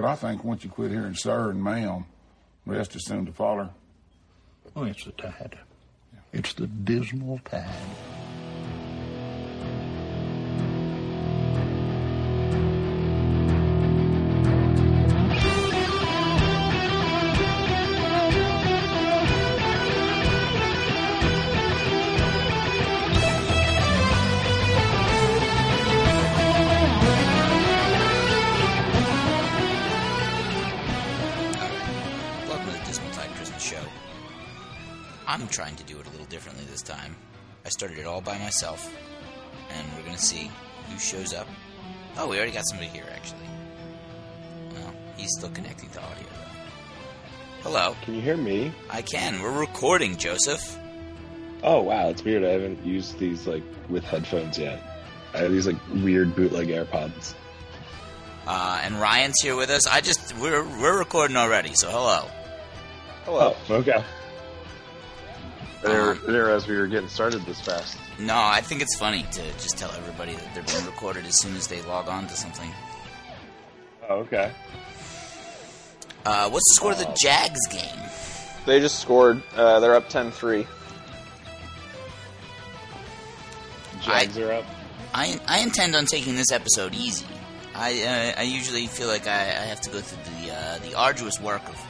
But I think once you quit hearing sir and ma'am, rest is soon to follow. Oh, it's the tide. Yeah. It's the dismal tide. Trying to do it a little differently this time. I started it all by myself, and we're going to see who shows up. Oh, we already got somebody here, actually. Well, he's still connecting to audio, though. Hello. Can you hear me? I can. We're recording, Joseph. Oh, wow. It's weird. I haven't used these, like, with headphones yet. I have these, like, weird bootleg AirPods. And Ryan's here with us. We're recording already, so hello. Hello. Oh, okay. They were as we were getting started this fast. No, I think it's funny to just tell everybody that they're being recorded as soon as they log on to something. Oh, okay. What's the score of the Jags game? They just scored. They're up 10-3. Jags are up. I intend on taking this episode easy. I usually feel like I have to go through the arduous work of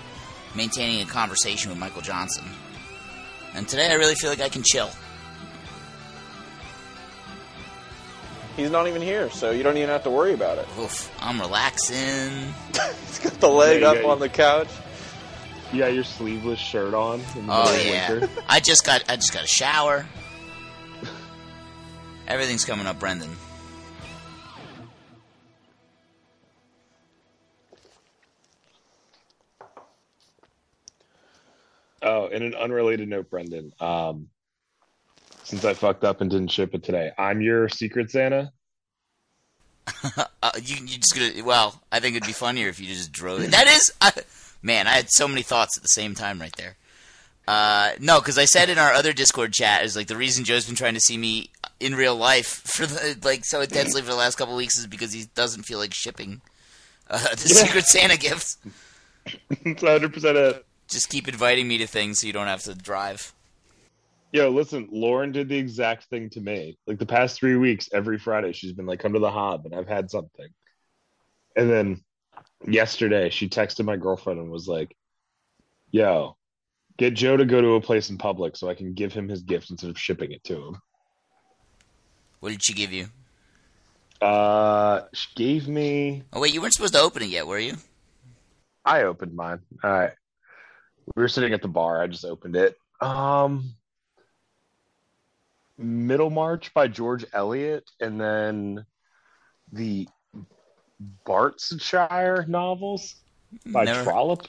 maintaining a conversation with Michael Johnson. And today I really feel like I can chill. He's not even here, so you don't even have to worry about it. Oof, I'm relaxing. He's got the leg up on the couch. You got your sleeveless shirt on. Oh, yeah. I just got a shower. Everything's coming up, Brendan. Oh, and an unrelated note, Brendan. Since I fucked up and didn't ship it today, I'm your Secret Santa. You just gonna? Well, I think it'd be funnier if you just drove it. That is, I had so many thoughts at the same time right there. No, because I said in our other Discord chat is like the reason Joe's been trying to see me in real life for so intensely for the last couple of weeks is because he doesn't feel like shipping the Secret Santa gifts. It's 100% it. Just keep inviting me to things so you don't have to drive. Yo, listen, Lauren did the exact thing to me. Like, the past 3 weeks, every Friday, she's been like, come to the Hob, and I've had something. And then yesterday, she texted my girlfriend and was like, yo, get Joe to go to a place in public so I can give him his gift instead of shipping it to him. What did she give you? She gave me... Oh, wait, you weren't supposed to open it yet, were you? I opened mine. All right. We were sitting at the bar. I just opened it. Middlemarch by George Eliot, and then the Barsetshire novels by Trollope.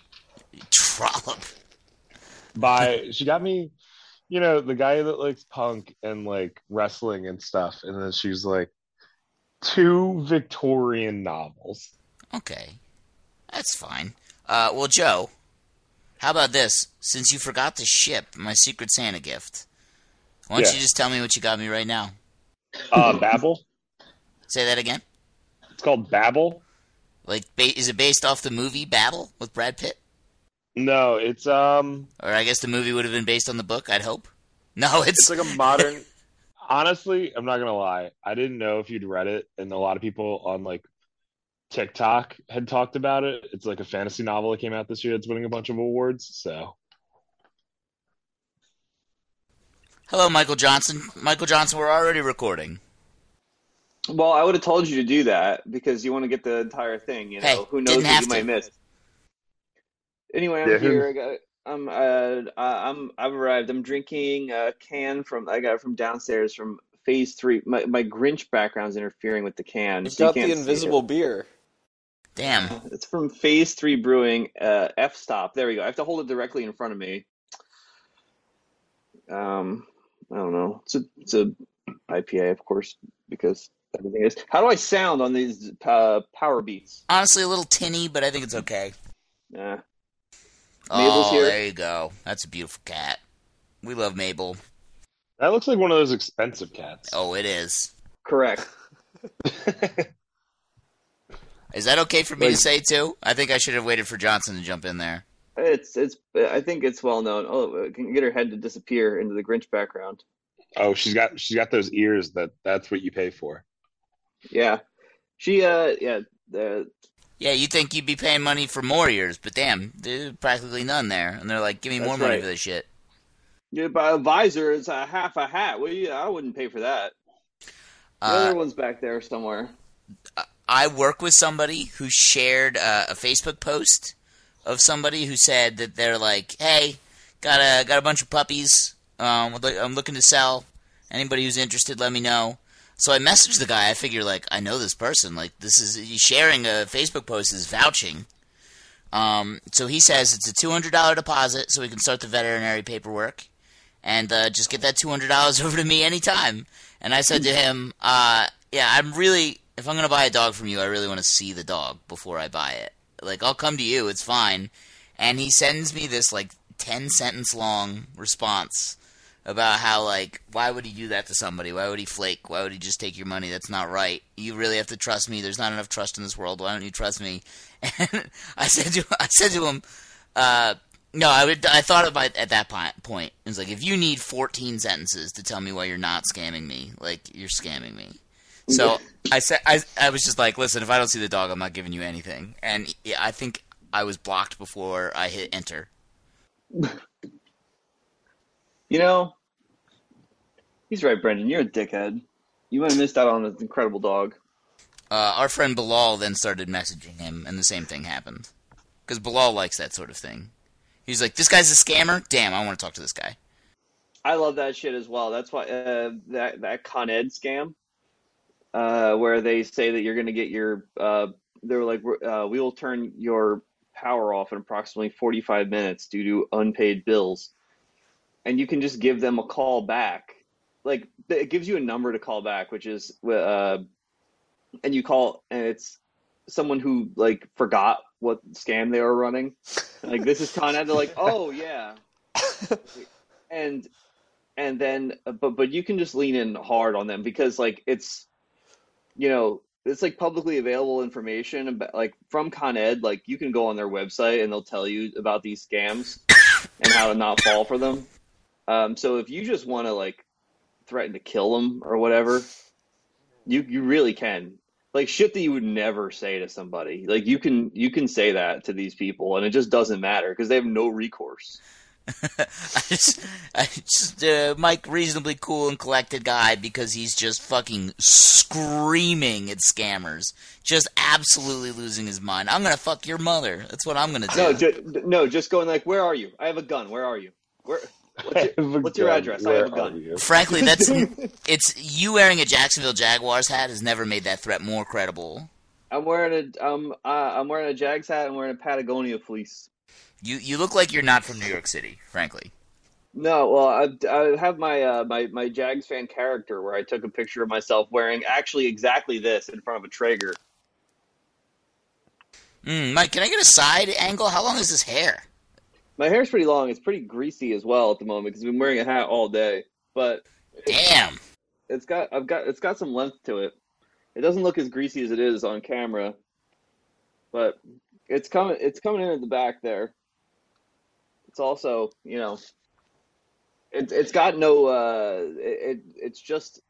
Trollope. She got me, you know, the guy that likes punk and like wrestling and stuff, and then she's like 2 Victorian novels. Okay, that's fine. Well, Joe. How about this? Since you forgot to ship my Secret Santa gift, why don't you just tell me what you got me right now? Babel. Say that again? It's called Babel. Like, is it based off the movie Babel with Brad Pitt? No, it's Or I guess the movie would have been based on the book, I'd hope. No, it's like a modern... Honestly, I'm not going to lie. I didn't know if you'd read it, and a lot of people on, like, TikTok had talked about it. It's like a fantasy novel that came out this year that's winning a bunch of awards, so. Hello, Michael Johnson. Michael Johnson, we're already recording. Well, I would have told you to do that because you want to get the entire thing, you know. Hey, who knows what you might miss. Anyway, I'm here. I've arrived. I'm drinking a can I got it from downstairs from Phase 3. My Grinch background's interfering with the can. You got the invisible beer. Damn. It's from Phase 3 Brewing, F-Stop. There we go. I have to hold it directly in front of me. I don't know. It's a IPA, of course, because everything is. How do I sound on these power beats? Honestly, a little tinny, but I think it's okay. Nah. Mabel's here. There you go. That's a beautiful cat. We love Mabel. That looks like one of those expensive cats. Oh, it is. Correct. Is that okay for me to say too? I think I should have waited for Johnson to jump in there. It's. I think it's well known. Oh, can you get her head to disappear into the Grinch background? Oh, she's got those ears. That's what you pay for. Yeah, she. Yeah, you think you'd be paying money for more ears, but damn, there's practically none there. And they're like, give me more money for this shit. Yeah, but a visor is a half a hat. Well, I wouldn't pay for that. The other one's back there somewhere. I work with somebody who shared a Facebook post of somebody who said that they're like, hey, got a bunch of puppies. I'm looking to sell. Anybody who's interested, let me know. So I messaged the guy. I figure, I know this person. He's sharing a Facebook post is vouching. So he says it's a $200 deposit so we can start the veterinary paperwork. And just get that $200 over to me anytime. And I said to him, if I'm going to buy a dog from you, I really want to see the dog before I buy it. I'll come to you. It's fine. And he sends me this, 10-sentence-long response about how, why would he do that to somebody? Why would he flake? Why would he just take your money? That's not right. You really have to trust me. There's not enough trust in this world. Why don't you trust me? And I said to him, no, I thought about it at that point. It was if you need 14 sentences to tell me why you're not scamming me, you're scamming me. So I said, I was just listen, if I don't see the dog, I'm not giving you anything. And I think I was blocked before I hit enter. He's right, Brendan. You're a dickhead. You might have missed out on an incredible dog. Our friend Bilal then started messaging him, and the same thing happened. Because Bilal likes that sort of thing. He's like, this guy's a scammer? Damn, I want to talk to this guy. I love that shit as well. That's why that Con Ed scam, where they say that you're going to get your they're like, we will turn your power off in approximately 45 minutes due to unpaid bills. And you can just give them a call back. It gives you a number to call back, which is, and you call, and it's someone who, forgot what scam they were running. This is Con Ed. They're like, oh, yeah. And then, but you can just lean in hard on them because, it's, it's, publicly available information, about, from Con Ed. You can go on their website, and they'll tell you about these scams and how to not fall for them. So if you just want to threaten to kill them or whatever, you really can. Shit that you would never say to somebody. You can say that to these people, and it just doesn't matter because they have no recourse. I just Mike, reasonably cool and collected guy because he's just fucking screaming at scammers, just absolutely losing his mind. I'm gonna fuck your mother. That's what I'm gonna do. No, just going where are you? I have a gun. Where are you? What's your address? I have a gun. Frankly, it's you wearing a Jacksonville Jaguars hat has never made that threat more credible. I'm wearing a Jags hat and wearing a Patagonia fleece. You look like you're not from New York City, frankly. No, well, I have my my Jags fan character where I took a picture of myself wearing actually exactly this in front of a Traeger. Mike, can I get a side angle? How long is this hair? My hair's pretty long. It's pretty greasy as well at the moment because I've been wearing a hat all day. But damn, it's got some length to it. It doesn't look as greasy as it is on camera, but it's coming in at the back there. It's also it's got no it's just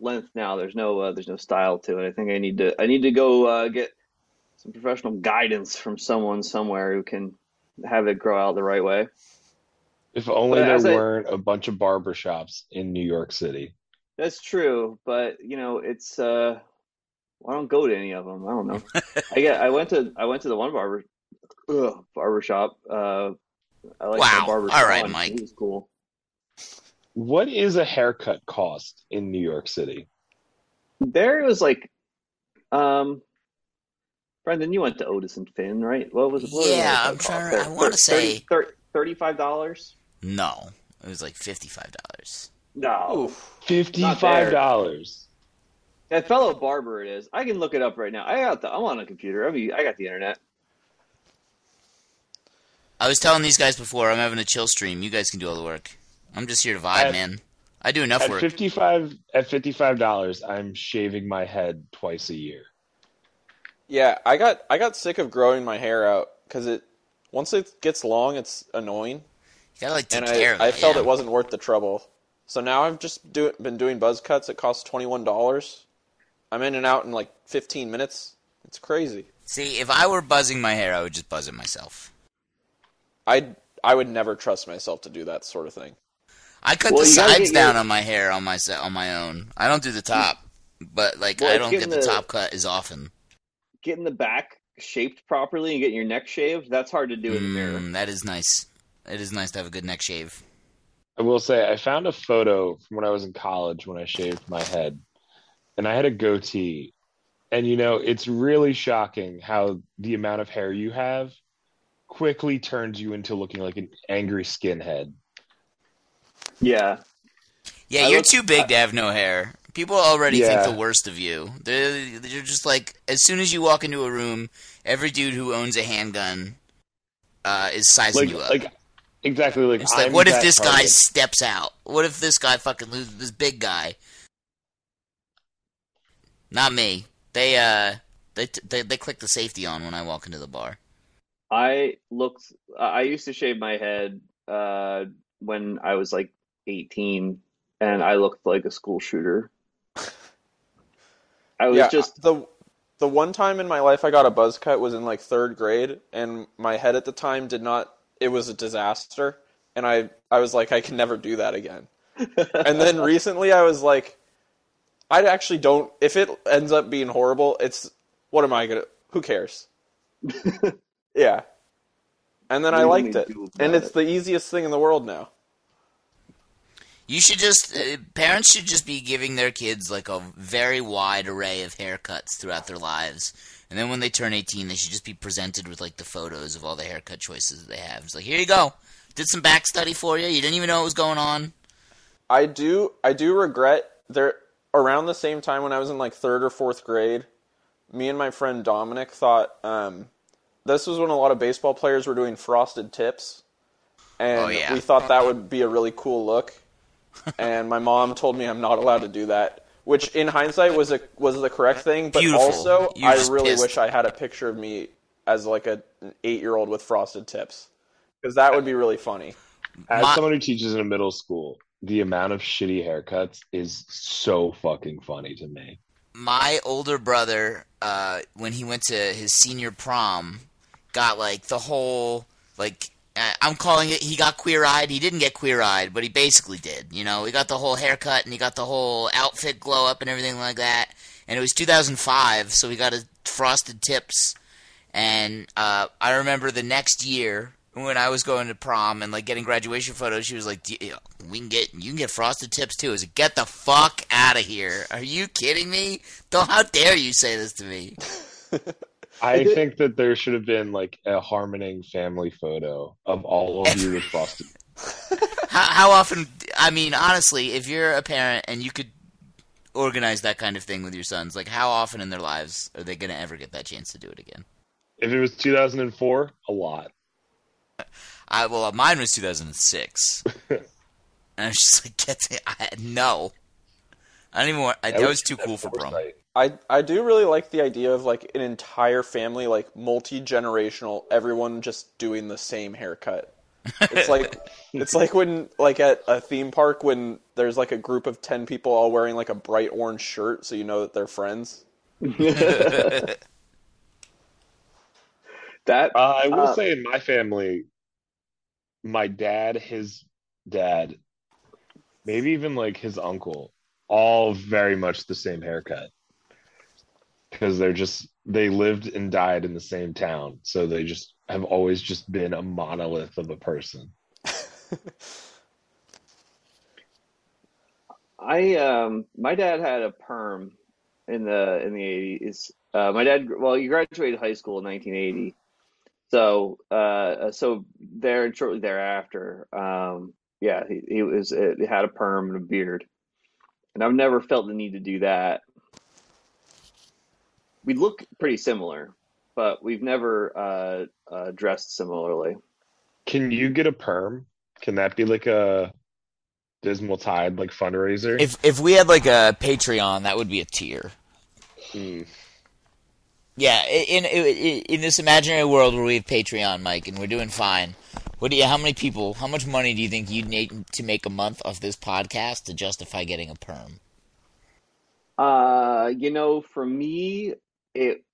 length now. There's no style to it. I think I need to go get some professional guidance from someone somewhere who can have it grow out the right way. If only there weren't a bunch of barbershops in New York City. That's true, but it's I don't go to any of them. I don't know. I went to the one barbershop. I like wow. Barbershop. All right, Mike. It was cool. What is a haircut cost in New York City? There it was Brendan, you went to Otis and Finn, right? What was it? Yeah, I'm trying to. I want to say $35. No, it was $55. No, $55. That fellow barber, it is. I can look it up right now. I'm on a computer. I got the internet. I was telling these guys before, I'm having a chill stream. You guys can do all the work. I'm just here to vibe, man. I do enough work. At $55, I'm shaving my head twice a year. Yeah, I got sick of growing my hair out because once it gets long, it's annoying. You gotta take care of it. I felt it wasn't worth the trouble. So now I've just been doing buzz cuts. It costs $21. I'm in and out in like 15 minutes. It's crazy. See, if I were buzzing my hair, I would just buzz it myself. I would never trust myself to do that sort of thing. I cut the sides down on my hair on my own. I don't do the top, but I don't get the top cut as often. Getting the back shaped properly and getting your neck shaved, that's hard to do in the mirror. That is nice. It is nice to have a good neck shave. I will say, I found a photo from when I was in college when I shaved my head, and I had a goatee. And, it's really shocking how the amount of hair you have quickly turns you into looking like an angry skinhead. Yeah, you're too big to have no hair. People already think the worst of you. They're just like, as soon as you walk into a room, every dude who owns a handgun is sizing you up. Exactly. It's like, what if this guy steps out? What if this guy fucking loses this big guy? Not me. They click the safety on when I walk into the bar. I used to shave my head when I was like 18, and I looked like a school shooter. I was just the one time in my life I got a buzz cut was in like 3rd grade, and my head at the time did not. It was a disaster, and I was like, I can never do that again. And then recently I was like, I actually don't. If it ends up being horrible, who cares? Yeah. And then I liked it. And it's the easiest thing in the world now. You should parents should just be giving their kids like a very wide array of haircuts throughout their lives. And then when they turn 18, they should just be presented with like the photos of all the haircut choices that they have. It's like, here you go. Did some back study for you. You didn't even know what was going on. I do regret there. Around the same time when I was in like 3rd or 4th grade, me and my friend Dominic thought this was when a lot of baseball players were doing frosted tips, and we thought that would be a really cool look. And my mom told me I'm not allowed to do that, which in hindsight was the correct thing. But beautiful. Also, I really wish I had a picture of me as like an 8-year-old with frosted tips, because that would be really funny. As someone who teaches in a middle school, the amount of shitty haircuts is so fucking funny to me. My older brother, when he went to his senior prom, got like the whole, like, I'm calling it, he got queer-eyed. He didn't get queer-eyed, but he basically did. He got the whole haircut and he got the whole outfit glow-up and everything like that. And it was 2005, so he got his frosted tips. And I remember the next year, when I was going to prom and like getting graduation photos, she was like, "You can get frosted tips too." I was like, "Get the fuck out of here! Are you kidding me? How dare you say this to me?" I think that there should have been like a harmoning family photo of all of you with frosted. How often? I mean, honestly, if you're a parent and you could organize that kind of thing with your sons, like how often in their lives are they going to ever get that chance to do it again? If it was 2004, a lot. Mine was 2006, and I was just like, I don't even want. That was too cool for prom. I do really like the idea of like an entire family, like multi-generational, everyone just doing the same haircut. It's like when like at a theme park when there's like a group of 10 people all wearing like a bright orange shirt, so you know that they're friends. That I will say, in my family, my dad, his dad, maybe even like his uncle, all very much the same haircut, because they lived and died in the same town, so they just have always just been a monolith of a person. My dad had a perm in the 80s. My dad, he graduated high school in 1980. So there and shortly thereafter, he had a perm and a beard, and I've never felt the need to do that. We look pretty similar, but we've never dressed similarly. Can you get a perm? Can that be like a Dismal Tide like fundraiser? If we had like a Patreon, that would be a tier. Yeah, in this imaginary world where we have Patreon, Mike, and we're doing fine, how many people, how much money do you think you'd need to make a month off this podcast to justify getting a perm? You know, for me, it,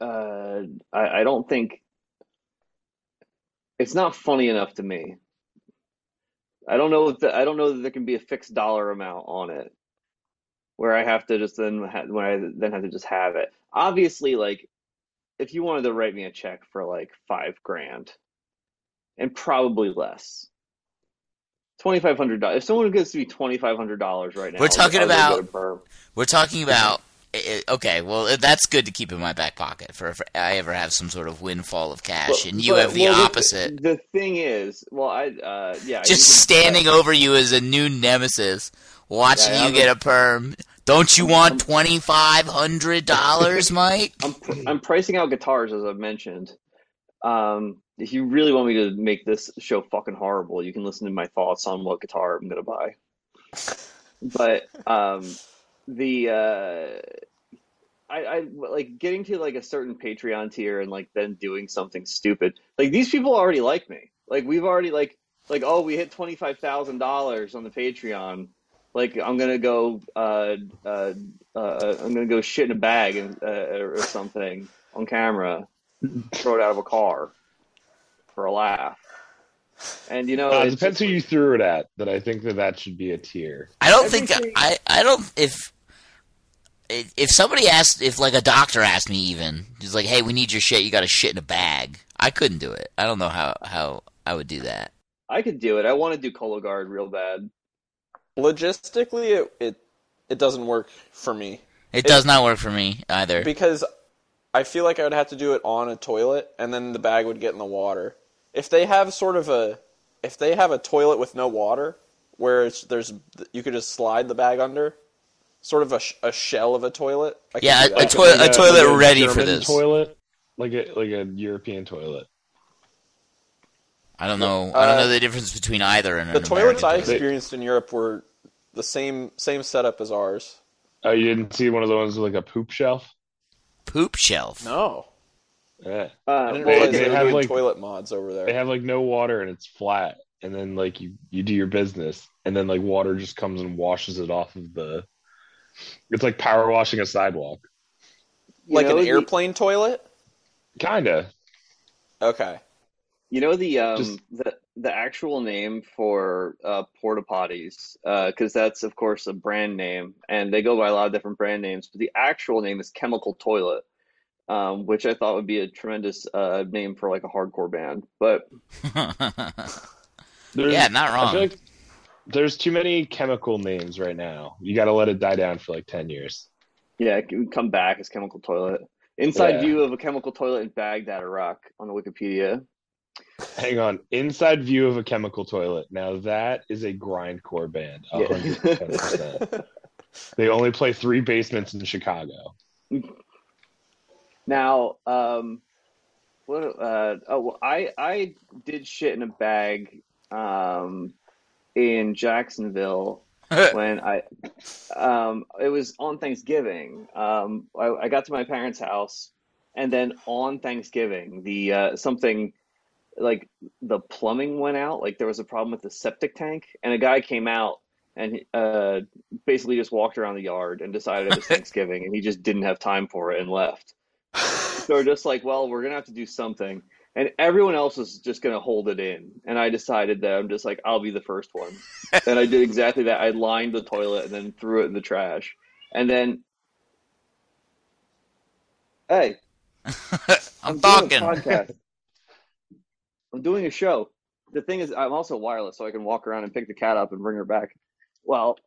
I don't think, it's not funny enough to me. I don't know that there can be a fixed dollar amount on it, where I have to just then have it. Obviously, like, if you wanted to write me a check for like $5,000, and probably less, $2,500. If someone gives me $2,500 right now, we're talking about. Okay, well, that's good to keep in my back pocket for if I ever have some sort of windfall of cash, and you have the opposite. The thing is, standing over you as a new nemesis, watching you get a perm. Don't you want $2,500, Mike? I'm pricing out guitars, as I've mentioned. If you really want me to make this show fucking horrible, you can listen to my thoughts on what guitar I'm gonna buy. But I like getting to like a certain Patreon tier and like then doing something stupid. Like, these people already like me. Like, we've already like oh, we hit $25,000 on the Patreon. Like, I'm gonna go I'm gonna go shit in a bag or something on camera, throw it out of a car for a laugh. And, you know, it depends who you threw it at, but I think that should be a tier. If somebody asked, if like a doctor asked me, even he's like, hey, we need your shit, you got to shit in a bag, I couldn't do it. I don't know how I would do that. I could do it. I want to do Cologuard real bad. Logistically, it doesn't work for me. It does not work for me either, because I feel like I would have to do it on a toilet, and then the bag would get in the water. If they have a toilet with no water, where you could just slide the bag under, sort of a shell of a toilet. A toilet ready for this. Toilet, like a European toilet. I don't know the difference between either. And the toilets I experienced in Europe were the same setup as ours. Oh, you didn't see one of the ones with like a poop shelf? Poop shelf? No. Yeah. I didn't realize they have like toilet mods over there. They have like no water and it's flat, and then like you do your business, and then like water just comes and washes it off of the. It's like power washing a sidewalk. An airplane toilet? Kinda. Okay. You know the actual name for porta potties, because that's of course a brand name, and they go by a lot of different brand names. But the actual name is chemical toilet, which I thought would be a tremendous name for like a hardcore band. But yeah, not wrong. I feel like there's too many chemical names right now. You got to let it die down for like 10 years. Yeah, it can come back as chemical toilet. Inside view of a chemical toilet in Baghdad, Iraq, on the Wikipedia. Hang on. Inside view of a chemical toilet. Now that is a grindcore band. 100%. Yeah. They only play 3 basements in Chicago. Now, I did shit in a bag in Jacksonville when it was on Thanksgiving. I got to my parents' house, and then on Thanksgiving, the something. Like the plumbing went out, like there was a problem with the septic tank, and a guy came out and basically just walked around the yard and decided it was Thanksgiving, and he just didn't have time for it and left. So we're just like, well, we're gonna have to do something, and everyone else is just gonna hold it in. And I decided that I'm just like, I'll be the first one, and I did exactly that. I lined the toilet and then threw it in the trash, and then hey, I'm talking. I'm doing a show. The thing is, I'm also wireless, so I can walk around and pick the cat up and bring her back while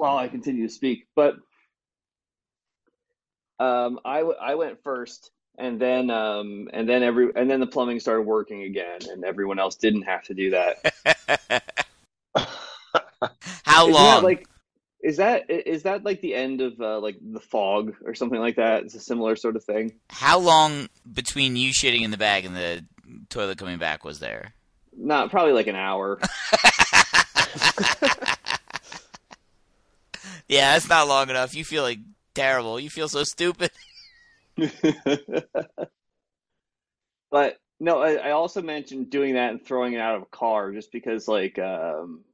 I continue to speak. But I went first, and then the plumbing started working again, and everyone else didn't have to do that. How long? Is that like the end of like the fog or something like that? It's a similar sort of thing. How long between you shitting in the bag and the toilet coming back was there? Not probably like an hour. Yeah, that's not long enough. You feel like terrible. You feel so stupid. But no, I also mentioned doing that and throwing it out of a car just because, like, in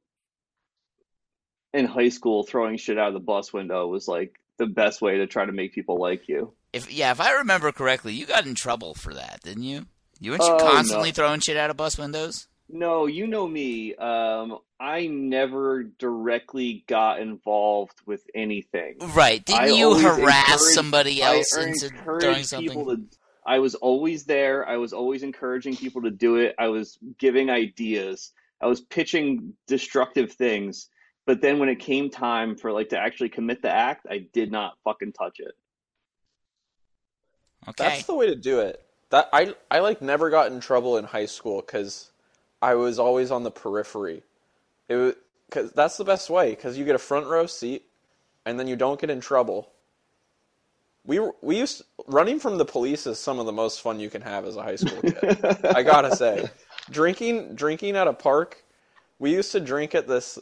high school, throwing shit out of the bus window was like the best way to try to make people like you. If I remember correctly, you got in trouble for that, didn't you? Weren't you constantly throwing shit out of bus windows? No, you know me. I never directly got involved with anything. Right. Didn't you harass somebody else into doing something? I was always there. I was always encouraging people to do it. I was giving ideas. I was pitching destructive things. But then when it came time for to actually commit the act, I did not fucking touch it. Okay. That's the way to do it. That I never got in trouble in high school because I was always on the periphery. Because that's the best way, because you get a front row seat and then you don't get in trouble. We used running from the police is some of the most fun you can have as a high school kid. I gotta say, drinking at a park. We used to drink at this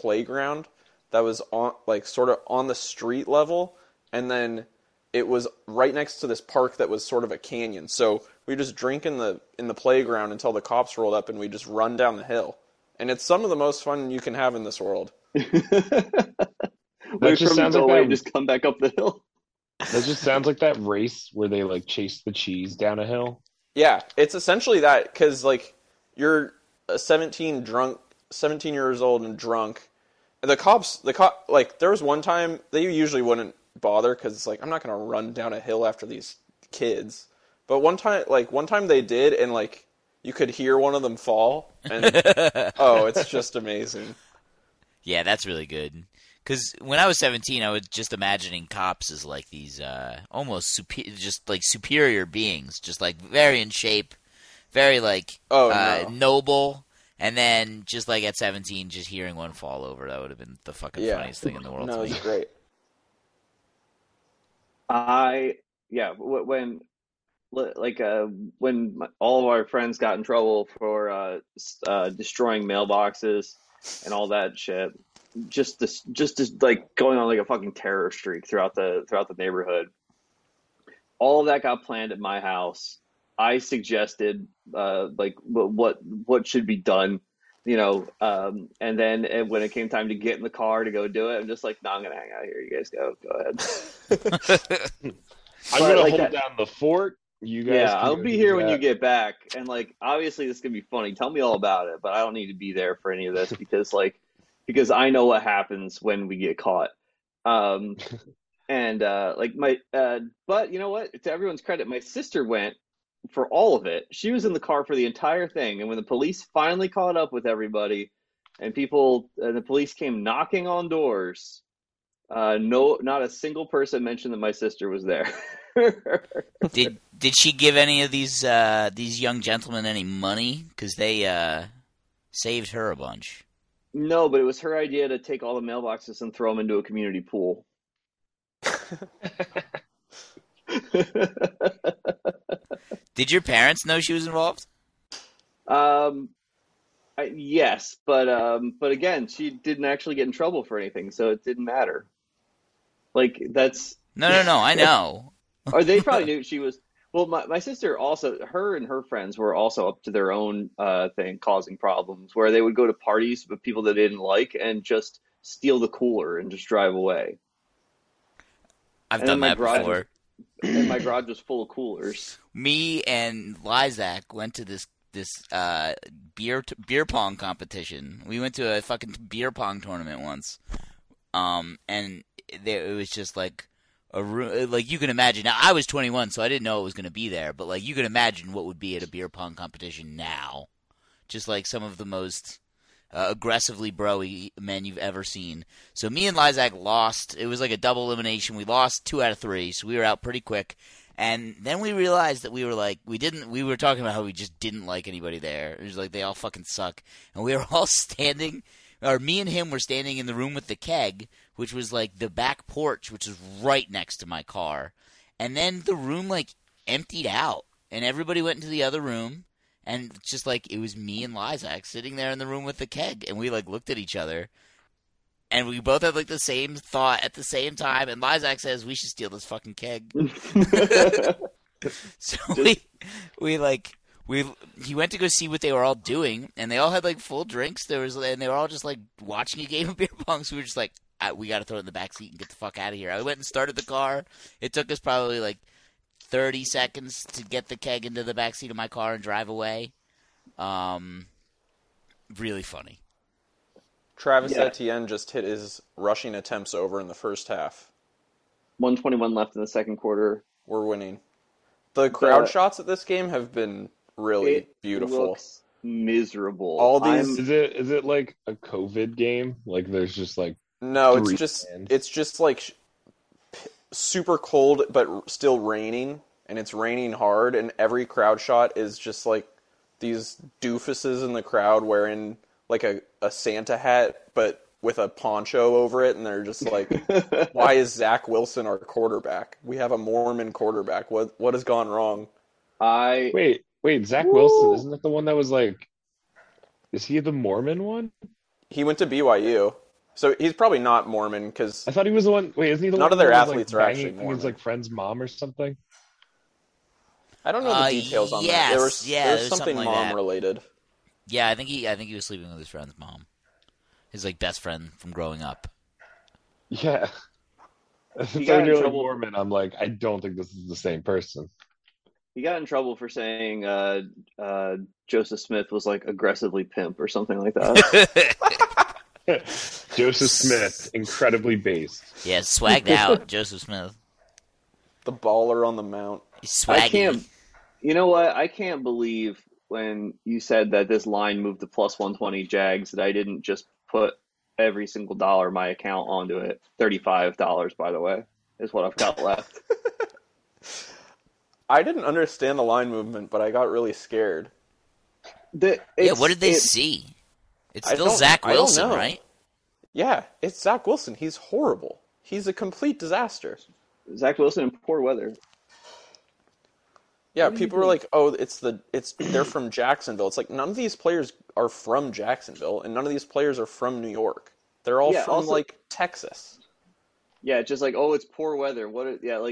playground that was on sort of on the street level, and then it was right next to this park that was sort of a canyon. So we just drink in the playground until the cops rolled up, and we just run down the hill. And it's some of the most fun you can have in this world. Wait for them to away, just come back up the hill. That just sounds like that race where they chase the cheese down a hill. Yeah, it's essentially that because you're 17 years old and drunk. And there was one time they usually wouldn't bother because it's I'm not gonna run down a hill after these kids. But one time they did, and you could hear one of them fall, and oh, it's just amazing. Yeah, that's really good. Because when I was 17, I was just imagining cops as these almost superior beings, just very in shape, very noble. And then just at 17, just hearing one fall over, that would have been the fucking funniest thing in the world. No, it was great. When all of our friends got in trouble for destroying mailboxes and all that shit. Just going on a fucking terror streak throughout the neighborhood. All of that got planned at my house. I suggested what should be done, and then when it came time to get in the car to go do it, I'm just I'm gonna hang out here. You guys go ahead. I'm gonna hold down the fort. You guys, I'll be here when you get back. And obviously this is gonna be funny. Tell me all about it, but I don't need to be there for any of this because because I know what happens when we get caught. But you know what? To everyone's credit, my sister went for all of it. She was in the car for the entire thing. And when the police finally caught up with everybody and the police came knocking on doors, no, not a single person mentioned that my sister was there. Did she give any of these young gentlemen any money? 'Cause they, saved her a bunch. No, but it was her idea to take all the mailboxes and throw them into a community pool. Did your parents know she was involved? Yes, but again, she didn't actually get in trouble for anything, so it didn't matter. That's no. I know. Or they probably knew she was. Well, my sister also, her and her friends were also up to their own thing, causing problems, where they would go to parties with people that they didn't like and just steal the cooler and just drive away. I've done that before. And my garage was full of coolers. Me and Lysak went to this beer pong competition. We went to a fucking beer pong tournament once, and it was just you can imagine. Now, I was 21, so I didn't know it was going to be there. But you can imagine what would be at a beer pong competition now. Just some of the most aggressively bro-y men you've ever seen. So me and Lysak lost. It was a double elimination. We lost 2 out of 3, so we were out pretty quick. And then we realized that we were we were talking about how we just didn't like anybody there. It was they all fucking suck. And we were all standing, or me and him were standing in the room with the keg, which was the back porch, which is right next to my car. And then the room emptied out, and everybody went into the other room, and just it was me and Lysak sitting there in the room with the keg, and we looked at each other, And we both had, like, the same thought at the same time. And Lysak says, we should steal this fucking keg. So he went to go see what they were all doing. And they all had, like, full drinks. And they were all just, like, watching a game of beer pong. So we were just like, we got to throw it in the backseat and get the fuck out of here. I went and started the car. It took us probably, like, 30 seconds to get the keg into the backseat of my car and drive away. Really funny. Travis Etienne just hit his rushing attempts over in the first half. 1:21 left in the second quarter. We're winning. The crowd shots at this game have been really beautiful. Looks miserable. All these is it like a COVID game? Like there's just like no, it's just like super cold but still raining, and it's raining hard, and every crowd shot is just like these doofuses in the crowd wearing like a Santa hat, but with a poncho over it, and they're just like, why is Zach Wilson our quarterback? We have a Mormon quarterback. What has gone wrong? Wait, Zach Wilson, isn't that the one that was like, is he the Mormon one? He went to BYU. So he's probably not Mormon, because I thought he was the one. Wait, isn't he the one? None of their athletes are actually Mormon. He was like friend's mom or something. I don't know the details on that. There was something like mom related. Yeah, I think he was sleeping with his friend's mom. His like best friend from growing up. Yeah. Since I'm really Mormon, I'm like, I don't think this is the same person. He got in trouble for saying Joseph Smith was like aggressively pimp or something like that. Joseph Smith, incredibly based. Yeah, swagged out, Joseph Smith. The baller on the mount. He's swaggy. You know what? I can't believe when you said that this line moved to plus 120 Jags, that I didn't just put every single dollar of my account onto it. $35, by the way, is what I've got left. I didn't understand the line movement, but I got really scared. What did they see? It's still Zach Wilson, right? Yeah, it's Zach Wilson. He's horrible. He's a complete disaster. Zach Wilson in poor weather. Yeah, people were like, "Oh, they're from Jacksonville." It's like none of these players are from Jacksonville, and none of these players are from New York. They're all from like Texas. Yeah, just like, oh, it's poor weather.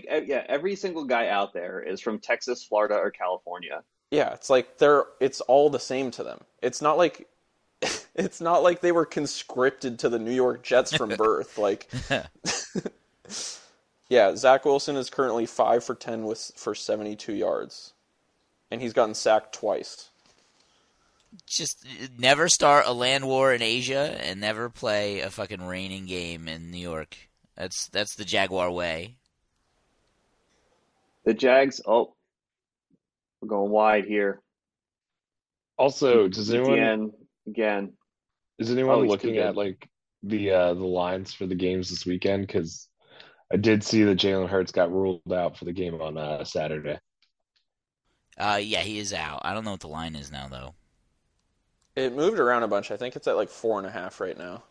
Every single guy out there is from Texas, Florida, or California. Yeah, it's like it's all the same to them. It's not like they were conscripted to the New York Jets from birth. Like, yeah, Zach Wilson is currently 5 for 10 for 72 yards, and he's gotten sacked twice. Just never start a land war in Asia, and never play a fucking raining game in New York. That's the Jaguar way. The Jags. Oh, we're going wide here. Also, does anyone is anyone looking at like the lines for the games this weekend? Because I did see that Jalen Hurts got ruled out for the game on Saturday. Yeah, he is out. I don't know what the line is now, though. It moved around a bunch. I think it's at like 4.5 right now.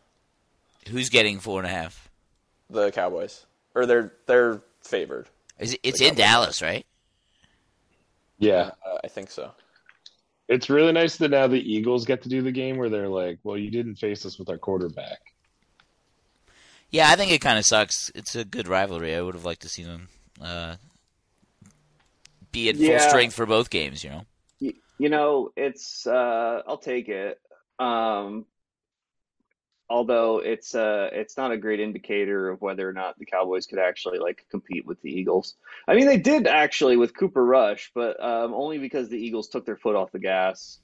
Who's getting 4.5? The Cowboys, or they're favored. It's in Dallas, right? Yeah, I think so. It's really nice that now the Eagles get to do the game where they're like, "Well, you didn't face us with our quarterback." Yeah, I think it kind of sucks. It's a good rivalry. I would have liked to see them be at full strength for both games, you know? You know, it's I'll take it. Although it's not a great indicator of whether or not the Cowboys could actually like compete with the Eagles. I mean, they did actually with Cooper Rush, but only because the Eagles took their foot off the gas.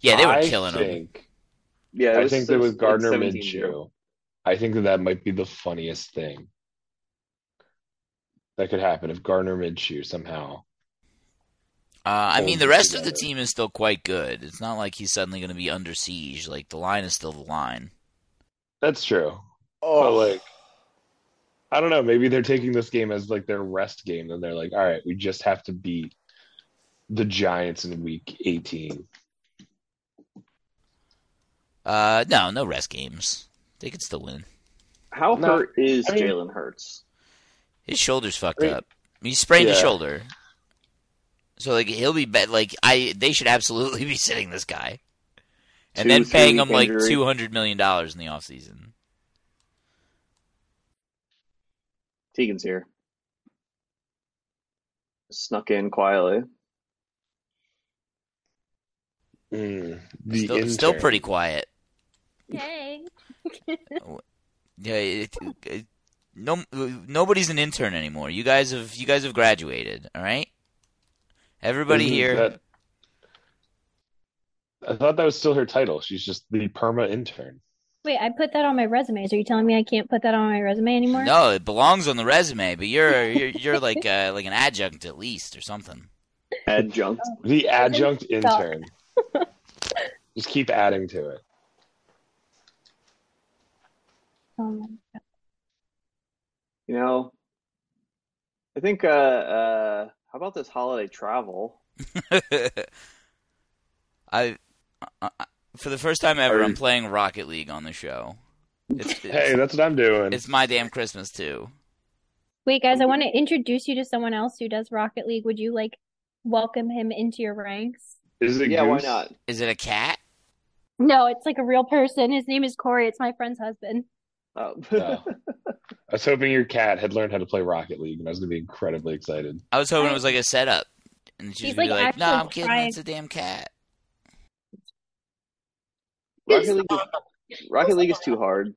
Yeah, they were killing them. Yeah, I think that with Gardner Minshew. I think that might be the funniest thing that could happen if Gardner Minshew somehow. I mean, the rest of the team is still quite good. It's not like he's suddenly going to be under siege. Like, the line is still the line. That's true. Oh, but, like, I don't know. Maybe they're taking this game as, like, their rest game. And they're like, all right, we just have to beat the Giants in week 18. No rest games. They could still win. How hurt is Jalen Hurts? His shoulder's fucked up. He sprained his shoulder. So, like, he'll be – like, they should absolutely be sitting this guy. and then paying him like $200 million in the offseason. Tegan's here. Snuck in quietly. Still pretty quiet. Dang. Yeah, nobody's an intern anymore. You guys have graduated, all right? Everybody here. I thought that was still her title. She's just the perma intern. Wait, I put that on my resume. So are you telling me I can't put that on my resume anymore? No, it belongs on the resume, but you're like an adjunct at least or something. Adjunct. The adjunct intern. Just keep adding to it. Oh my God. You know, I think how about this holiday travel? I for the first time ever, I'm playing Rocket League on the show. Hey, that's what I'm doing. It's my damn Christmas, too. Wait, guys, I want to introduce you to someone else who does Rocket League. Would you, like, welcome him into your ranks? Is it Goose? Why not? Is it a cat? No, it's like a real person. His name is Corey. It's my friend's husband. Oh. I was hoping your cat had learned how to play Rocket League, and I was going to be incredibly excited. I was hoping it was like a setup. And she's going to be like, no, I'm kidding. It's a damn cat. Rocket League is too hard.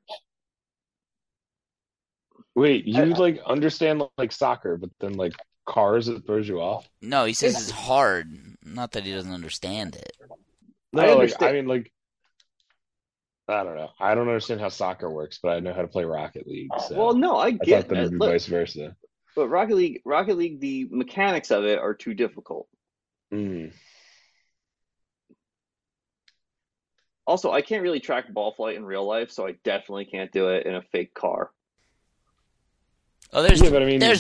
Wait, you like understand like soccer, but then like cars, it throws you off? No, he says it's hard. Not that he doesn't understand it. No, I don't know. I don't understand how soccer works, but I know how to play Rocket League. So well, no, I get it. I thought that would be vice versa. But Rocket League, the mechanics of it are too difficult. Mm. Also, I can't really track ball flight in real life, so I definitely can't do it in a fake car. Oh, there's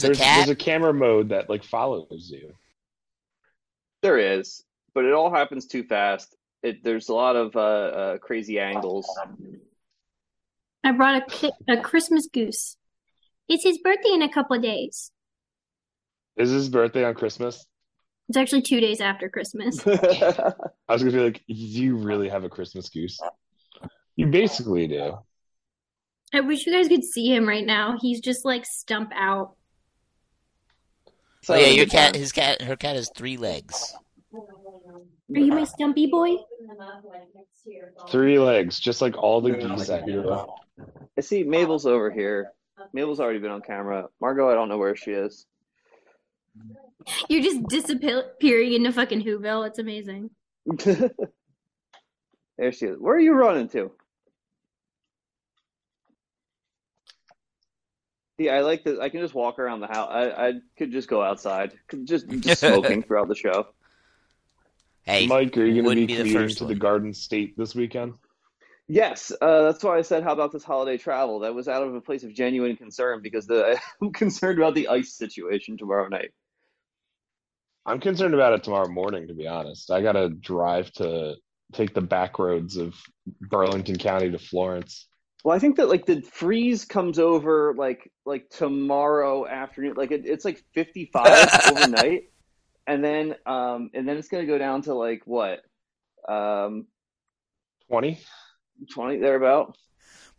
a camera mode that like follows you. There is, but it all happens too fast. There's a lot of crazy angles. I brought a Christmas goose. It's his birthday in a couple of days. Is his birthday on Christmas? It's actually 2 days after Christmas. I was going to be like, do you really have a Christmas goose? You basically do. I wish you guys could see him right now. He's just like stump out. So yeah, her cat has three legs. Are you my stumpy boy? 3 legs, just like all the geese out here. I see Mabel's over here. Mabel's already been on camera. Margot, I don't know where she is. You're just disappearing into fucking Whoville. It's amazing. There she is. Where are you running to? Yeah, I like this. I can just walk around the house. I could just go outside. Just smoking throughout the show. Hey, Mike, are you going to be commuting to the Garden State this weekend? Yes, that's why I said, how about this holiday travel? That was out of a place of genuine concern because I'm concerned about the ice situation tomorrow night. I'm concerned about it tomorrow morning, to be honest. I got to drive to take the back roads of Burlington County to Florence. Well, I think that like the freeze comes over like tomorrow afternoon. Like it's like 55 overnight. And then it's going to go down to like what? 20 thereabout.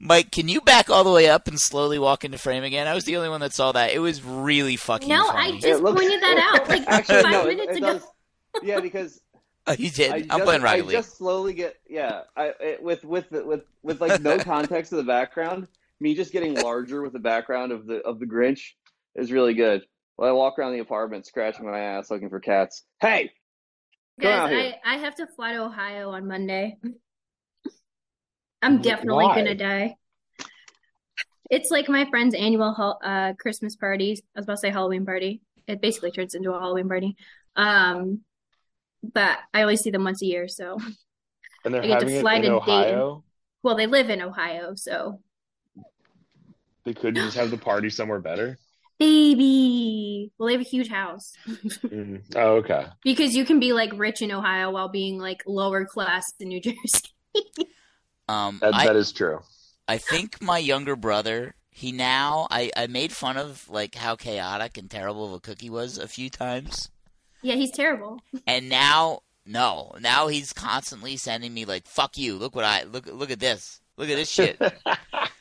Mike, can you back all the way up and slowly walk into frame again? I was the only one that saw that. It was really fucking funny. No, I just pointed that out like actually, 5 minutes ago. Does, yeah, because you did. I'm playing Rocket League. I just slowly get with like no context of the background. Me just getting larger with the background of the Grinch is really good. Well, I walk around the apartment scratching my ass looking for cats. Hey! Guys, I have to fly to Ohio on Monday. I'm definitely going to die. It's like my friend's annual Christmas party. I was about to say Halloween party. It basically turns into a Halloween party. But I only see them once a year, so. And they're I get having to fly it in to Ohio? Dayton. Well, they live in Ohio, so. They could just have the party somewhere better? Baby. Well, they have a huge house. Oh, okay. Because you can be like rich in Ohio while being like lower class in New Jersey. That is true. I think my younger brother, I made fun of like how chaotic and terrible of a cook he was a few times. Yeah, he's terrible. And now No, now he's constantly sending me like, "Fuck you! Look what I look at this! Look at this shit!"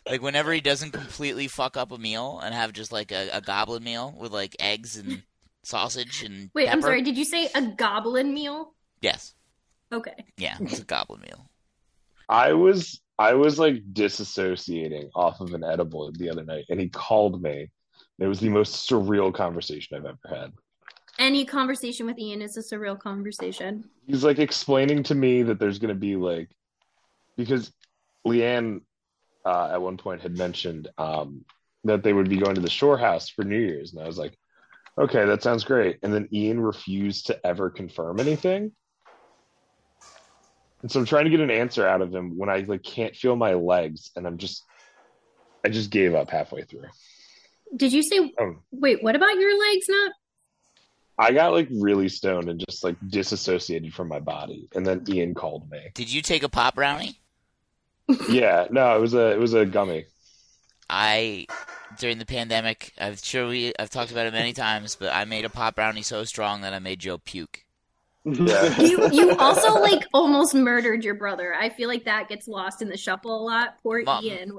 Like whenever he doesn't completely fuck up a meal and have just like a goblin meal with like eggs and sausage and wait, pepper. I'm sorry, did you say a goblin meal? Yes. Okay. Yeah, it's a goblin meal. I was like disassociating off of an edible the other night, and he called me. It was the most surreal conversation I've ever had. Any conversation with Ian is a surreal conversation. He's like explaining to me that there's going to be like, because Leanne at one point had mentioned that they would be going to the Shore House for New Year's. And I was like, okay, that sounds great. And then Ian refused to ever confirm anything. And so I'm trying to get an answer out of him when I like can't feel my legs. And I just gave up halfway through. Did you say, wait, what about your legs not? I got like really stoned and just like disassociated from my body, and then Ian called me. Did you take a pop brownie? Yeah, no, it was a gummy. During the pandemic, I've talked about it many times, but I made a pop brownie so strong that I made Joe puke. Yeah. You also like almost murdered your brother. I feel like that gets lost in the shuffle a lot. Poor Ian.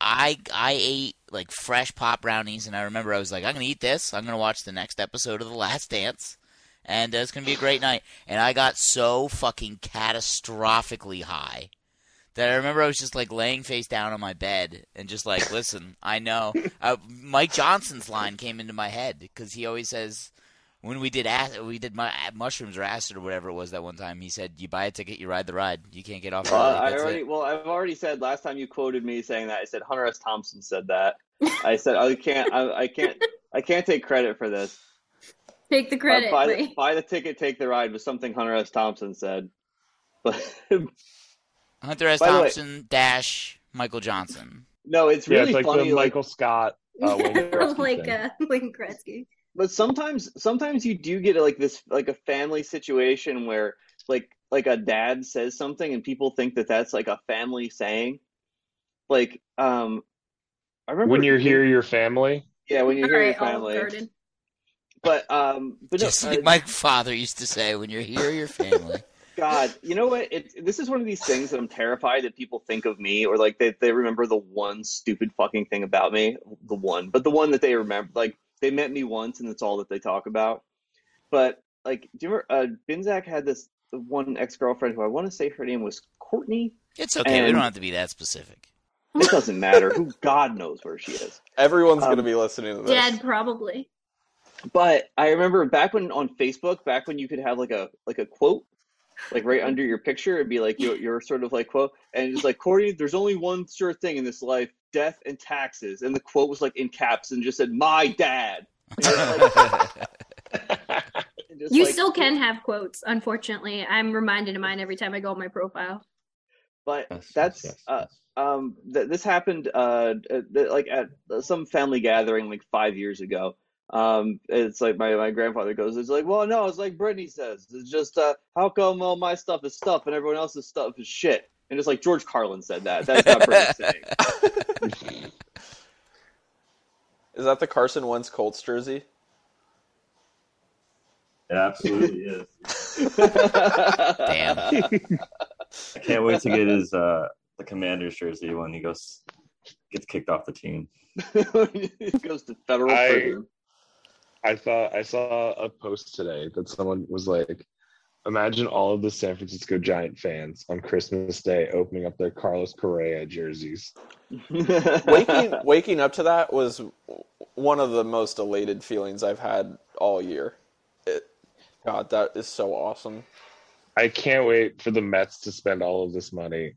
I ate like fresh pop brownies, and I remember I was like, I'm going to eat this. I'm going to watch the next episode of The Last Dance, and it's going to be a great night. And I got so fucking catastrophically high that I remember I was just like laying face down on my bed and just like, listen, I know. Mike Johnson's line came into my head because he always says when we did mushrooms or acid or whatever it was that one time, he said, you buy a ticket, you ride the ride. You can't get off. I've already said last time you quoted me saying that. I said Hunter S. Thompson said that. I said I can't take credit for this. Take the credit. Buy the ticket, take the ride was something Hunter S. Thompson said. But Hunter S. Thompson dash Michael Johnson. No, it's really it's like funny. The Michael Scott, Wayne Gretzky. But sometimes you do get like this, like a family situation where like a dad says something and people think that that's like a family saying. Like, I remember when you hear your family. Yeah, when you hear your family. But just no, like my father used to say, when you hear your family. God, you know what? This is one of these things that I'm terrified that people think of me, or like they remember the one stupid fucking thing about me, the one that they remember, like. They met me once, and that's all that they talk about. But, like, do you remember, Binzak had this one ex-girlfriend who I want to say her name was Courtney. It's okay. We don't have to be that specific. It doesn't matter. Who God knows where she is. Everyone's going to be listening to this. Dad, probably. But I remember back when you could have, like a quote, like, right under your picture. It'd be, like, your sort of, like, quote. And it's like, Courtney, there's only one sure thing in this life. Death and taxes, and the quote was like in caps and just said, "My dad." You like, still can have quotes, unfortunately. I'm reminded of mine every time I go on my profile. But this happened like at some family gathering like 5 years ago. It's like my grandfather goes, "It's like, well, no, it's like Brittany says. It's just how come all my stuff is stuff and everyone else's stuff is shit." And it's like George Carlin said that. That's not Brittany saying. Is that the Carson Wentz Colts jersey? It absolutely is. Damn. I can't wait to get his the Commanders jersey when he gets kicked off the team. He goes to federal prison. I thought I saw a post today that someone was like, imagine all of the San Francisco Giant fans on Christmas Day opening up their Carlos Correa jerseys. Waking up to that was one of the most elated feelings I've had all year. God, that is so awesome. I can't wait for the Mets to spend all of this money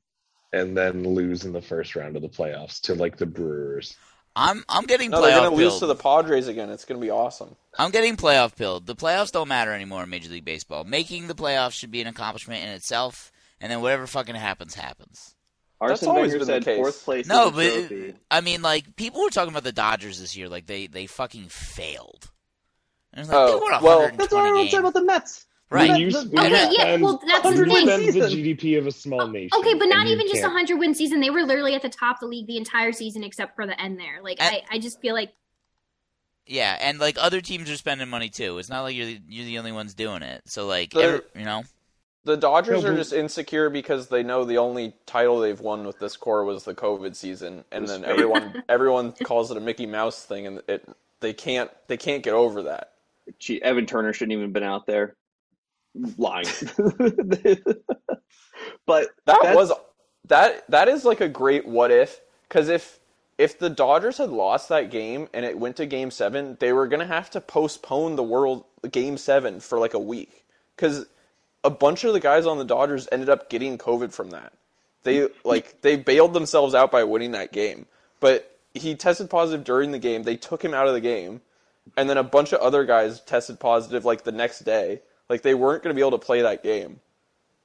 and then lose in the first round of the playoffs to like the Brewers. I'm getting playoff. They're going to lose to the Padres again. It's going to be awesome. I'm getting playoff billed. The playoffs don't matter anymore in Major League Baseball. Making the playoffs should be an accomplishment in itself, and then whatever fucking happens. That's always been the case. Fourth place. No, but I mean, like people were talking about the Dodgers this year, like they fucking failed. And it's like, that's what everyone said about the Mets. Right. That's the thing. The GDP of a small nation. Okay, but not even just a 100-win season. They were literally at the top of the league the entire season except for the end there. Like, and, I just feel like... Yeah, and, like, other teams are spending money, too. It's not like you're the only ones doing it. So, like, so, you know... The Dodgers are just insecure because they know the only title they've won with this core was the COVID season, and then everyone calls it a Mickey Mouse thing, and they can't get over that. Gee, Evan Turner shouldn't even have been out there lying. But that is like a great what if, because if the Dodgers had lost that game and it went to Game 7, they were gonna have to postpone the Game 7 for like a week, because a bunch of the guys on the Dodgers ended up getting COVID from that. They bailed themselves out by winning that game. But he tested positive during the game. They took him out of the game. And then a bunch of other guys tested positive like the next day. Like they weren't going to be able to play that game.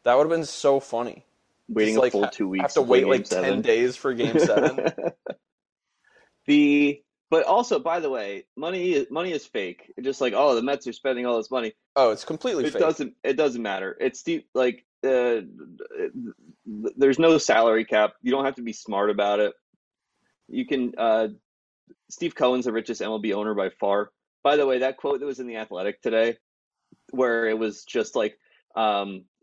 That would have been so funny. Waiting just, a full 2 weeks. Have to wait like 10 days for Game 7. But also, by the way, money is fake. It's just like, oh, the Mets are spending all this money. Oh, it's completely fake. It doesn't matter. It's like there's no salary cap. You don't have to be smart about it. You can. Steve Cohen's the richest MLB owner by far. By the way, that quote that was in The Athletic today, where it was just like,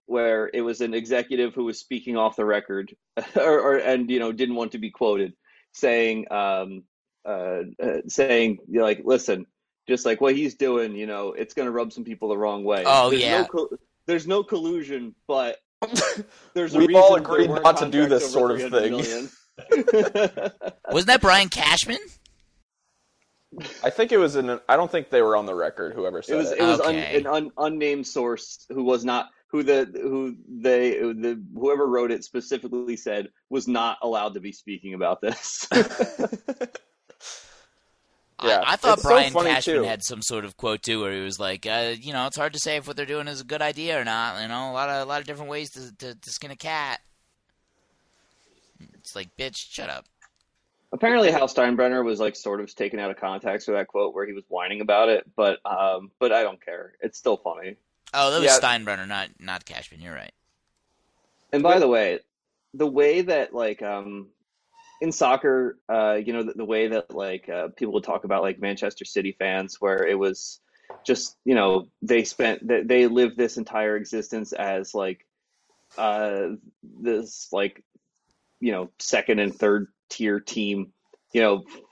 where it was an executive who was speaking off the record, and didn't want to be quoted, saying. Saying like, listen, just like what he's doing, it's going to rub some people the wrong way. Oh, there's no collusion, but there's a reason all agreed not to do this sort of thing. Wasn't that Brian Cashman? I think it was I don't think they were on the record. Whoever said it was okay. Unnamed source who was not. Whoever wrote it specifically said was not allowed to be speaking about this. Yeah, I thought Brian Cashman had some sort of quote too, where he was like, it's hard to say if what they're doing is a good idea or not. A lot of different ways to skin a cat. It's like, bitch, shut up. Apparently, Hal Steinbrenner was like sort of taken out of context with that quote, where he was whining about it. But I don't care. It's still funny. Oh, that was Steinbrenner, not Cashman. You're right. And by the way, that like. In soccer, the way that like people would talk about like Manchester City fans, where it was just they lived this entire existence as like this like second and third tier team,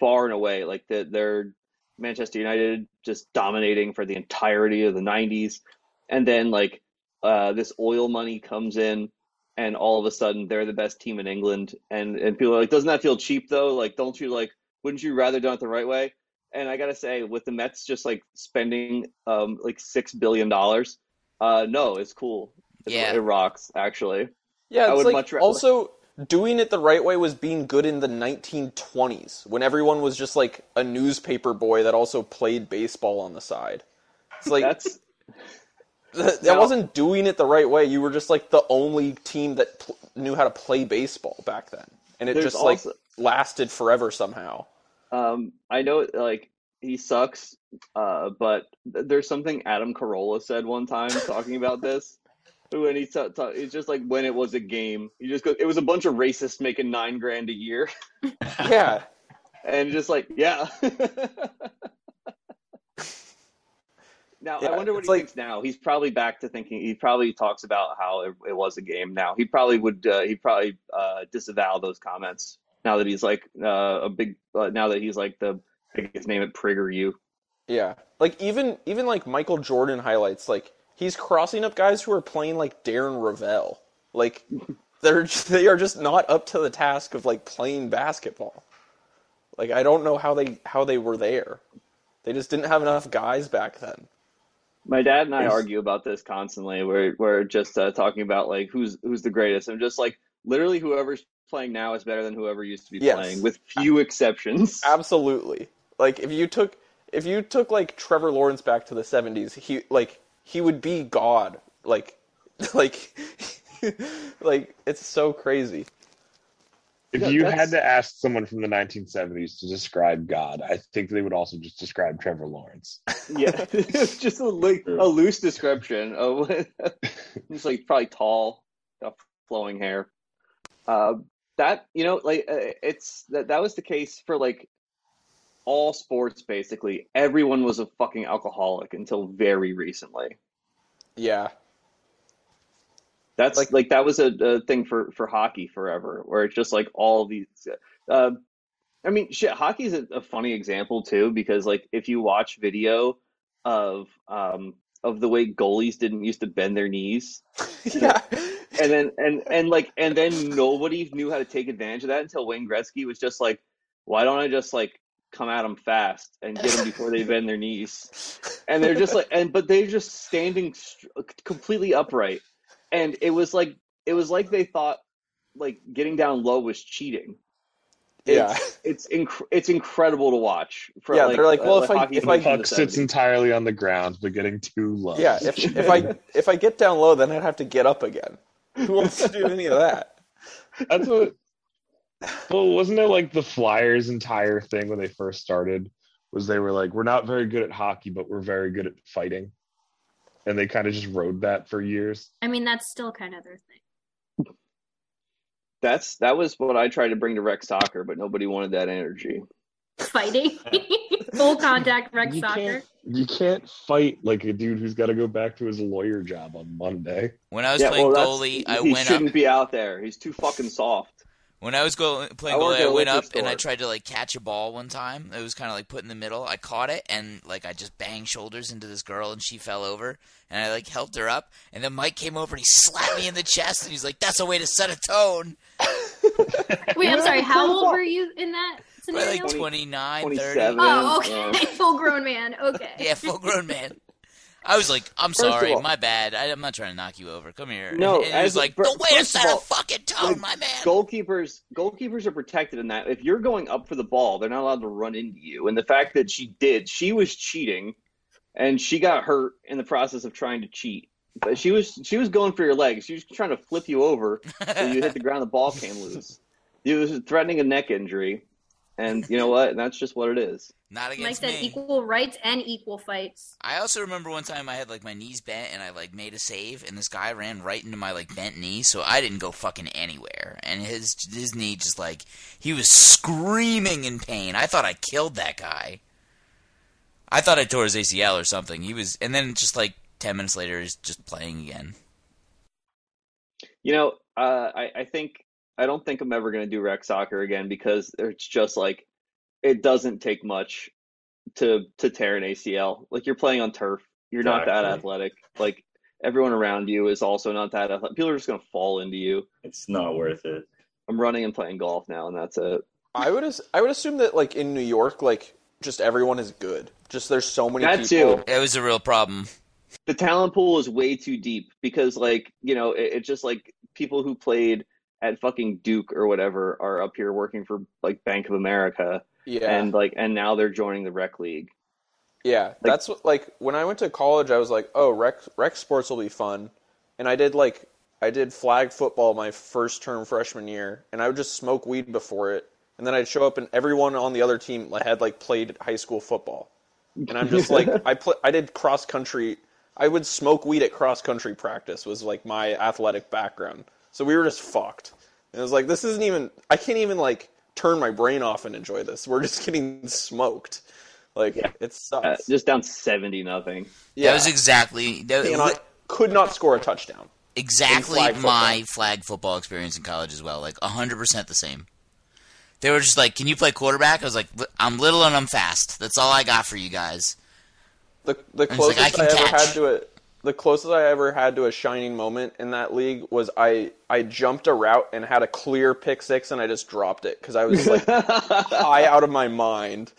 far and away like they're Manchester United just dominating for the entirety of the 90s, and then like this oil money comes in. And all of a sudden, they're the best team in England. And people are like, doesn't that feel cheap, though? Like, wouldn't you rather done it the right way? And I got to say, with the Mets just, like, spending, like, $6 billion, no, it's cool. It rocks, actually. Yeah, it's like, also, doing it the right way was being good in the 1920s, when everyone was just, like, a newspaper boy that also played baseball on the side. It's like... That wasn't doing it the right way. You were just like the only team that knew how to play baseball back then, and it just also, like lasted forever somehow. I know, like he sucks, but there's something Adam Carolla said one time talking about this. When he it's just like when it was a game, he just goes, "It was a bunch of racists making $9,000 a year." Yeah, and just like yeah. Now, yeah, I wonder what he thinks now. He's probably back to thinking. He probably talks about how it was a game now. He probably would disavow those comments now that he's like now that he's like the biggest name at PragerU. Yeah. Like even like Michael Jordan highlights, like he's crossing up guys who are playing like Darren Rovell. Like they are just not up to the task of like playing basketball. Like I don't know how they were there. They just didn't have enough guys back then. My dad and I argue about this constantly. We're just talking about like who's the greatest. I'm just like literally whoever's playing now is better than whoever used to be playing, with few exceptions. Absolutely. Like if you took like Trevor Lawrence back to the 70s, he would be God. Like it's so crazy. If you had to ask someone from the 1970s to describe God, I think they would also just describe Trevor Lawrence. Yeah, just a loose description of he's like probably tall, flowing hair. That was the case for like all sports basically. Everyone was a fucking alcoholic until very recently. Yeah. That's like that was a thing for hockey forever, where it's just like all these. I mean, shit, hockey is a funny example too, because like if you watch video of the way goalies didn't used to bend their knees, yeah, and then nobody knew how to take advantage of that until Wayne Gretzky was just like, why don't I just like come at them fast and get them before they bend their knees, and they're just like, but they're just standing completely upright. And it was like they thought like getting down low was cheating. It's incredible to watch. They're like, well, if I puck sits entirely on the ground, but getting too low. Yeah, if I get down low, then I'd have to get up again. Who wants to do any of that? That's what. Well, wasn't it like the Flyers' entire thing when they first started was they were like, we're not very good at hockey, but we're very good at fighting. And they kind of just rode that for years. I mean, that's still kind of their thing. That was what I tried to bring to rec soccer, but nobody wanted that energy. Fighting? Full contact rec soccer? You can't fight like a dude who's got to go back to his lawyer job on Monday. When I was playing goalie, I went up. He shouldn't be out there. He's too fucking soft. When I was playing goalie, I went up and I tried to like catch a ball one time. It was kind of like put in the middle. I caught it and like I just banged shoulders into this girl and she fell over. And I like helped her up. And then Mike came over and he slapped me in the chest and he's like, "That's a way to set a tone." Wait, I'm sorry. How old were you in that scenario? Probably like 29, 30. Oh, okay. Full grown man. Okay. Yeah, full grown man. I was like, "I'm sorry, my bad. I'm not trying to knock you over. Come here." No, and he was like, "The way to set a fucking tone, like, my man." Goalkeepers are protected in that. If you're going up for the ball, they're not allowed to run into you. And the fact that she was cheating, and she got hurt in the process of trying to cheat. But she was going for your legs. She was trying to flip you over, so you hit the ground. The ball came loose. It was threatening a neck injury, and you know what? And that's just what it is. Not against me. Mike said equal rights and equal fights. I also remember one time I had like my knees bent and I like made a save and this guy ran right into my like bent knee, so I didn't go fucking anywhere. And his knee just like, he was screaming in pain. I thought I killed that guy. I thought I tore his ACL or something. He was, and then just like 10 minutes later he's just playing again. You know, I don't think I'm ever going to do rec soccer again because it's just like, it doesn't take much to tear an ACL. Like, you're playing on turf. You're not that athletic. Like, everyone around you is also not that athletic. People are just going to fall into you. It's not worth it. I'm running and playing golf now, and that's it. I would assume that, like, in New York, like, just everyone is good. Just there's so many people. It was a real problem. The talent pool is way too deep because, like, you know, it's just, like, people who played at fucking Duke or whatever are up here working for, like, Bank of America. Yeah, and now they're joining the rec league. Yeah, like, that's what, like, when I went to college, I was like, oh, rec sports will be fun, and I did flag football my first term freshman year, and I would just smoke weed before it, and then I'd show up and everyone on the other team had like played high school football, and I'm just like, I did cross country. I would smoke weed at cross country practice was like my athletic background, so we were just fucked, and I was like, this isn't even. I can't even like turn my brain off and enjoy this. We're just getting smoked. Like, it sucks. Just down 70-0. Yeah. That was exactly... I could not score a touchdown. Exactly my flag football experience in college as well. Like, 100% the same. They were just like, can you play quarterback? I was like, I'm little and I'm fast. That's all I got for you guys. The closest I ever had to a shining moment in that league was I jumped a route and had a clear pick six and I just dropped it because I was like high out of my mind.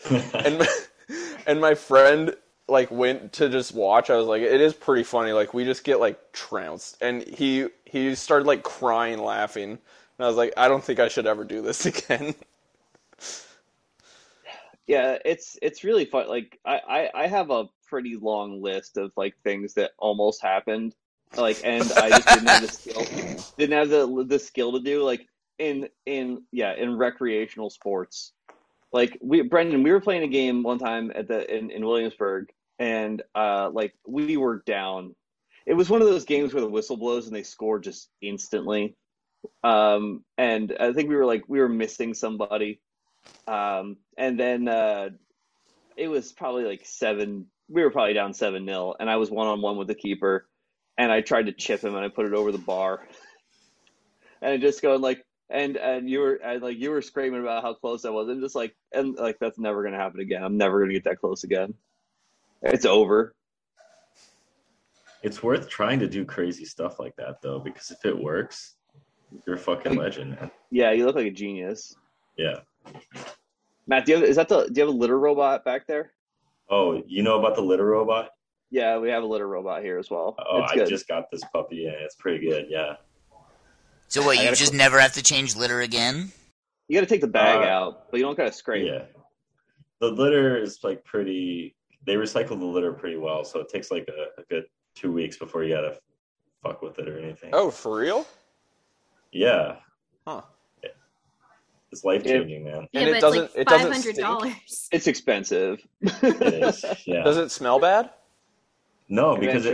And my friend like went to just watch. I was like, it is pretty funny. Like, we just get like trounced. And he started like crying, laughing. And I was like, I don't think I should ever do this again. Yeah, it's really fun. Like, I have a pretty long list of like things that almost happened, like, and I just didn't have the skill to do, like, in recreational sports. Like, we were playing a game one time at in Williamsburg, and like, we were down. It was one of those games where the whistle blows and they score just instantly, and I think we were missing somebody, and then it was probably like 7. We were probably down 7-0, and I was one-on-one with the keeper, And I tried to chip him, and I put it over the bar. And I just go like, you were screaming about how close I was, and just like, and like, that's never gonna happen again. I'm never gonna get that close again. It's over. It's worth trying to do crazy stuff like that though, because if it works, you're a fucking legend, man. Yeah, you look like a genius. Yeah. Matt, do you have a litter robot back there? Oh, you know about the litter robot? Yeah, we have a litter robot here as well. Oh, I just got this puppy, and it's pretty good, yeah. So what, you just never have to change litter again? You gotta take the bag out, but you don't gotta scrape. Yeah. The litter is like pretty, they recycle the litter pretty well, so it takes like a good 2 weeks before you gotta fuck with it or anything. Oh, for real? Yeah. Huh. It's life-changing, man. Yeah, and it doesn't $500. It's expensive. It is, yeah. Does it smell bad? No, because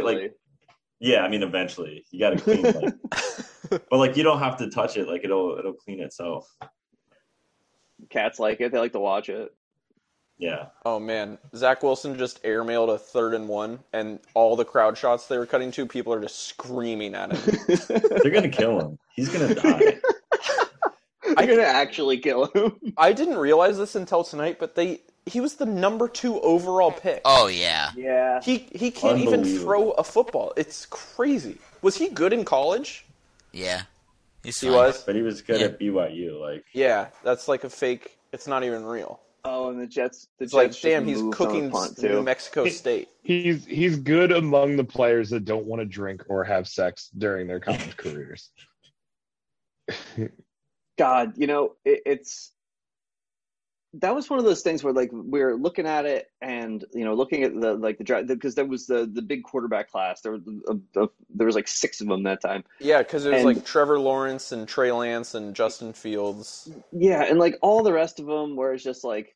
eventually you got to clean it. But like, you don't have to touch it. Like it'll clean itself. Cats like it. They like to watch it. Yeah. Oh man. Zach Wilson just airmailed a 3rd and 1, and all the crowd shots they were cutting to, people are just screaming at him. They're going to kill him. He's going to die. I'm going to actually kill him. I didn't realize this until tonight, but he was the number 2 overall pick. Oh, yeah. Yeah. He can't even throw a football. It's crazy. Was he good in college? Yeah. He was? But he was good at BYU. Like. Yeah, that's like a fake. It's not even real. Oh, and the Jets. It's like, damn, he's cooking New Mexico State. He's good among the players that don't want to drink or have sex during their college careers. God, you know, that was one of those things where, like, we were looking at it and, you know, looking at the draft, because there was the big quarterback class. There was like 6 of them that time. Yeah, because there was like Trevor Lawrence and Trey Lance and Justin Fields. Yeah, and like all the rest of them, where it's just like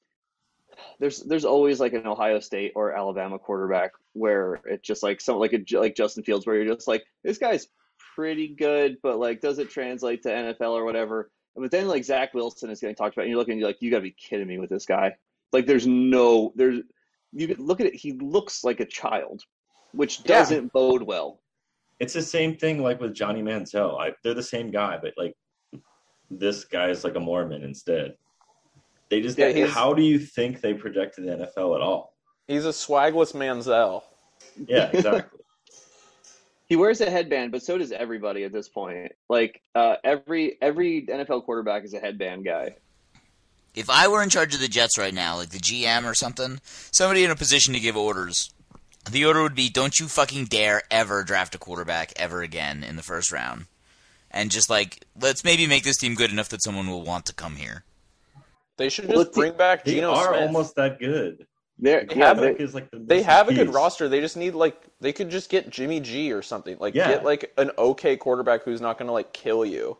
there's always like an Ohio State or Alabama quarterback where it's just like something like Justin Fields, where you're just like, this guy's pretty good, but like, does it translate to NFL or whatever? But then, like, Zach Wilson is getting talked about, and you're looking, and you're like, you gotta be kidding me with this guy. Like, you could look at it, he looks like a child, which doesn't bode well. It's the same thing, like, with Johnny Manziel. They're the same guy, but, like, this guy is like a Mormon instead. They just, how do you think they projected the NFL at all? He's a swagless Manziel. Yeah, exactly. He wears a headband, but so does everybody at this point. Like, every NFL quarterback is a headband guy. If I were in charge of the Jets right now, like the GM or something, somebody in a position to give orders, the order would be, don't you fucking dare ever draft a quarterback ever again in the first round. And just like, let's maybe make this team good enough that someone will want to come here. They should just bring back Geno Smith. They are almost that good. They have a good roster. They just need, like, they could just get Jimmy G or something. Like, get, like, an okay quarterback who's not going to, like, kill you.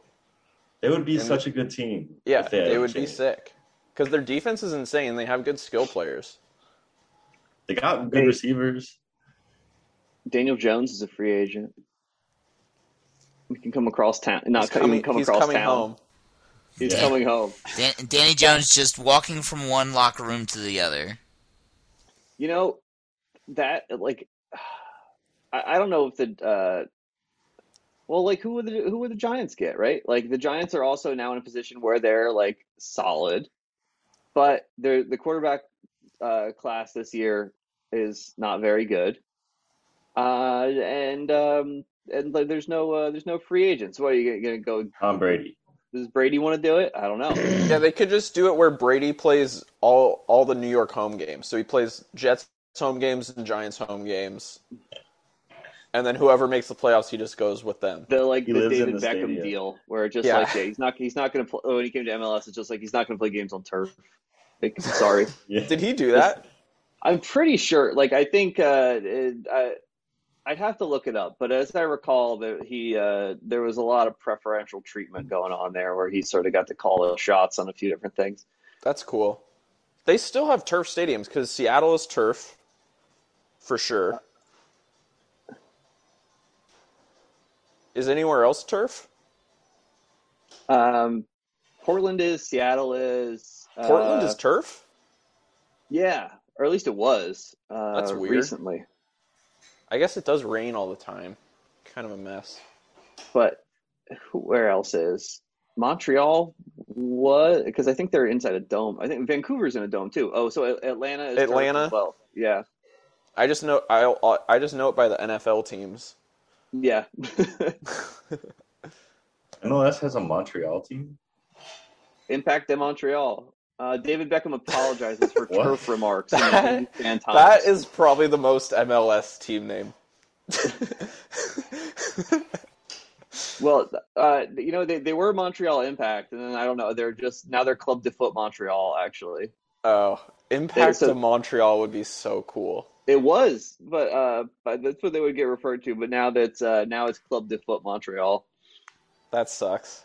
They would be such a good team. Yeah, they would be sick. Because their defense is insane. They have good skill players. They got good receivers. Daniel Jones is a free agent. We can come across town. He's coming home. He's coming home. Danny Jones just walking from one locker room to the other. You know, that, like, I don't know if who would the Giants get, right? Like, the Giants are also now in a position where they're, like, solid, but the quarterback class this year is not very good. And like, there's no free agents. What, are you going to go? Tom Brady. Does Brady want to do it? I don't know. Yeah, they could just do it where Brady plays all the New York home games. So he plays Jets home games and Giants home games. And then whoever makes the playoffs, he just goes with them. The David Beckham stadium deal, where just he's not going to play. When he came to MLS, it's just like, he's not going to play games on turf. Like, sorry. Yeah. Did he do that? I'm pretty sure. Like, I think I'd have to look it up, but as I recall, that there was a lot of preferential treatment going on there, where he sort of got to call the shots on a few different things. That's cool. They still have turf stadiums, because Seattle is turf, for sure. Is anywhere else turf? Portland is, Seattle is. Portland is turf? Yeah, or at least it was. That's weird. Recently. I guess it does rain all the time. kind of a mess. But where else is Montreal? What? Because I think they're inside a dome. I think Vancouver's in a dome too. Oh, so Atlanta is Atlanta. Well, yeah. I just know. I just know it by the NFL teams. Yeah. MLS has a Montreal team. Impact de Montreal. David Beckham apologizes for turf remarks. That is probably the most MLS team name. Well, you know, they were Montreal Impact, and then I don't know. They're just now they're Club de Foot Montreal, actually. Oh, Impact de Montreal would be so cool. It was, but that's what they would get referred to. But now that's now it's Club de Foot Montreal. That sucks.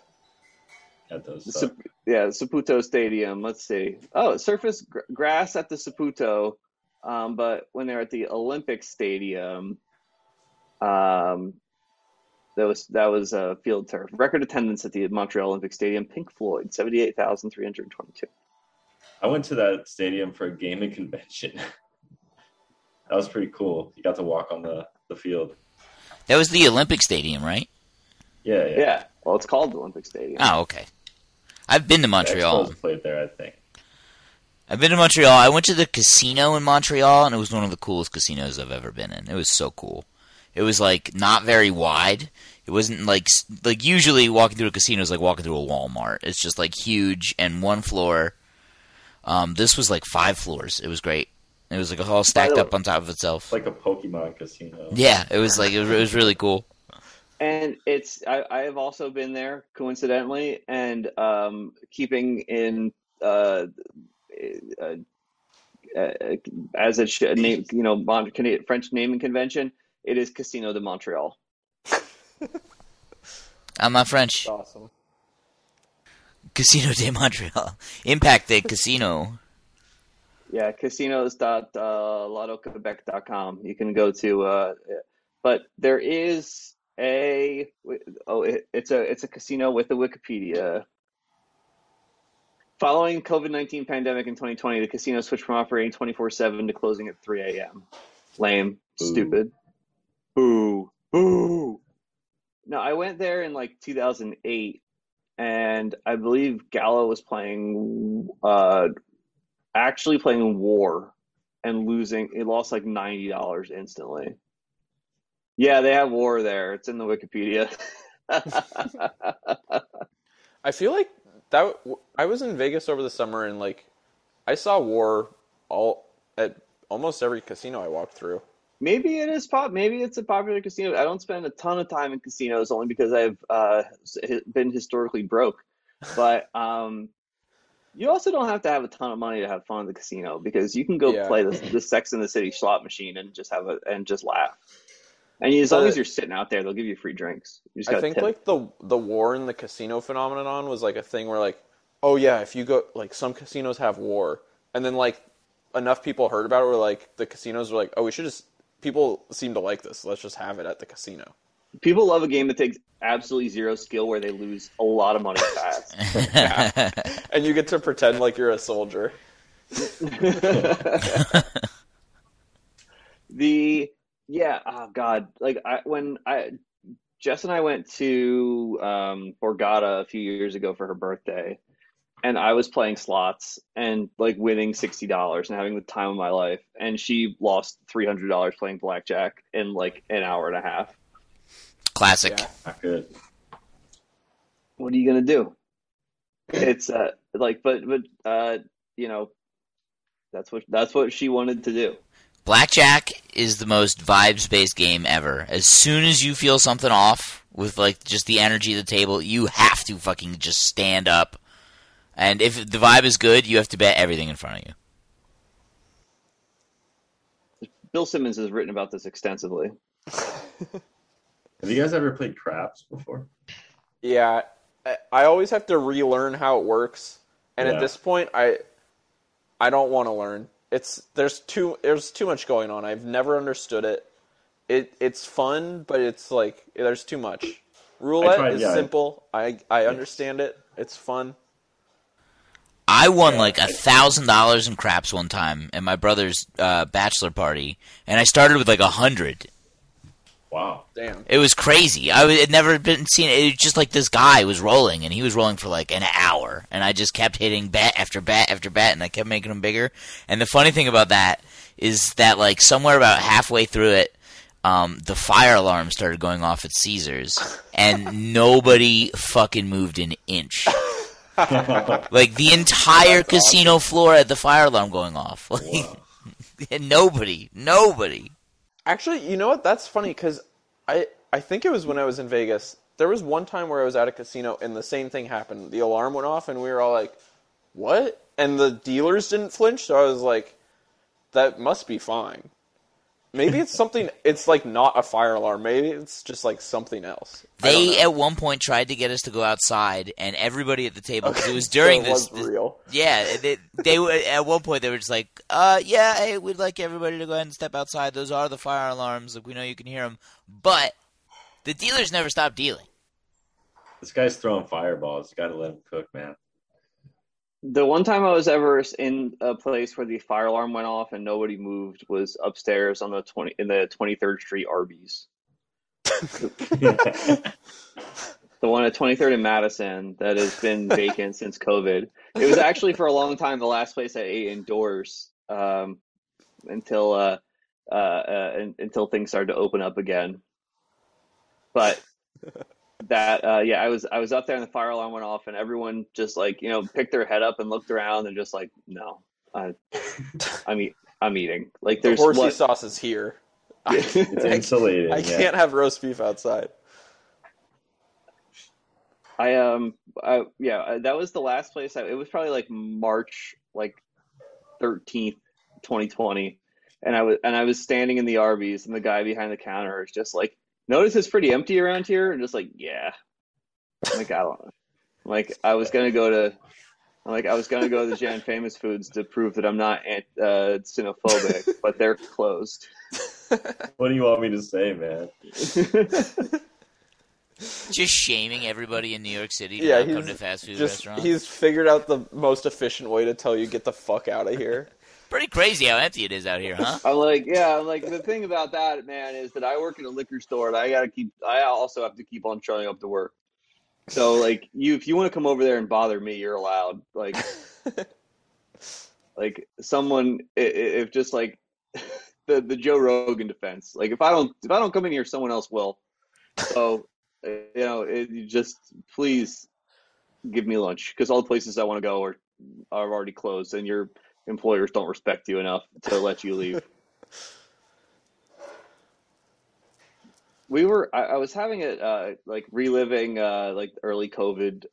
That does suck. Yeah, Saputo Stadium. Let's see. Oh, surface grass at the Saputo, but when they're at the Olympic Stadium, that was field turf. Record attendance at the Montreal Olympic Stadium. Pink Floyd, 78,322. I went to that stadium for a gaming convention. That was pretty cool. You got to walk on the field. That was the Olympic Stadium, right? Yeah. Yeah. Well, it's called the Olympic Stadium. Oh, okay. I've been to Montreal. Expos played there, I think. I've been to Montreal. I went to the casino in Montreal, and it was one of the coolest casinos I've ever been in. It was so cool. It was, like, not very wide. It wasn't, like usually walking through a casino is like walking through a Walmart. It's just, like, huge and one floor. This was, like, 5 floors. It was great. It was, like, all stacked up on top of itself. Like a Pokemon casino. Yeah, it was, like, it was really cool. And it's I have also been there, coincidentally, and keeping in as it should, name, you know, French naming convention, it is Casino de Montreal. I'm not French. That's awesome. Casino de Montreal. Impact de Casino. Yeah, casinos.lottoquebec.com. You can go to but there is it's a casino with a Wikipedia. Following COVID-19 pandemic in 2020, the casino switched from operating 24/7 to closing at 3 a.m. Lame, boo. Stupid, boo. No, I went there in like 2008, and I believe Gallo was playing, actually playing War, and losing. It lost like $90 instantly. Yeah, they have War there. It's in the Wikipedia. I feel like that. I was in Vegas over the summer, and like, I saw War all at almost every casino I walked through. Maybe it is Maybe it's a popular casino. I don't spend a ton of time in casinos only because I've been historically broke. But you also don't have to have a ton of money to have fun at the casino because you can go play the Sex and the City slot machine and just laugh. And as long as you're sitting out there, they'll give you free drinks. You just tip. Like the War in the casino phenomenon was like a thing where like, oh yeah, if you go like some casinos have War, and then like enough people heard about it where like the casinos were like, oh, we should just people seem to like this. Let's just have it at the casino. People love a game that takes absolutely zero skill where they lose a lot of money fast. Yeah. And you get to pretend like you're a soldier. Yeah, oh God. Like Jess and I went to Borgata a few years ago for her birthday, and I was playing slots and like winning $60 and having the time of my life, and she lost $300 playing blackjack in like an hour and a half. Classic. Yeah, not good. What are you gonna do? It's you know, that's what she wanted to do. Blackjack is the most vibes-based game ever. As soon as you feel something off with, like, just the energy of the table, you have to fucking just stand up. And if the vibe is good, you have to bet everything in front of you. Bill Simmons has written about this extensively. Have you guys ever played craps before? Yeah. I always have to relearn how it works. And at this point, I don't want to learn. There's too much going on. I've never understood it. It's fun, but it's like there's too much. Roulette is simple. I understand it. It's fun. I won like $1,000 in craps one time at my brother's bachelor party, and I started with like 100. Wow. Damn. It was crazy. I had never been seen it. It was just like this guy was rolling, and he was rolling for like an hour, and I just kept hitting bat after bat after bat, and I kept making him bigger. And the funny thing about that is that like somewhere about halfway through it, the fire alarm started going off at Caesars, and nobody fucking moved an inch. Like the entire That's casino awesome. Floor had the fire alarm going off. Like, and nobody. Actually, you know what? That's funny because I think it was when I was in Vegas. There was one time where I was at a casino and the same thing happened. The alarm went off and we were all like, what? And the dealers didn't flinch. So I was like, that must be fine. Maybe it's something – it's like not a fire alarm. Maybe it's just like something else. They at one point tried to get us to go outside, and everybody at the table – because it was during this – It was real. Yeah. They were, at one point they were just like, yeah, hey, we'd like everybody to go ahead and step outside. Those are the fire alarms. Like, we know you can hear them. But the dealers never stopped dealing. This guy's throwing fireballs. You got to let him cook, man. The one time I was ever in a place where the fire alarm went off and nobody moved was upstairs on the 23rd Street Arby's. The one at 23rd and Madison that has been vacant since COVID. It was actually for a long time the last place I ate indoors until things started to open up again. But that I was up there and the fire alarm went off and everyone just like, you know, picked their head up and looked around and just like, no, I'm eating. Like there's the horsey sauce is here. It's insulated. I can't have roast beef outside. That was the last place. It was probably like March like 13th, 2020, and I was standing in the Arby's and the guy behind the counter is just like, notice it's pretty empty around here, and just like, yeah. I'm like, I don't know. I'm like, I was gonna go to the Jan Famous Foods to prove that I'm not xenophobic, but they're closed. What do you want me to say, man? Just shaming everybody in New York City to not come to fast food restaurants. He's figured out the most efficient way to tell you get the fuck out of here. Pretty crazy how empty it is out here, huh? I'm like the thing about that, man, is that I work in a liquor store and I also have to keep on showing up to work. So like if you want to come over there and bother me, you're allowed. Like like someone, if just like the Joe Rogan defense, like if I don't come in here, someone else will. So you know, you just please give me lunch because all the places I want to go are already closed and you're employers don't respect you enough to let you leave. I was reliving early COVID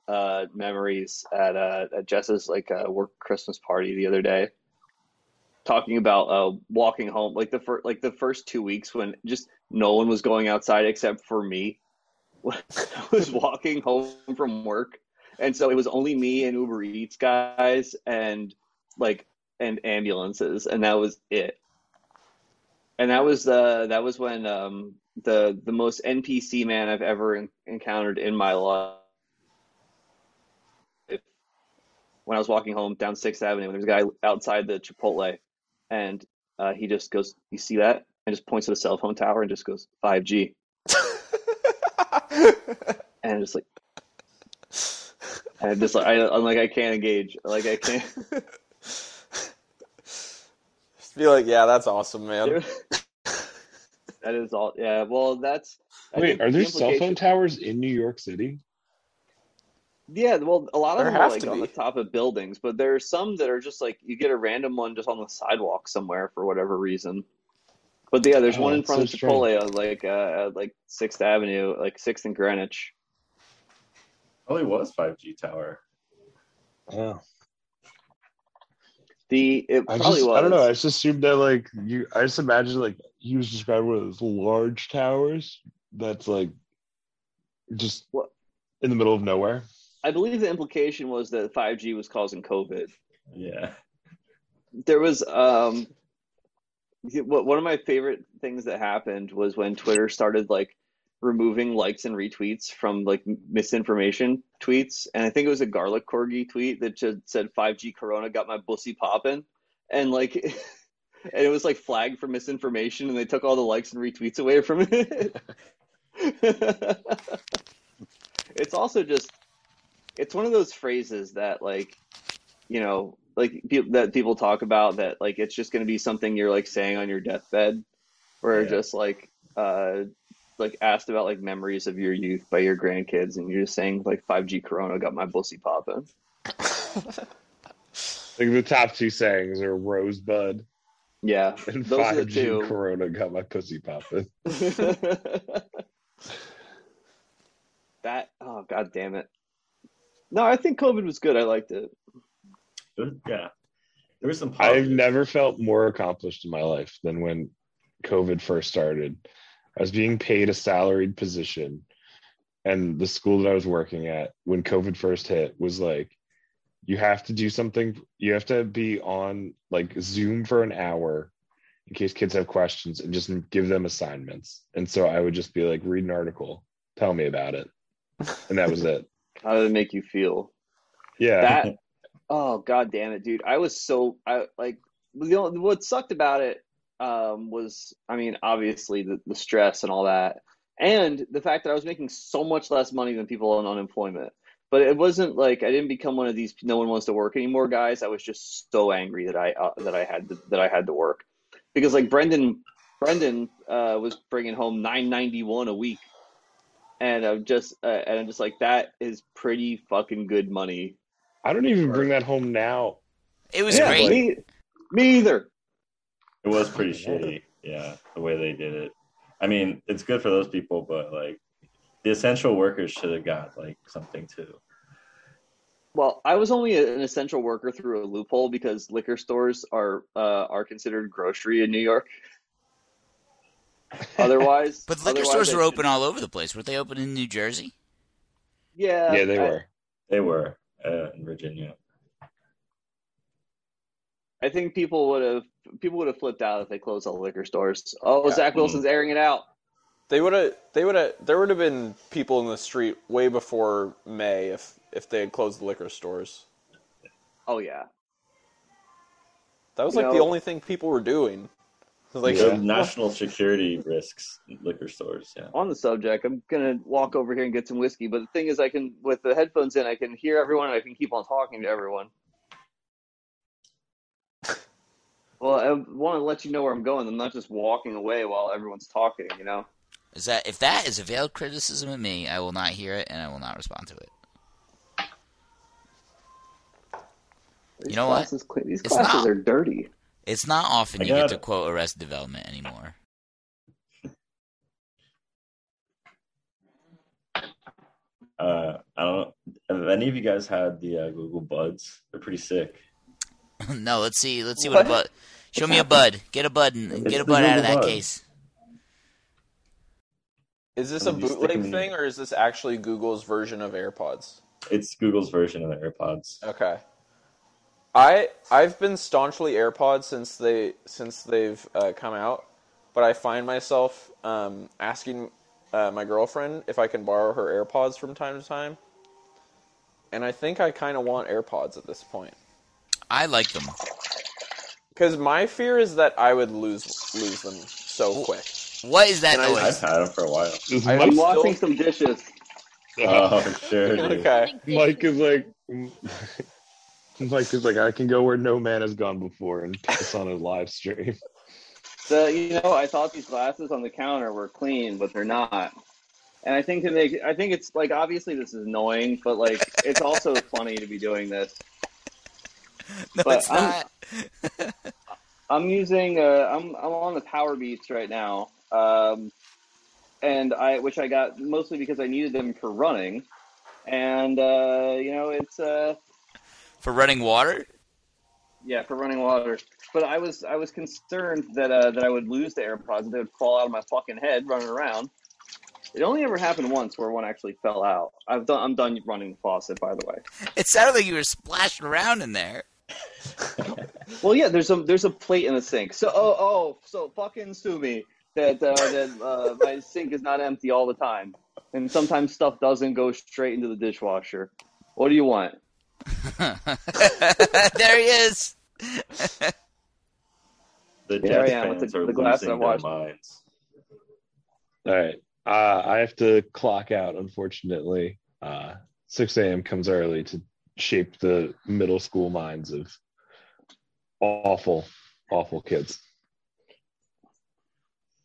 memories at Jess's work Christmas party the other day, talking about walking home the first 2 weeks when just no one was going outside except for me. I was walking home from work, and so it was only me and Uber Eats guys and ambulances, and that was it. And that was when the most NPC man I've ever encountered in my life. When I was walking home down 6th Avenue, there's a guy outside the Chipotle, and he just goes, "You see that?" and just points at a cell phone tower and just goes, "5G." And I'm just like, I can't engage, like I can't. Be like, yeah, that's awesome, man. That is all. Yeah, well, that's. Wait, are there cell phone towers in New York City? Yeah, well, a lot of them are like on the top of buildings, but there are some that are just like you get a random one just on the sidewalk somewhere for whatever reason. But yeah, there's one in front of Chipotle, on like 6th Avenue, like 6th and Greenwich. Probably was 5G tower. Yeah. I don't know. I just assumed that I just imagined he was describing one of those large towers that's just in the middle of nowhere. I believe the implication was that 5G was causing COVID. Yeah. There was one of my favorite things that happened was when Twitter started removing likes and retweets from misinformation tweets, and I think it was a garlic corgi tweet that just said 5G Corona got my bussy poppin', and and it was like flagged for misinformation, and they took all the likes and retweets away from it. It's also just, it's one of those phrases that, like, you know, like that people talk about, that like it's just going to be something you're like saying on your deathbed, or just like asked about like memories of your youth by your grandkids, and you're just saying like 5G Corona got my bussy poppin'. Like the top two sayings are Rosebud. Yeah. And those 5G are the two. Corona got my pussy poppin'. Oh, God damn it. No, I think COVID was good. I liked it. Yeah. There was some I've never felt more accomplished in my life than when COVID first started. I was being paid a salaried position, and the school that I was working at when COVID first hit was like, you have to do something. You have to be on like Zoom for an hour in case kids have questions, and just give them assignments. And so I would just be like, read an article, tell me about it. And that was it. How did it make you feel? Yeah. That, oh, God damn it, dude. I was so, I like, you know, what sucked about it was, I mean, obviously the stress and all that, and the fact that I was making so much less money than people on unemployment. But it wasn't like I didn't become one of these no one wants to work anymore guys. I was just so angry that I had to work, because like Brendan was bringing home $9.91 a week, and I'm just like, that is pretty fucking good money. I don't even bring that home now. It was great. Me either. It was pretty shitty. Yeah, the way they did it. I mean, it's good for those people, but like, the essential workers should have got like something too. Well, I was only an essential worker through a loophole, because liquor stores are considered grocery in New York. Otherwise, but liquor stores were open all over the place. Were they open in New Jersey? Yeah, yeah, they were. They were in Virginia. I think people would have flipped out if they closed all the liquor stores. Oh, yeah. Zach Wilson's airing it out. There would have been people in the street way before May if they had closed the liquor stores. Oh yeah. That was the only thing people were doing. Like national security risks, liquor stores. Yeah. On the subject, I'm gonna walk over here and get some whiskey. But the thing is, I can, with the headphones in, I can hear everyone, and I can keep on talking to everyone. Well, I want to let you know where I'm going. I'm not just walking away while everyone's talking. You know. Is that if that is a veiled criticism of me, I will not hear it, and I will not respond to it. These, you know, classes, what? These classes are dirty. It's not often you get to quote Arrested Development anymore. I don't know. Have any of you guys had the Google Buds? They're pretty sick. No, let's see what a bud. Show me a bud. Get a bud and get a bud out of that case. Is this a bootleg thing, or is this actually Google's version of AirPods? It's Google's version of the AirPods. Okay. I've been staunchly AirPods since they've come out, but I find myself asking my girlfriend if I can borrow her AirPods from time to time, and I think I kind of want AirPods at this point. I like them. Because my fear is that I would lose them so quick. What is that noise? I've had them for a while. I'm washing some dishes. Oh, sure. Okay. Mike is like, I can go where no man has gone before and piss on a live stream. So, you know, I thought these glasses on the counter were clean, but they're not. And I think it's like, obviously this is annoying, but like, it's also funny to be doing this. No, but it's not. I'm on the Powerbeats right now. Which I got mostly because I needed them for running, and you know, it's for running water. Yeah, for running water. But I was concerned that I would lose the AirPods and they would fall out of my fucking head running around. It only ever happened once where one actually fell out. I'm done running the faucet, by the way. It sounded like you were splashing around in there. Well, yeah, there's a plate in the sink. So so fucking sue me. That my sink is not empty all the time, and sometimes stuff doesn't go straight into the dishwasher. What do you want? There he is. The Jets fans are losing their minds. All right. I have to clock out, unfortunately. 6 a.m. comes early to shape the middle school minds of awful kids.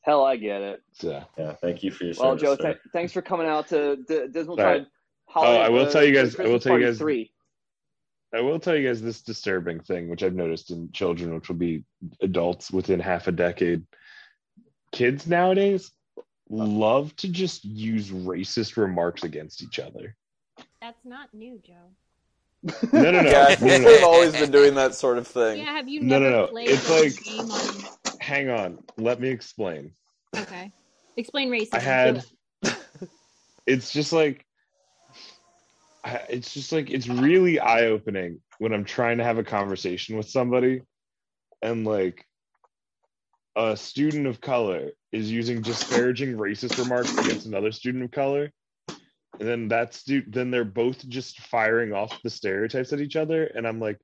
Hell, I get it. So, yeah, thank you for your service. Well, Joe, thanks for coming out to Dismal Tide. Right. I will tell you guys. I will tell you guys this disturbing thing, which I've noticed in children, which will be adults within half a decade. Kids nowadays love to just use racist remarks against each other. That's not new, Joe. No. Yeah, I think we've always been doing that sort of thing. Yeah, have you never played game on... Hang on, let me explain. Okay. Explain racism. It's really eye-opening when I'm trying to have a conversation with somebody and a student of color is using disparaging racist remarks against another student of color, and then then they're both just firing off the stereotypes at each other, and I'm like,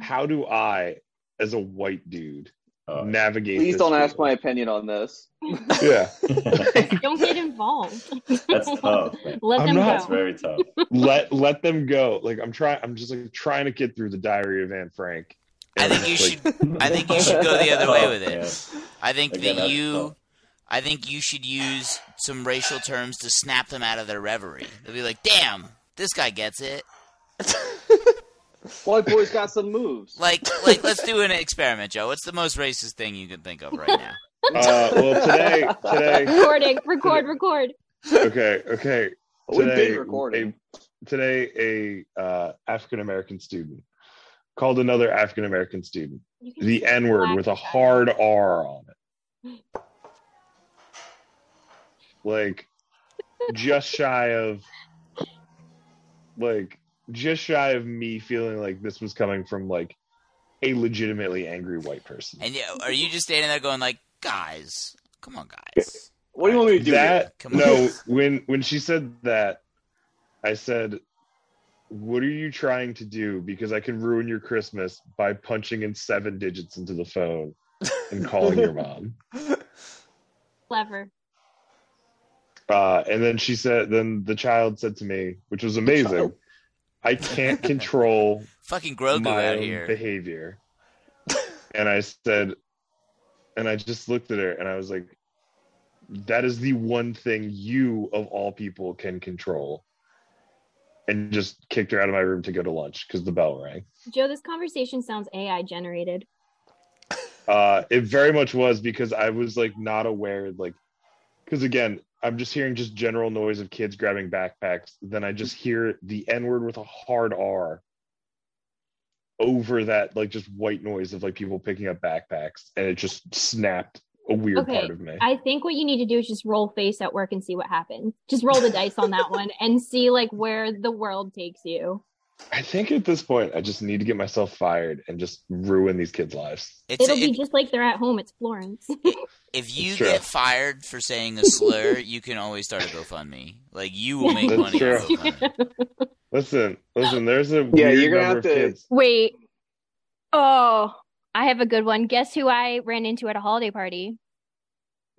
how do I, as a white dude, navigate? Please don't ask my opinion on this. Yeah. Don't get involved. That's tough. Let them go. That's very tough. Let them go. I'm just trying to get through the Diary of Anne Frank. I think you should go the other way with it. Yeah. I think you should use some racial terms to snap them out of their reverie. They'll be like, "Damn, this guy gets it." White boy's got some moves. Let's do an experiment, Joe. What's the most racist thing you can think of right now? Today. Record. Okay. We've been recording. Today, African American student called another African American student the N-word with a hard R on it. Just shy of me feeling like this was coming from a legitimately angry white person. And yeah, are you just standing there going guys, come on, guys. What do you want me to do? When she said that, I said, what are you trying to do? Because I can ruin your Christmas by punching in 7 digits into the phone and calling your mom. Clever. And then she said, the child said to me, which was amazing, I can't control fucking Grogu my out own here. Behavior. And I said, and I just looked at her and I was like, that is the one thing you of all people can control. And just kicked her out of my room to go to lunch because the bell rang. Joe, this conversation sounds AI generated. It very much was, because I was not aware, because again, I'm just hearing just general noise of kids grabbing backpacks. Then I just hear the N-word with a hard R over that just white noise of people picking up backpacks, and it just snapped a weird part of me. I think what you need to do is just roll face at work and see what happens. Just roll the dice on that one and see where the world takes you. I think at this point I just need to get myself fired and just ruin these kids' lives. It'll be just like they're at home. It's Florence. If you get fired for saying a slur, you can always start a GoFundMe. You will make money. Listen. There's a weird number of kids. Wait. Oh, I have a good one. Guess who I ran into at a holiday party?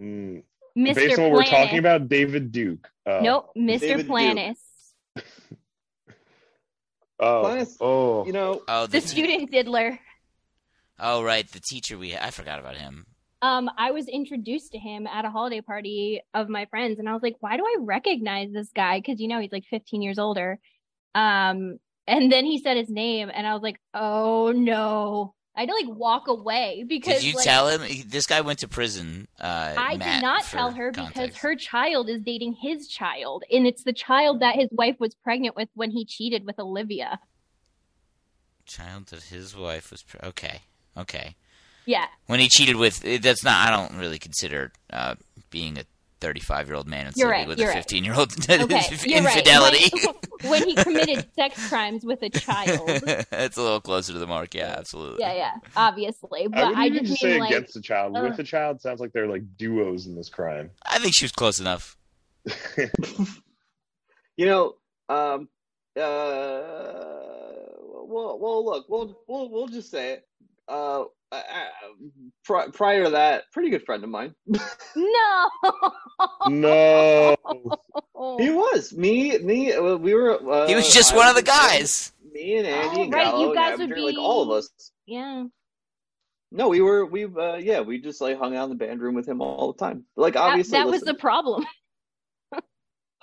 Mm. Mr. Based on what we're talking about, David Duke. Nope, Mr. David Planis. Duke. The student diddler. Oh, right, the teacher I forgot about him. I was introduced to him at a holiday party of my friends, and I was like, why do I recognize this guy? Because, he's 15 years older. And then he said his name, and I was like, oh, no. I had to, walk away because... Did you tell him? This guy went to prison, I Matt, did not tell her because her child is dating his child, and it's the child that his wife was pregnant with when he cheated with Olivia. Child that his wife was... Okay. Yeah. When he cheated with, that's not, I don't really consider being a 35-year-old man and sleeping with a 15-year-old infidelity. Right. When he committed sex crimes with a child. That's a little closer to the mark. Yeah, absolutely. Yeah, obviously. But I didn't just say against a child. With a child sounds like they're duos in this crime. I think she was close enough. Well, look, we'll just say it. prior to that, pretty good friend of mine. No. No. He was. Me, we were. He was just one of the guys. Me and Andy and Gallo. Right, you guys would be. Like, all of us. Yeah. No, we just like hung out in the band room with him all the time. Like, obviously. That was the problem.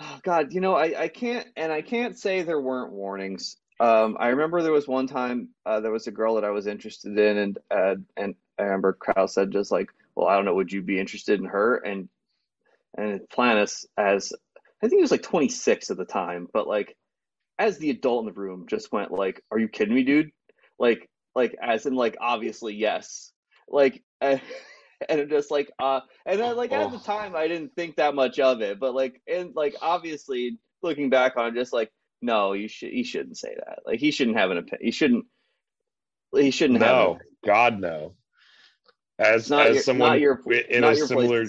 Oh, God, I can't say there weren't warnings. I remember there was one time there was a girl that I was interested in, and I remember Kyle said just like, well, I don't know, would you be interested in her? And Planis, as I think he was like 26 at the time, but like as the adult in the room, just went like, are you kidding me, dude? Like as in like obviously yes, like and just like and I, like at the time I didn't think that much of it, but like and like obviously looking back on it, just like. No, he shouldn't say that. Like he shouldn't have an opinion. He shouldn't have. No, God no. As someone in a similar,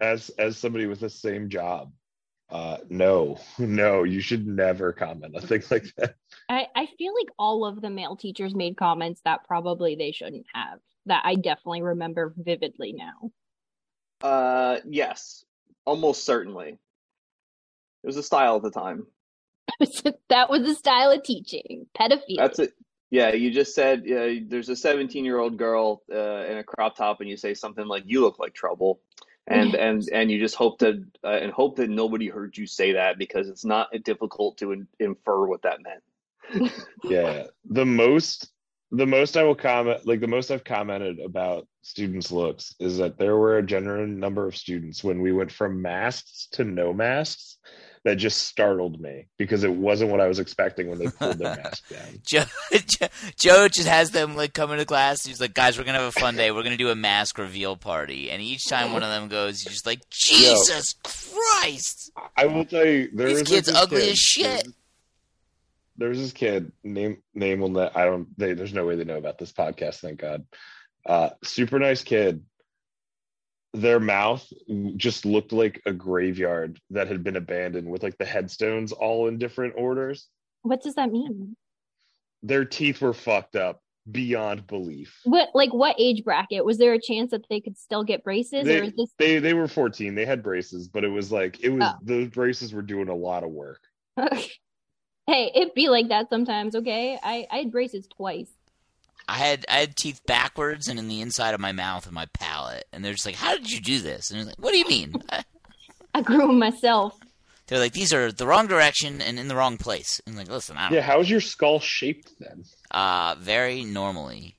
as somebody with the same job, no, you should never comment on things like that. I feel like all of the male teachers made comments that probably they shouldn't have. That I definitely remember vividly now. Yes, almost certainly. It was a style at the time. That was the style of teaching. Pedophilia. That's it. Yeah, you just said there's a 17-year-old girl in a crop top, and you say something like "You look like trouble," and you just hope that and hope that nobody heard you say that because it's not difficult to infer what that meant. Yeah, the most I will comment, like the most I've commented about students' looks is that there were a genuine number of students when we went from masks to no masks. That just startled me because it wasn't what I was expecting when they pulled their mask down. Joe just has them like come into class. He's like, guys, we're going to have a fun day. We're going to do a mask reveal party. And each time one of them goes, you're just like, Jesus Christ. I will tell you. These kids ugly as shit. There's this kid name on that. There's no way they know about this podcast. Thank God. Super nice kid. Their mouth just looked like a graveyard that had been abandoned with like the headstones all in different orders. What does that mean? Their teeth were fucked up beyond belief. What age bracket? Was there a chance that they could still get braces? Or is this... They were 14. They had braces, but it was those braces were doing a lot of work. Hey, it'd be like that sometimes, okay? I had braces twice. I had teeth backwards and in the inside of my mouth and my palate. And they're just like, how did you do this? And I was like, what do you mean? I grew them myself. They're like, these are the wrong direction and in the wrong place. And I'm like, listen, I don't know. How is your skull shaped then? Very normally.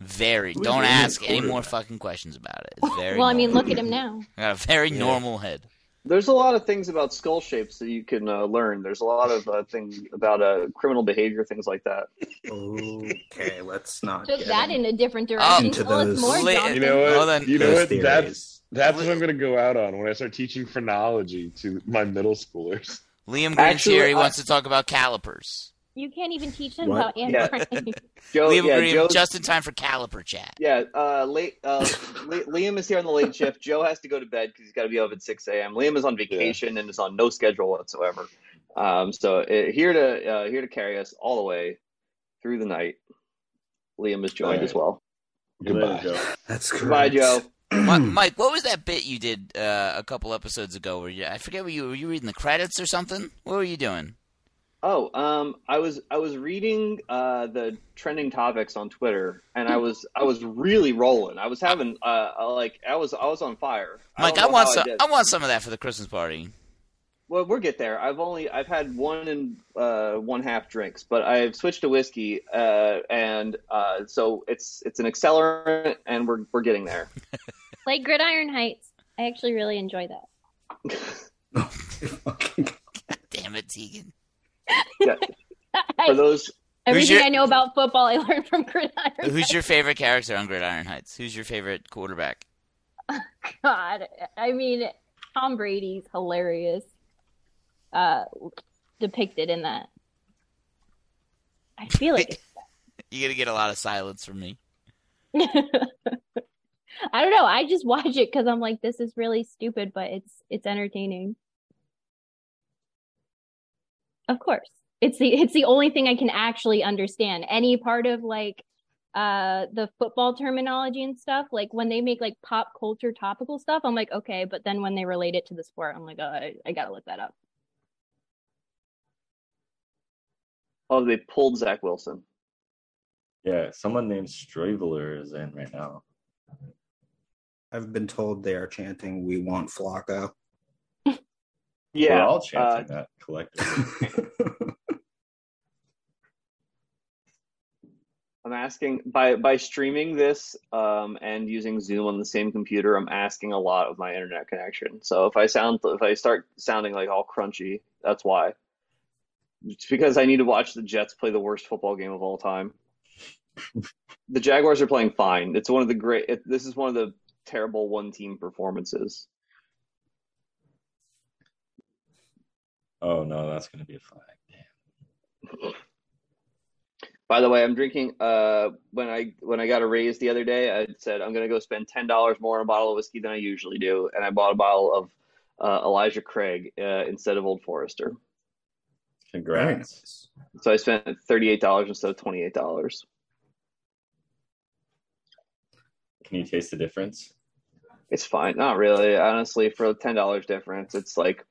Very. Don't ask any more fucking questions about it. It's very well, normal. I mean, look at him now. I got a very normal head. There's a lot of things about skull shapes that you can learn. There's a lot of things about criminal behavior, things like that. Okay, let's not took that in a different direction. Into those. You know what? That's what I'm going to go out on when I start teaching phrenology to my middle schoolers. Liam Green-Cherry wants to talk about calipers. You can't even teach them about anatomy. Yeah. Liam Green, just in time for caliper chat. Yeah, Liam is here on the late shift. Joe has to go to bed because he's got to be up at 6 a.m. Liam is on vacation and is on no schedule whatsoever. So here to carry us all the way through the night. Liam is joined as well. Goodbye, Joe. That's correct. Goodbye, Joe. Mike, what was that bit you did a couple episodes ago? I forget what were you reading the credits or something? What were you doing? Oh, I was reading the trending topics on Twitter, and I was really rolling. I was having I was on fire. Mike, I want some of that for the Christmas party. Well, we'll get there. I've had one and one half drinks, but I've switched to whiskey, and so it's an accelerant, and we're getting there. Like Gridiron Heights, I actually really enjoy that. God damn it, Tegan. Yeah. For those, everything I know about football I learned from Gridiron Heights. Who's your favorite character on Gridiron Heights? Who's your favorite quarterback? God, I mean, Tom Brady's hilarious depicted in that. I feel like you're going to get a lot of silence from me. I don't know. I just watch it because I'm like, this is really stupid, but it's entertaining. Of course. It's the only thing I can actually understand. Any part of like the football terminology and stuff. Like when they make like pop culture topical stuff, I'm like, okay. But then when they relate it to the sport, I'm like, oh, I gotta look that up. Oh, they pulled Zach Wilson. Yeah, someone named Straveler is in right now. I've been told they are chanting, "We want Flacco." Yeah. We're all chanting that collectively. I'm asking, by streaming this and using Zoom on the same computer, I'm asking a lot of my internet connection. So if I start sounding like all crunchy, that's why. It's because I need to watch the Jets play the worst football game of all time. The Jaguars are playing fine. It's one of the great. This is one of the terrible one-team performances. Oh no, that's going to be a flag. Damn. By the way, I'm drinking. When I got a raise the other day, I said I'm going to go spend $10 more on a bottle of whiskey than I usually do, and I bought a bottle of Elijah Craig instead of Old Forester. Congrats! Nice. So I spent $38 instead of $28. Can you taste the difference? It's fine. Not really. Honestly, for a $10 difference, it's like,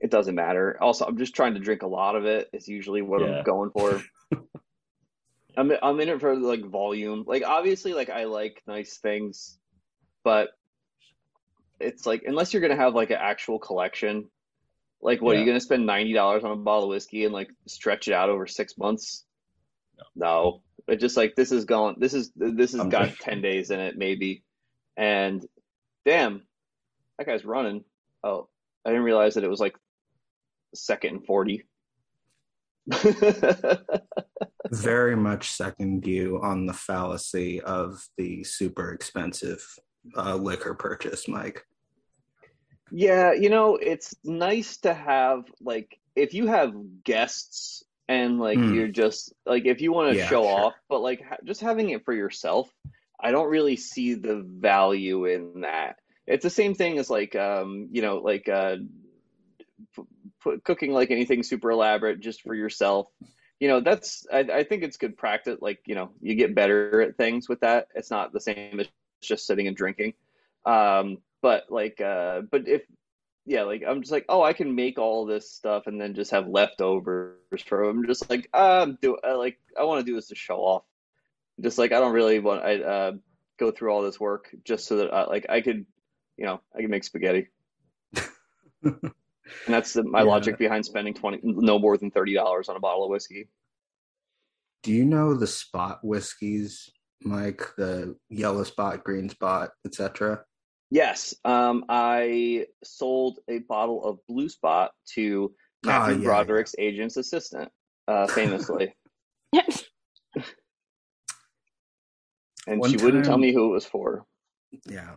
it doesn't matter. Also, I'm just trying to drink a lot of it. It's usually what I'm going for. I'm in it for like volume. Like obviously, like I like nice things, but it's like, unless you're going to have like an actual collection, like what are you going to spend $90 on a bottle of whiskey and like stretch it out over 6 months? No. But just like this has got 10 days in it maybe, and damn, that guy's running. Oh, I didn't realize that it was like second and 40. Very much second view on the fallacy of the super expensive liquor purchase, Mike. Yeah, you know, it's nice to have, like, if you have guests and like you're just like, if you want to show off, but like just having it for yourself, I don't really see the value in that. It's the same thing as like, you know, like cooking like anything super elaborate just for yourself. You know, that's, I think it's good practice. Like, you know, you get better at things with that. It's not the same as just sitting and drinking. But like, but if, yeah, like I'm just like, oh, I can make all this stuff and then just have leftovers for. I'm just like, I want to do this to show off. Just like I don't really want I go through all this work just so that like I could, you know, I can make spaghetti. And that's my logic behind spending no more than $30 on a bottle of whiskey. Do you know the spot whiskeys, Mike? The yellow spot, green spot, etc. Yes, I sold a bottle of Blue Spot to Matthew Broderick's agent's assistant, famously. And one she wouldn't tell me who it was for. Yeah,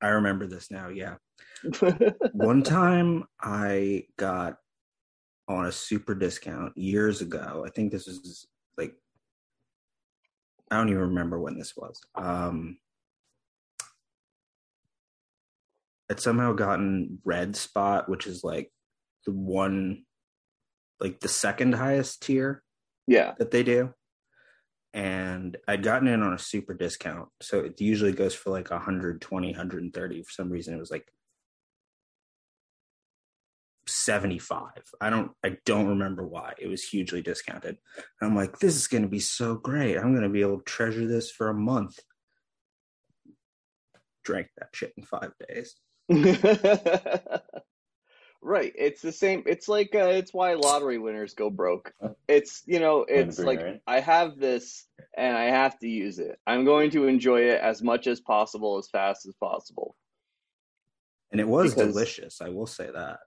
I remember this now, yeah. One time I got on a super discount years ago. I think this was like, I don't even remember when this was. I'd somehow gotten Red Spot, which is like the one, like the second highest tier that they do. And I'd gotten in on a super discount. So it usually goes for like 120, 130. For some reason, it was like 75. I don't remember why. It was hugely discounted. And I'm like, this is going to be so great. I'm going to be able to treasure this for a month. Drank that shit in 5 days. Right. It's the same. It's like, it's why lottery winners go broke. It's, you know, it's like, right? I have this and I have to use it. I'm going to enjoy it as much as possible, as fast as possible. And it was delicious. I will say that.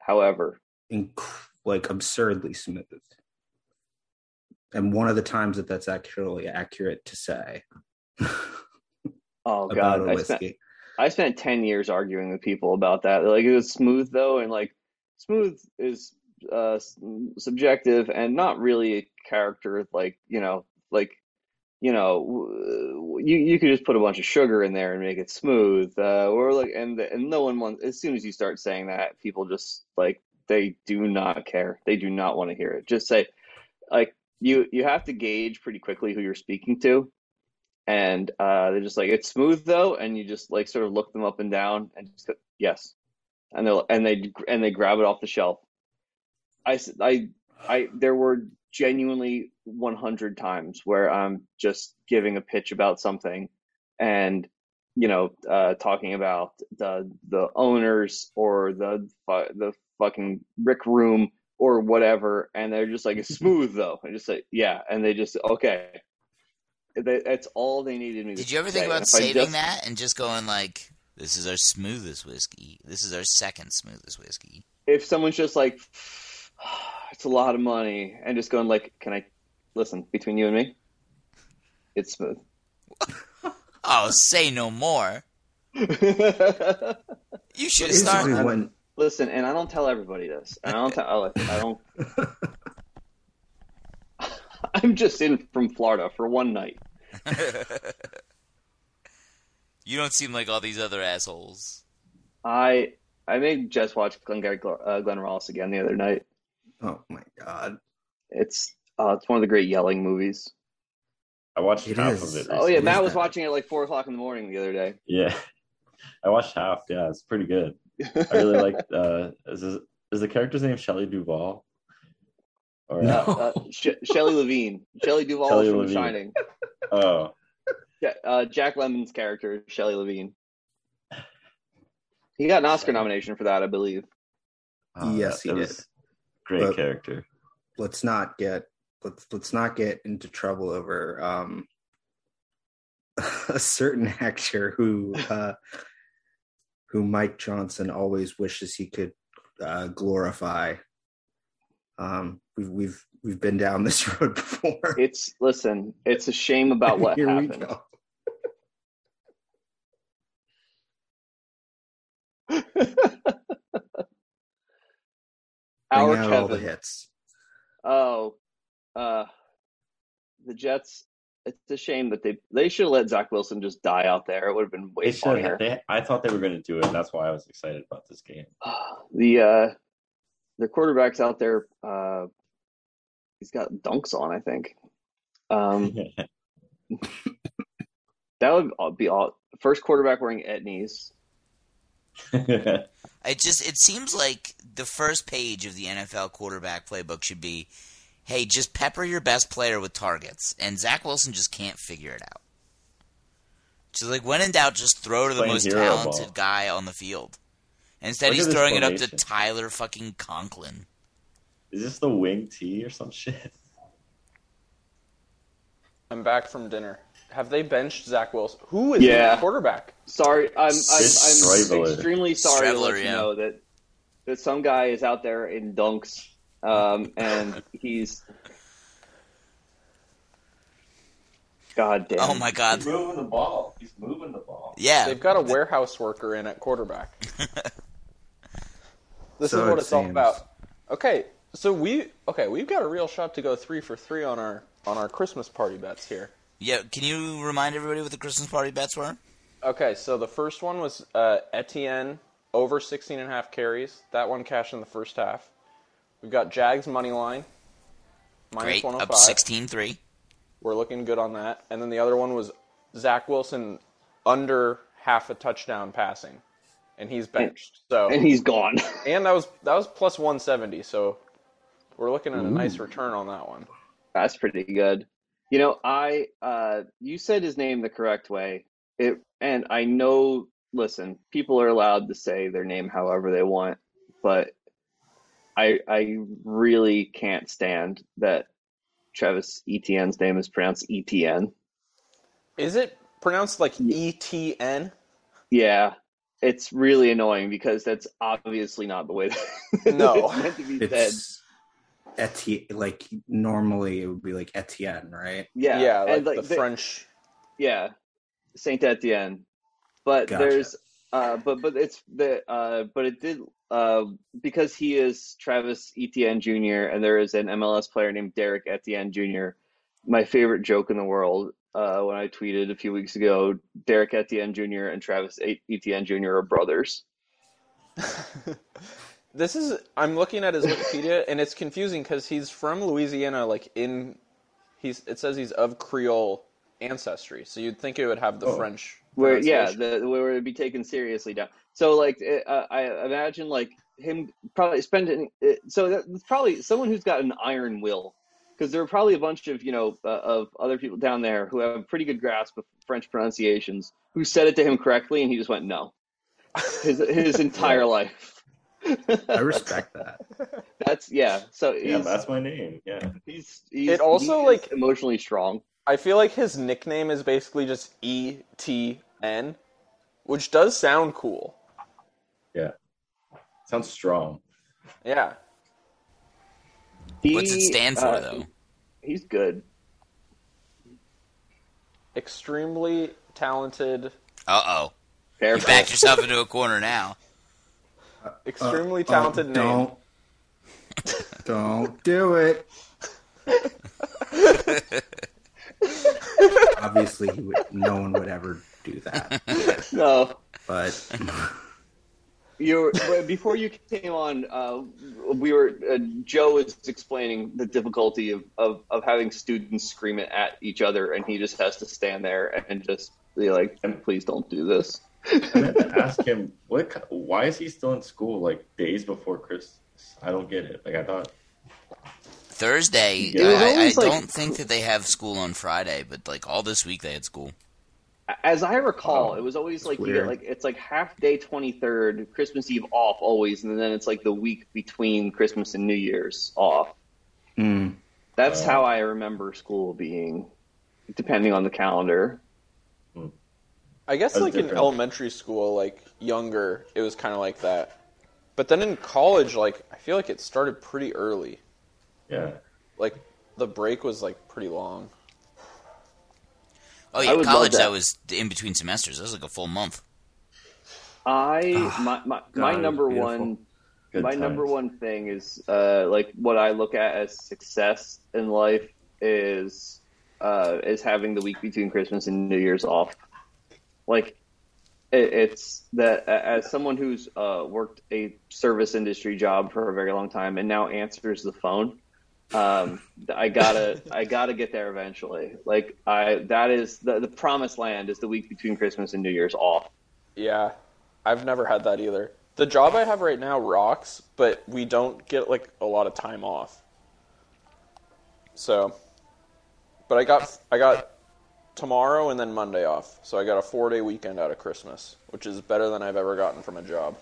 However, like absurdly smooth. And one of the times that's actually accurate to say. Oh, God. I spent 10 years arguing with people about that. Like, it was smooth, though, and, like, smooth is subjective and not really a character, you could just put a bunch of sugar in there and make it smooth. And no one wants, as soon as you start saying that, people just, like, they do not care. They do not want to hear it. Just say, like you have to gauge pretty quickly who you're speaking to. And they're just like, it's smooth though, and you just like sort of look them up and down and just go, yes, and they grab it off the shelf. I there were genuinely 100 times where I'm just giving a pitch about something, and talking about the owners or the fucking Rick Room or whatever, and they're just like, it's smooth though. I just like, yeah, and they just okay. That's all they needed me to say. Did you ever think about saving that and just going like, this is our smoothest whiskey. This is our second smoothest whiskey. If someone's just like, it's a lot of money, and just going like, can I listen, between you and me? It's smooth. Oh, say no more. You should start. Listen, and I don't tell everybody this. And I don't. I'm just in from Florida for one night. You don't seem like all these other assholes. I made Jess watch Glengarry Glen Ross again the other night. Oh my god! It's one of the great yelling movies. I watched half of it recently. Oh yeah, Matt was watching it at like 4 o'clock in the morning the other day. Yeah, I watched half. Yeah, it's pretty good. I really liked. Is the character's name Shelley Duvall? Or no. Shelley Levine. Shelley Duvall Shelley from Levine. Shining. Oh. Yeah, Jack Lemmon's character, Shelley Levine. He got an Oscar nomination for that, I believe. Yes, he did. Great character. Let's not get into trouble over a certain actor who Mike Johnson always wishes he could glorify. We've been down this road before. It's a shame about what happened. Our Kevin. All the hits. Oh, the Jets. It's a shame that they should have let Zach Wilson just die out there. It would have been way funnier. I thought they were going to do it. And that's why I was excited about this game. The quarterback's out there. He's got dunks on, I think. That would be all. First quarterback wearing Etnies. It seems like the first page of the NFL quarterback playbook should be, hey, just pepper your best player with targets. And Zach Wilson just can't figure it out. So, like, when in doubt, just throw to the most talented guy on the field. Instead, he's throwing it up to Tyler fucking Conklin. Is this the wing tee or some shit? I'm back from dinner. Have they benched Zach Wilson? Who is the quarterback? Sorry, I'm extremely sorry to let you know that some guy is out there in dunks, and he's god damn. Oh my god! He's moving the ball. Yeah, they've got a warehouse worker in at quarterback. This is what it's all about. Okay, so we've got a real shot to go 3 for 3 on our Christmas party bets here. Yeah, can you remind everybody what the Christmas party bets were? Okay, so the first one was Etienne over 16.5 carries. That one cashed in the first half. We've got Jags money line minus 105. Up 16-3. We're looking good on that. And then the other one was Zach Wilson under half a touchdown passing, and he's benched. And he's gone. And that was plus 170. So we're looking at a nice return on that one. That's pretty good. You know, you said his name the correct way. And I know, listen, people are allowed to say their name however they want, but I really can't stand that Travis Etienne's name is pronounced Etienne. Is it pronounced like E-T-N? Yeah. It's really annoying because that's obviously not the way that it's meant to be said. Etienne, like normally it would be like Etienne, right? Yeah, yeah, like the French. Yeah, Saint Etienne, but gotcha. There's, but it's the, but it did, because he is Travis Etienne Jr. and there is an MLS player named Derek Etienne Jr. My favorite joke in the world, when I tweeted a few weeks ago, Derek Etienne Jr. and Travis Etienne Jr. are brothers. This is, I'm looking at his Wikipedia, and it's confusing because he's from Louisiana, like it says he's of Creole ancestry, so you'd think it would have the French. Where it would be taken seriously down. So, like, I imagine, like, him probably spending, so that's probably someone who's got an iron will, because there are probably a bunch of, of other people down there who have a pretty good grasp of French pronunciations, who said it to him correctly, and he just went, no. His entire life. I respect that. That's so that's my name. Yeah. He's it also like emotionally strong. I feel like his nickname is basically just ETN, which does sound cool. Yeah. Sounds strong. Yeah. What's it stand for though? He's good. Extremely talented. You backed yourself into a corner now. Extremely talented name. Don't do it. Obviously, no one would ever do that. No. But before you came on, we were Joe was explaining the difficulty of having students scream it at each other, and he just has to stand there and just be like, "Please don't do this." I meant to ask him, why is he still in school, like, days before Christmas? I don't get it. Like, I thought... Thursday. Yeah. I don't think that they have school on Friday, but, like, all this week they had school. As I recall, it was always, like, you get, like, it's, like, half day 23rd, Christmas Eve off always, and then it's, like, the week between Christmas and New Year's off. Mm. That's how I remember school being, depending on the calendar. I guess, like, different. In elementary school, like, younger, it was kind of like that. But then in college, like, I feel like it started pretty early. Yeah. Like, the break was, like, pretty long. Oh, yeah, college, that was in between semesters. That was, like, a full month. Number one thing is, like, what I look at as success in life is having the week between Christmas and New Year's off. Like, it's that as someone who's worked a service industry job for a very long time and now answers the phone, I gotta get there eventually. Like, that is the promised land is the week between Christmas and New Year's off. Yeah, I've never had that either. The job I have right now rocks, but we don't get, like, a lot of time off. So, but I got tomorrow and then Monday off, so I got a 4-day weekend out of Christmas, which is better than I've ever gotten from a job.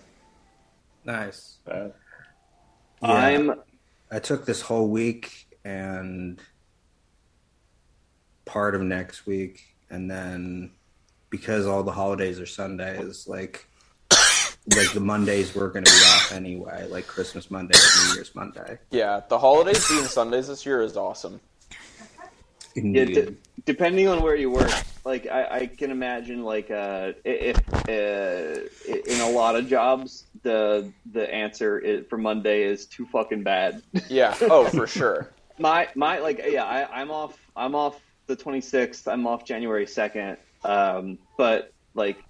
Nice. Yeah. I took this whole week and part of next week, and then because all the holidays are Sundays, like the Mondays were going to be off anyway, like Christmas Monday and New Year's Monday. Yeah, the holidays being Sundays this year is awesome. Yeah, depending on where you work, like I can imagine, like if in a lot of jobs, the answer for Monday is too fucking bad. Yeah. Oh, for sure. My like yeah, I'm off the 26th. I'm off January 2nd. But like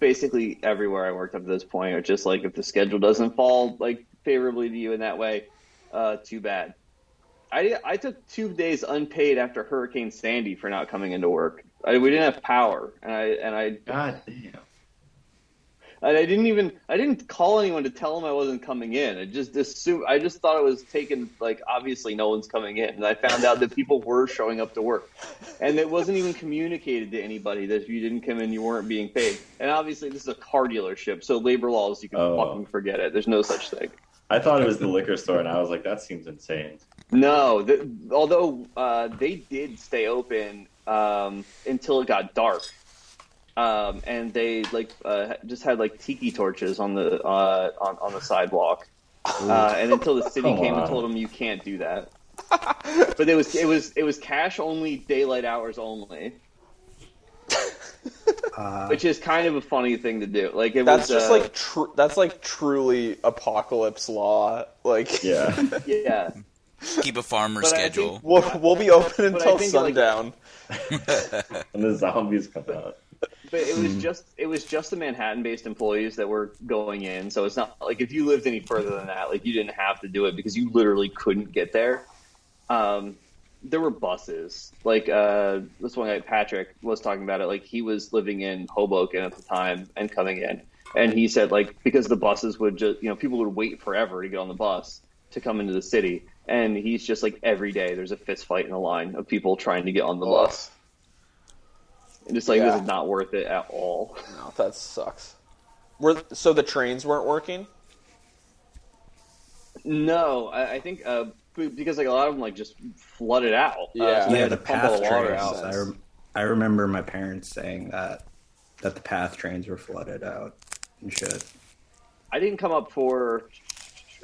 basically everywhere I worked up to this point, it's just like if the schedule doesn't fall like favorably to you in that way, too bad. I took 2 days unpaid after Hurricane Sandy for not coming into work. We didn't have power, and I God damn. And I didn't call anyone to tell them I wasn't coming in. I just thought it was taken, like, obviously no one's coming in, and I found out that people were showing up to work, and it wasn't even communicated to anybody that if you didn't come in, you weren't being paid. And obviously this is a car dealership, so labor laws, you can fucking forget it. There's no such thing. I thought it was the liquor store, and I was like, that seems insane. No, although they did stay open until it got dark, and they like just had like tiki torches on the on the sidewalk, and until the city came and told them you can't do that. But it was cash only, daylight hours only. Which is kind of a funny thing to do. Like that's like truly apocalypse law. Like yeah. Keep a farmer schedule. Think, we'll be open until sundown. Like, and the zombies come out. But it was just the Manhattan-based employees that were going in. So it's not like if you lived any further than that, like you didn't have to do it because you literally couldn't get there. There were buses. Like this one guy, Patrick, was talking about it. Like he was living in Hoboken at the time and coming in, and he said like because the buses would just people would wait forever to get on the bus to come into the city, and he's just like every day there's a fist fight in a line of people trying to get on the bus. And just like this is not worth it at all. No, that sucks. So the trains weren't working? No, I think because like a lot of them like just flooded out. So they had to pump all the water out. I remember my parents saying that the PATH trains were flooded out and shit. I didn't come up for.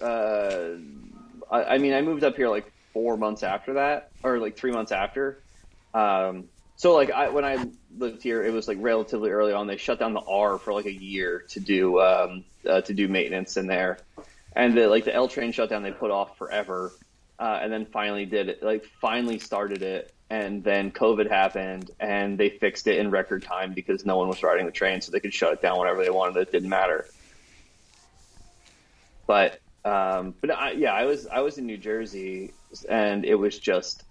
I moved up here like 4 months after that, or like 3 months after. So, like, when I lived here, it was, like, relatively early on. They shut down the R for, like, a year to do maintenance in there. And, the L train shutdown they put off forever and then finally did it. Like, finally started it, and then COVID happened, and they fixed it in record time because no one was riding the train, so they could shut it down whenever they wanted. It didn't matter. But I was in New Jersey, and it was just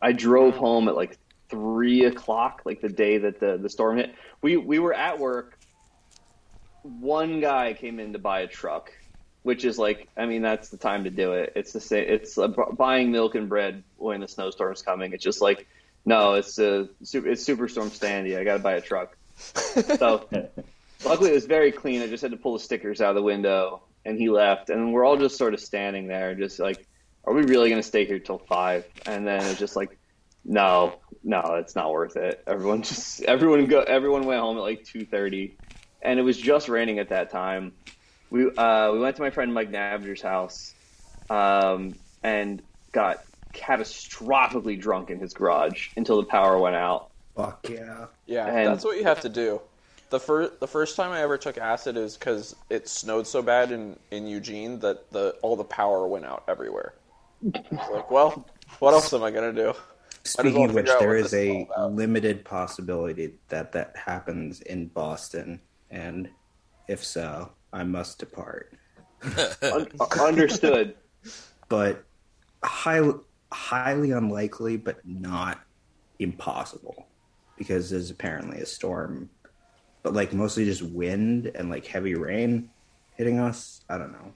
I drove home at like 3 o'clock, like the day that the storm hit. We were at work. One guy came in to buy a truck, which is like, that's the time to do it. It's the same. It's buying milk and bread when the snowstorm's coming. It's just like, no, it's Superstorm Sandy. I got to buy a truck. So luckily it was very clean. I just had to pull the stickers out of the window, and he left. And we're all just sort of standing there, just like, are we really going to stay here till 5? And then it's just like, no, it's not worth it. Everyone went home at like 2:30, and it was just raining at that time. We went to my friend Mike Navager's house, and got catastrophically drunk in his garage until the power went out. Fuck yeah. Yeah. And that's what you have to do. The first time I ever took acid is because it snowed so bad in Eugene that all the power went out everywhere. I was like, well, what else am I going to do? Speaking of which, there is a limited possibility that happens in Boston, and if so, I must depart. Understood. But highly unlikely, but not impossible, because there's apparently a storm, but like mostly just wind and like heavy rain hitting us. I don't know.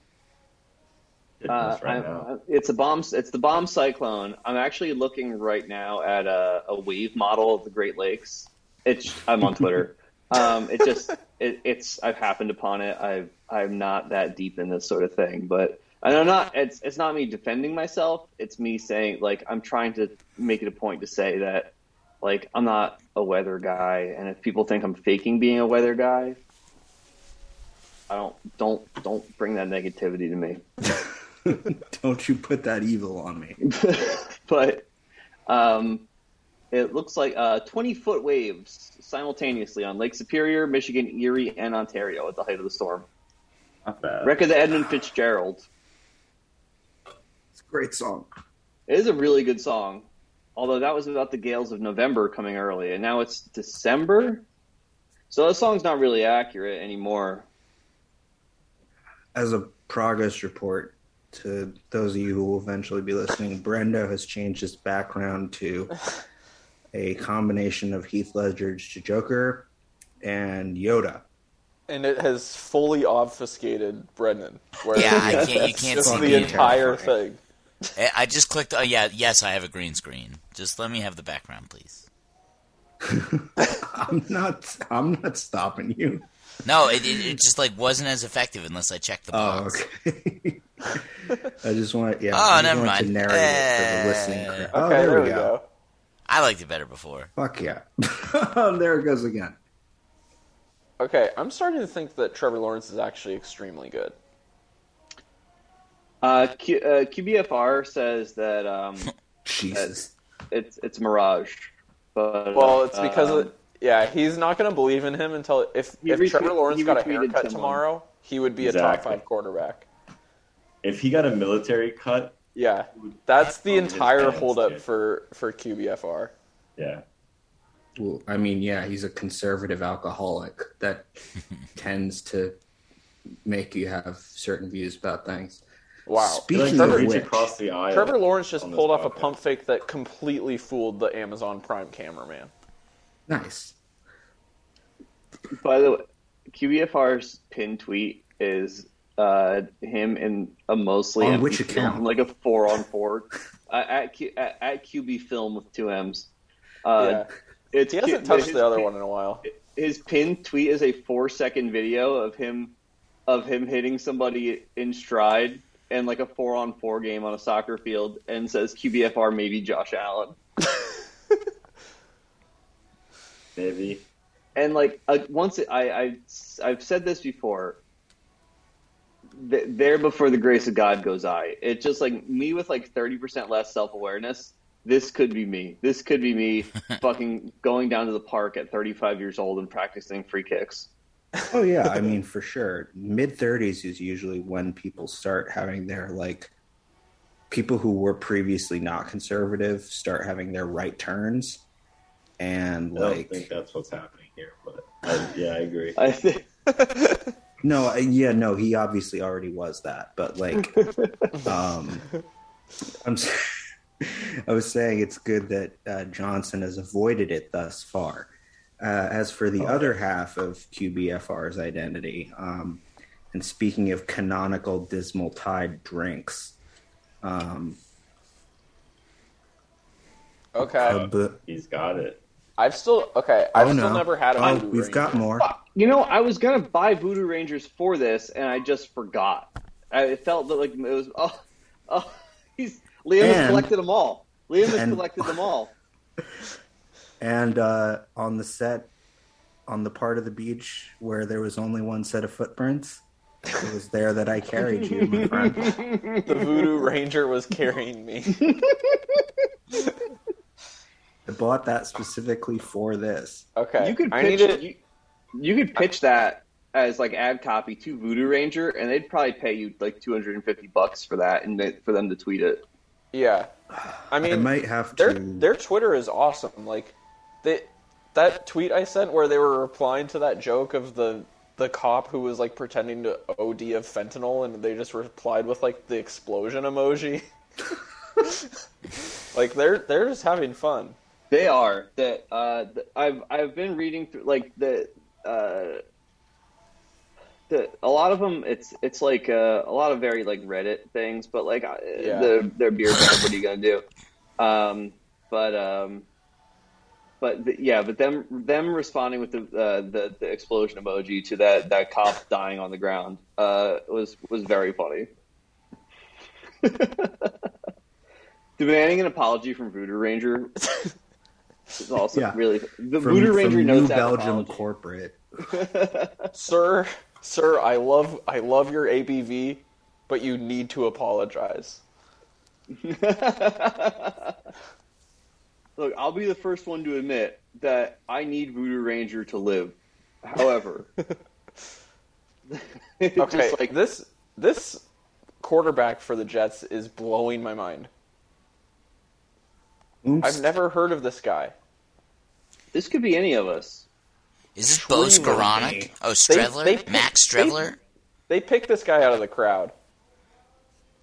It's the bomb cyclone. I'm actually looking right now at a wave model of the Great Lakes. I'm on Twitter. I've happened upon it. I'm not that deep in this sort of thing, but it's not me defending myself. It's me saying like, I'm trying to make it a point to say that like, I'm not a weather guy. And if people think I'm faking being a weather guy, I don't bring that negativity to me. Don't you put that evil on me. But it looks like 20-foot waves simultaneously on Lake Superior, Michigan, Erie, and Ontario at the height of the storm. Not bad. Wreck of the Edmund Fitzgerald. It's a great song. It is a really good song, although that was about the gales of November coming early, and now it's December? So that song's not really accurate anymore. As a progress report to those of you who will eventually be listening, Brendo has changed his background to a combination of Heath Ledger's Joker and Yoda. And it has fully obfuscated Brendan. You can't see the entire thing. I just clicked, I have a green screen. Just let me have the background, please. I'm not stopping you. No, it just like wasn't as effective unless I checked the box. Oh, okay. I just want to. Yeah, never mind. To narrate it for the listening. Okay, there we go. I liked it better before. Fuck yeah! There it goes again. Okay, I'm starting to think that Trevor Lawrence is actually extremely good. QBFR says that Jesus, it's Mirage. But, it's because of. Yeah, he's not going to believe in him until if Trevor Lawrence got a haircut tomorrow, he would be a top 5 quarterback. If he got a military cut, yeah, that's the entire holdup for QBFR. Yeah, Well, I mean, yeah, he's a conservative alcoholic that tends to make you have certain views about things. Wow. Speaking of which, across the aisle, Trevor Lawrence just pulled off a pump fake that completely fooled the Amazon Prime cameraman. Nice. By the way, QBFR's pinned tweet is him in a mostly on which account film, like a 4-on-4 at QB Film with two M's. Yeah. He hasn't touched the other one in a while. His pinned tweet is a 4-second video of him hitting somebody in stride and like a 4-on-4 game on a soccer field, and says QBFR maybe Josh Allen. Maybe. And like I've said this before. There before the grace of God goes I. It's just like me with like 30% less self-awareness. This could be me. This could be me fucking going down to the park at 35 years old and practicing free kicks. Oh, yeah. I mean, for sure. Mid-30s is usually when people start having their, like, people who were previously not conservative start having their right turns. And, like... I don't think that's what's happening here, but yeah, I agree. I think... No, yeah, no, he obviously already was that, but, like, I was saying it's good that Johnson has avoided it thus far. As for the other half of QBFR's identity, and speaking of canonical Dismal Tide drinks, he's got it. Never had a Voodoo Ranger. We've got more. You know, I was gonna buy Voodoo Rangers for this, and I just forgot. It felt that like it was. Oh, Liam has collected them all. And on the set, on the part of the beach where there was only one set of footprints, it was there that I carried you, my friend. The Voodoo Ranger was carrying me. I bought that specifically for this. Okay. You could pitch that as like ad copy to Voodoo Ranger, and they'd probably pay you like $250 for that, and for them to tweet it. Yeah. I mean, I might have to... their Twitter is awesome. Like, that tweet I sent where they were replying to that joke of the cop who was, like, pretending to OD of fentanyl, and they just replied with, like, the explosion emoji. Like, they're just having fun. They are. That I've been reading through, like, a lot of them, it's like a lot of very like Reddit things, but like their beer bag. What are you gonna do? But them responding with the explosion emoji to that cop dying on the ground was very funny. Demanding an apology from Voodoo Ranger is also really the Voodoo Ranger knows that New Belgium corporate, sir. Sir, I love your ABV, but you need to apologize. Look, I'll be the first one to admit that I need Voodoo Ranger to live. However, okay, like... this quarterback for the Jets is blowing my mind. Oops. I've never heard of this guy. This could be any of us. Is this Bo Skoranek? Oh, Strebler? Max Strebler? They picked this guy out of the crowd.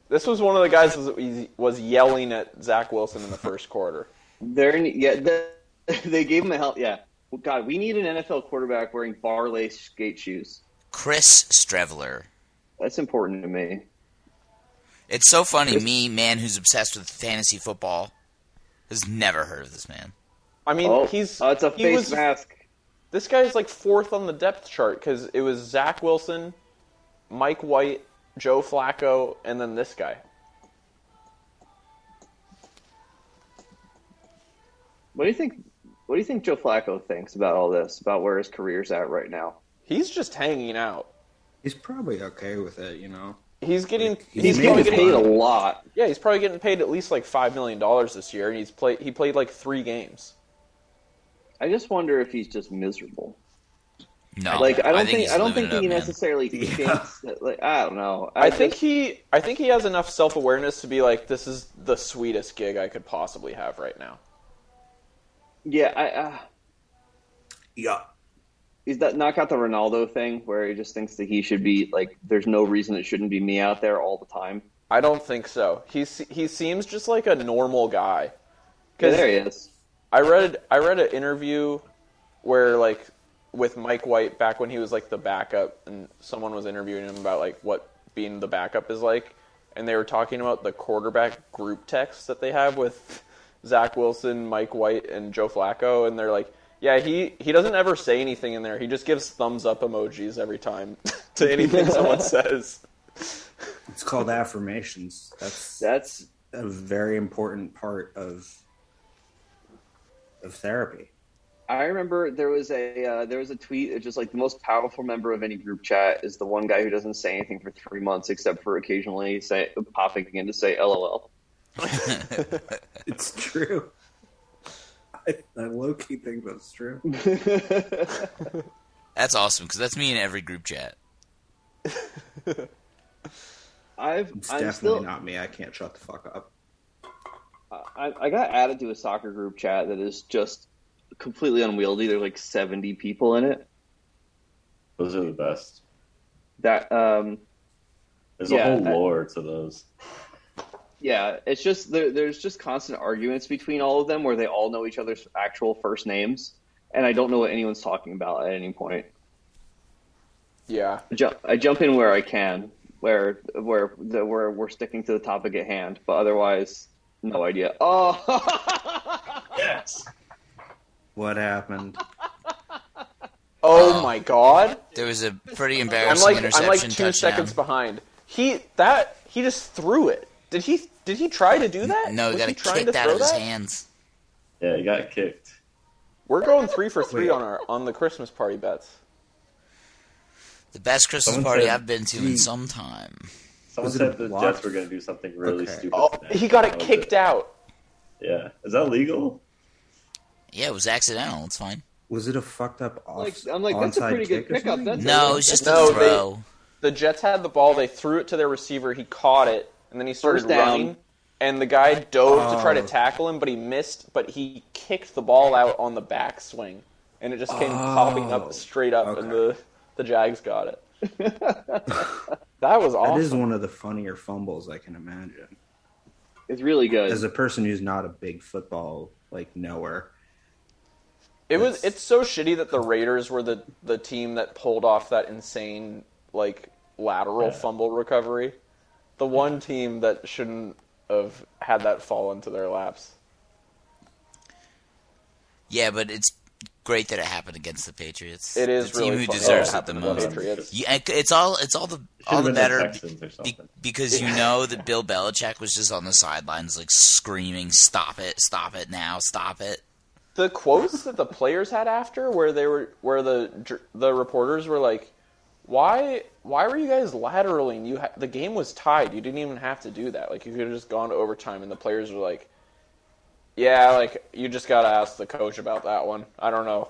This was one of the guys that was yelling at Zach Wilson in the first quarter. They gave him a help. Yeah. Well, God, we need an NFL quarterback wearing bar lace skate shoes. Chris Strebler. That's important to me. It's so funny. Me, man who's obsessed with fantasy football, has never heard of this man. I mean, it's a face mask. This guy's like fourth on the depth chart because it was Zach Wilson, Mike White, Joe Flacco, and then this guy. What do you think Joe Flacco thinks about all this? About where his career's at right now? He's just hanging out. He's probably okay with it, you know. He's getting like, he's probably getting paid a lot. Yeah, he's probably getting paid at least like $5 million this year, and he played like 3 games. I just wonder if he's just miserable. No, like I don't think he necessarily thinks. That, like I don't know. I think he has enough self-awareness to be like, this is the sweetest gig I could possibly have right now. Yeah, Yeah. Is that knock out the Ronaldo thing where he just thinks that he should be, like, there's no reason it shouldn't be me out there all the time? I don't think so. He seems just like a normal guy. Yeah, there he is. I read an interview where, like, with Mike White back when he was, like, the backup, and someone was interviewing him about, like, what being the backup is like, and they were talking about the quarterback group text that they have with Zach Wilson, Mike White, and Joe Flacco, and they're like, yeah, he doesn't ever say anything in there. He just gives thumbs-up emojis every time to anything someone says. It's called affirmations. That's a very important part of therapy. I remember there was a tweet. It's just like the most powerful member of any group chat is the one guy who doesn't say anything for 3 months except for occasionally popping in to say LOL. It's true. I low-key think that's true. That's awesome, because that's me in every group chat. It's definitely not me. I can't shut the fuck up. I got added to a soccer group chat that is just completely unwieldy. There's like 70 people in it. Those are the best. There's a whole lore to those. Yeah, it's just there's just constant arguments between all of them where they all know each other's actual first names, and I don't know what anyone's talking about at any point. Yeah, I jump in where I can, where we're sticking to the topic at hand, but otherwise, no idea. Oh, yes. What happened? Oh my God! There was a pretty embarrassing interception. I'm like two touchdown. Seconds behind. He just threw it. Did he try to do that? No, he got kicked out of his hands. Yeah, he got kicked. We're going 3 for 3 on the Christmas party bets. The best Christmas party I've been to in some time. Someone said the Jets were going to do something really stupid. Oh, he got it kicked out. Yeah. Is that legal? Yeah, it was accidental. It's fine. Was it a fucked up offside kick? I'm like, that's a pretty good pickup. No, it's just a throw. The Jets had the ball. They threw it to their receiver. He caught it. And then he started running, and the guy dove to try to tackle him, but he missed. But he kicked the ball out on the backswing, and it just came popping up straight up, and the Jags got it. That was awesome. That is one of the funnier fumbles I can imagine. It's really good. As a person who's not a big football knower, it's so shitty that the Raiders were the team that pulled off that insane lateral fumble recovery. The one team that shouldn't have had that fall into their laps. Yeah, but it's great that it happened against the Patriots. It is the team really who deserves it the most. It's all the better because you know that Bill Belichick was just on the sidelines screaming, "Stop it! Stop it now! Stop it!" The quotes that the players had after, where the reporters were like, Why were you guys lateraling? The game was tied. You didn't even have to do that. You could have just gone to overtime, and the players were like, yeah, you just got to ask the coach about that one. I don't know.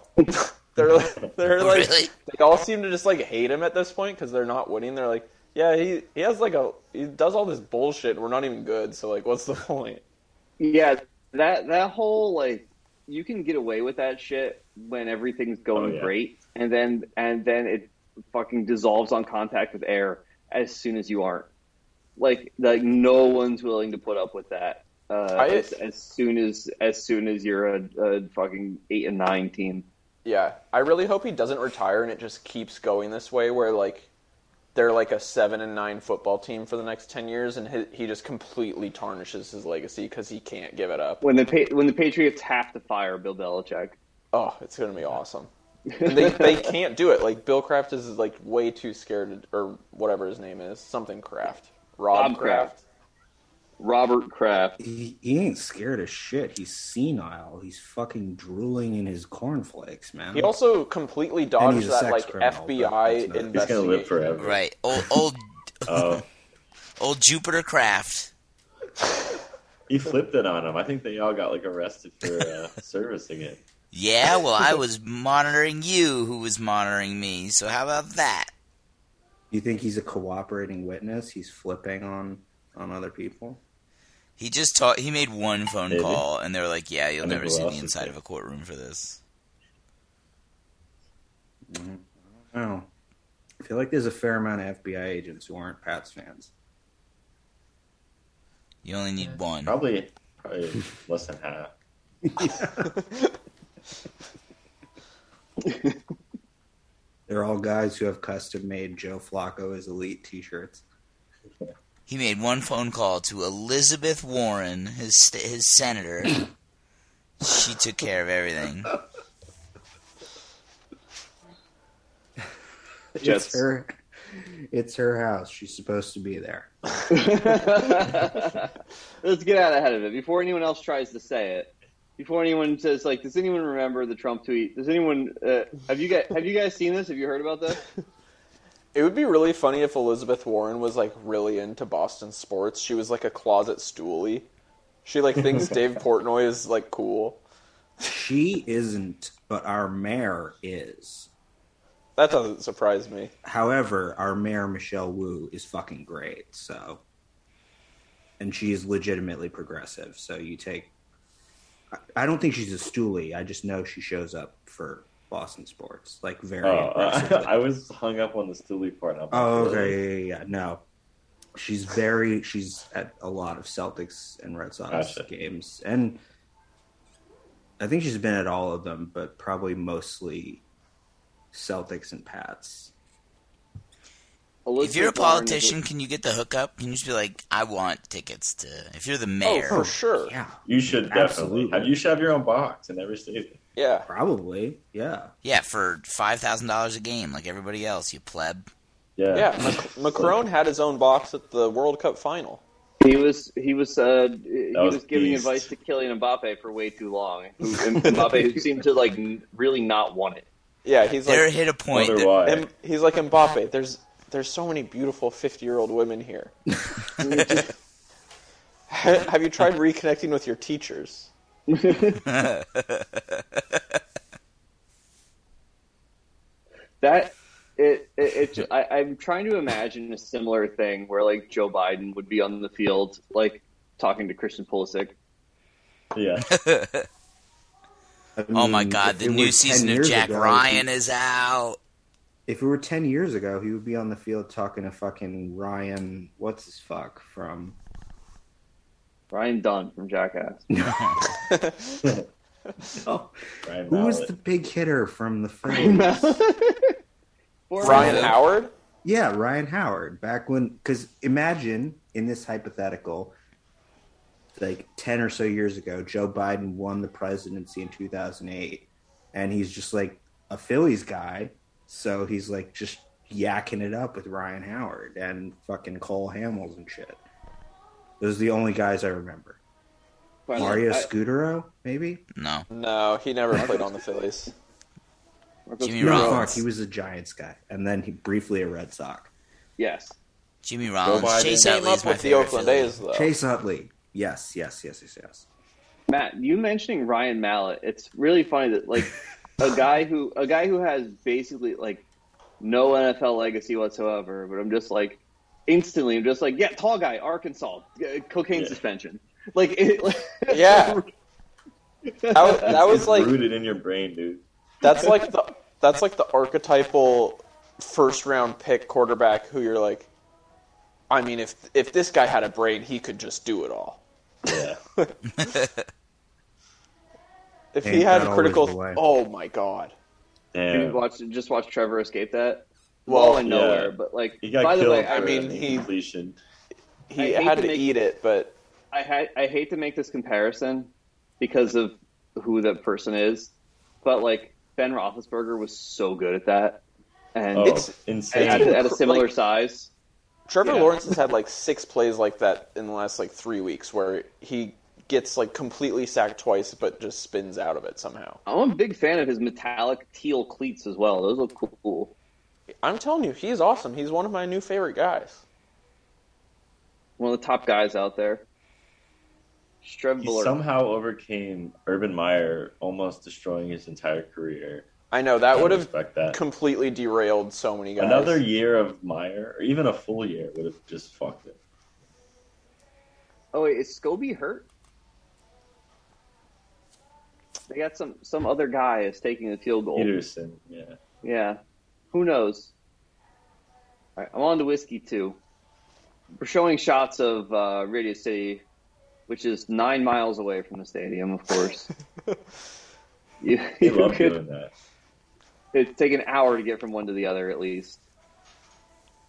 Really? They all seem to just, hate him at this point because they're not winning. They're like, yeah, he does all this bullshit, and we're not even good, so, what's the point? Yeah, that whole, you can get away with that shit when everything's going great, and then it fucking dissolves on contact with air as soon as you aren't. No one's willing to put up with that. As soon as you're a fucking 8 and 9 team. Yeah, I really hope he doesn't retire and it just keeps going this way, where they're a 7 and 9 football team for the next 10 years, and he just completely tarnishes his legacy because he can't give it up. When the Patriots have to fire Bill Belichick, oh, it's gonna be awesome. And they can't do it. Bill Kraft is way too scared, or whatever his name is, something Kraft, Rob Kraft, Robert Kraft. He ain't scared of shit. He's senile. He's fucking drooling in his cornflakes, man. He also completely dodged that criminal, FBI investigation. He's gonna live forever, right? Old Jupiter Kraft. He flipped it on him. I think they all got arrested for servicing it. Yeah, well, I was monitoring you, who was monitoring me, so how about that? You think he's a cooperating witness? He's flipping on other people? He just he made one phone call, and they were like, yeah, you'll never see the inside of a courtroom for this. feel like there's a fair amount of FBI agents who aren't Pats fans. You only need one. Probably less than half. Yeah. They're all guys who have custom-made Joe Flacco as elite T-shirts. He made one phone call to Elizabeth Warren, his senator. She took care of everything. It's her house. She's supposed to be there. Let's get out ahead of it before anyone else tries to say it. Before anyone says, like, does anyone remember the Trump tweet? Does anyone have you guys seen this? Have you heard about this? It would be really funny if Elizabeth Warren was, like, really into Boston sports. She was, like, a closet stoolie. She, like, thinks Dave Portnoy is, like, cool. She isn't, but our mayor is. That doesn't surprise me. However, our mayor, Michelle Wu, is fucking great, so. And she's legitimately progressive, so you take. I don't think she's a stoolie. I just know she shows up for Boston sports, like, very impressive. I was hung up on the stoolie part. Okay, yeah. No. She's at a lot of Celtics and Red Sox games, and I think she's been at all of them, but probably mostly Celtics and Pats. If you're a politician, can you get the hookup? Can you just be like, I want tickets to... If you're the mayor... Oh, for sure. Yeah. You should definitely... You should have your own box in every state. Yeah. Probably, yeah. Yeah, for $5,000 a game, like everybody else, you pleb. Yeah, Macron had his own box at the World Cup final. He was giving advice to Kylian Mbappe for way too long. And Mbappe seemed to, like, really not want it. Yeah, he's like... They hit a point. He's like, Mbappe, there's so many beautiful 50-year-old women here. Have you tried reconnecting with your teachers? I'm trying to imagine a similar thing where, like, Joe Biden would be on the field, like, talking to Christian Pulisic. Yeah. I mean, oh my God! The new season of Jack Ryan is out. If it were 10 years ago, he would be on the field talking to fucking Ryan, what's-his-fuck, from... Ryan Dunn from Jackass. No. Who was the big hitter from the Phillies? Ryan Howard? Yeah, Ryan Howard. Back when... Because imagine, in this hypothetical, like 10 or so years ago, Joe Biden won the presidency in 2008, and he's just, like, a Phillies guy... So he's, like, just yakking it up with Ryan Howard and fucking Cole Hamels and shit. Those are the only guys I remember. Well, Mario Scudero, maybe? No, he never played on the Phillies. Jimmy Rollins. He was a Giants guy, and then he briefly a Red Sox. Yes. Jimmy Rollins. Chase Utley is my favorite Philly. Chase Utley. Yes. Matt, you mentioning Ryan Mallett, it's really funny that, like... A guy who has basically, like, no NFL legacy whatsoever, but I'm just like, yeah, tall guy, Arkansas, cocaine suspension. Like, yeah. That was, like, rooted in your brain, dude. That's like the archetypal first round pick quarterback who you're like, I mean, if this guy had a brain, he could just do it all. Yeah. If he had a critical... Oh, my God. Damn. You just watch Trevor escape that? Well, and nowhere, but, like... He got by the way, I mean, he had to eat it, but... I hate to make this comparison because of who that person is, but, like, Ben Roethlisberger was so good at that. And it's insane. At a similar, like, size. Trevor Lawrence has had, like, 6 plays like that in the last, like, 3 weeks where he... gets, like, completely sacked twice, but just spins out of it somehow. I'm a big fan of his metallic teal cleats as well. Those look cool. I'm telling you, he's awesome. He's one of my new favorite guys. One of the top guys out there. He somehow overcame Urban Meyer almost destroying his entire career. I know, that would have completely derailed so many guys. Another year of Meyer, or even a full year, would have just fucked it. Oh, wait, is Scobie hurt? They got some other guy is taking the field goal. Peterson, yeah. Who knows? right, I'm on to whiskey too. We're showing shots of Radio City, which is 9 miles away from the stadium, of course. you love doing that. It'd take an hour to get from one to the other, at least.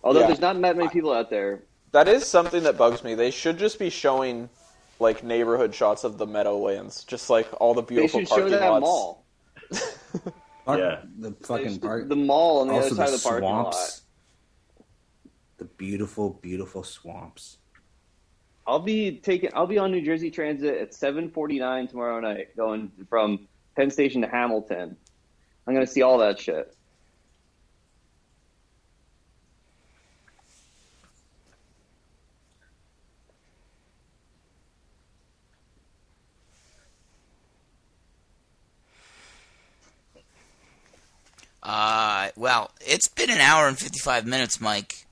Although there's not that many people out there. That is something that bugs me. They should just be showing, like, neighborhood shots of the Meadowlands. Just, like, all the beautiful parking lots. They should show that mall. The fucking park. The mall on the other side of the parking lot. The beautiful, beautiful swamps. I'll be on New Jersey Transit at 7:49 tomorrow night, going from Penn Station to Hamilton. I'm going to see all that shit. Well, it's been an hour and 55 minutes, Mike.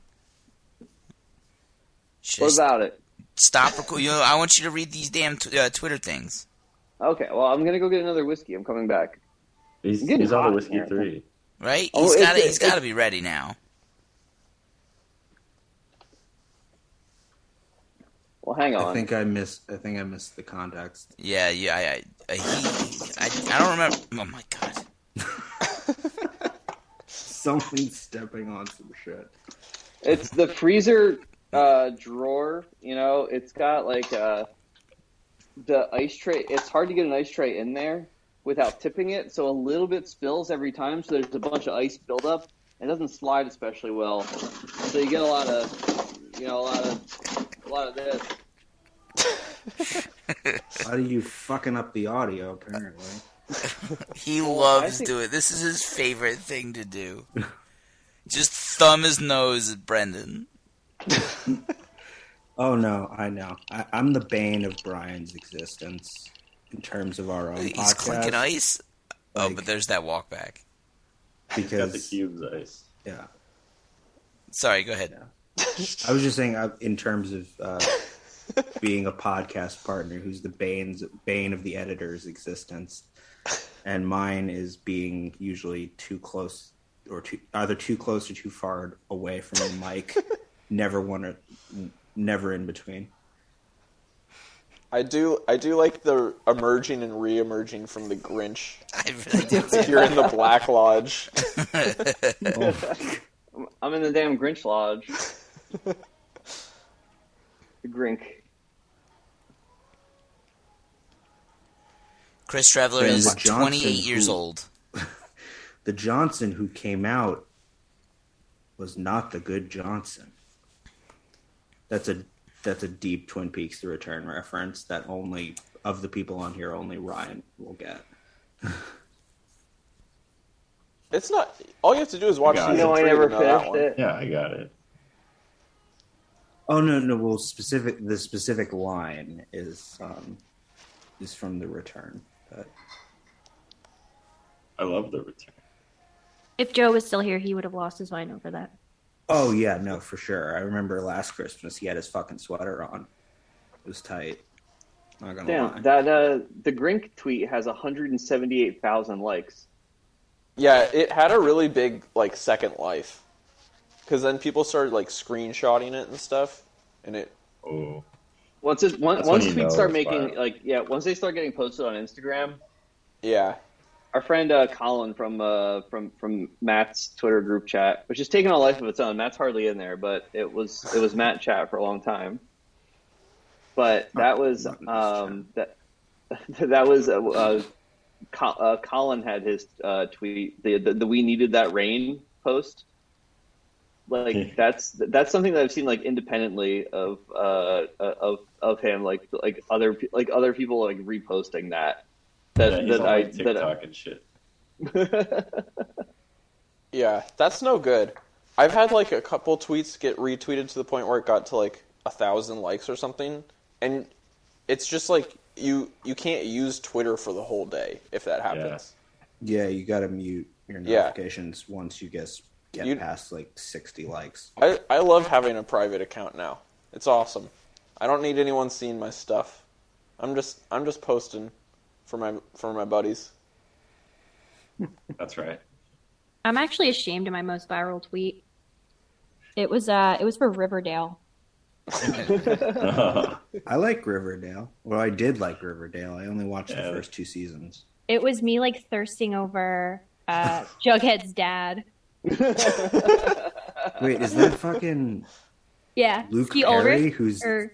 What about it? Stop recording. I want you to read these damn Twitter things. Okay, well, I'm going to go get another whiskey. I'm coming back. He's on the whiskey three. Right? He's got to be ready now. Well, hang on. I think I missed the context. Yeah. I don't remember. Oh, my God. Someone's stepping on some shit. It's the freezer... drawer, you know, it's got like the ice tray. It's hard to get an ice tray in there without tipping it, so a little bit spills every time, so there's a bunch of ice buildup. It doesn't slide especially well, so you get a lot of this. How are you fucking up the audio, apparently? He loves doing it. This is his favorite thing to do. Just thumb his nose at Brendan. Oh no, I know. I'm the bane of Brian's existence in terms of our own podcast. He's clinking ice. Like, oh, but there's that walk back. Because got the cube's ice. Yeah. Sorry, go ahead. Yeah. I was just saying, in terms of being a podcast partner, who's the bane of the editor's existence, and mine is being usually too close, or either too close or too far away from a mic. Never in between. I do like the emerging and re-emerging from the Grinch. I really do. You're in the Black Lodge. Oh. I'm in the damn Grinch Lodge. The Grink. Chris Traveler is Johnson, 28 years old. The Johnson who came out was not the good Johnson. That's a deep Twin Peaks: The Return reference that only of the people on here only Ryan will get. It's not. All you have to do is watch. I never finished it. Yeah, I got it. Oh no! Well, the specific line is from The Return. But... I love The Return. If Joe was still here, he would have lost his mind over that. Oh, yeah, no, for sure. I remember last Christmas he had his fucking sweater on. It was tight. Not gonna lie. That, the Grink tweet has 178,000 likes. Yeah, it had a really big, like, second life. Because then people started, like, screenshotting it and stuff. And it... Oh. Once tweets start making, like, yeah, once they start getting posted on Instagram... Yeah. Our friend Colin from Matt's Twitter group chat, which has taken a life of its own. Matt's hardly in there, but it was Matt chat for a long time. But that was Colin had his tweet, the "We Needed That Rain" post. Like that's something that I've seen, like, independently of him, like other people, like, reposting that. TikTok and shit. Yeah, that's no good. I've had, like, a couple tweets get retweeted to the point where it got to, like, 1,000 likes or something, and it's just like you can't use Twitter for the whole day if that happens. Yeah, you gotta mute your notifications once you get past, like, 60 likes. I love having a private account now. It's awesome. I don't need anyone seeing my stuff. I'm just posting. For my buddies. That's right. I'm actually ashamed of my most viral tweet. It was for Riverdale. I like Riverdale. Well, I did like Riverdale. I only watched the first two seasons. It was me like thirsting over Jughead's dad. Wait, is that fucking Luke Ski Perry Ulrich? Who's no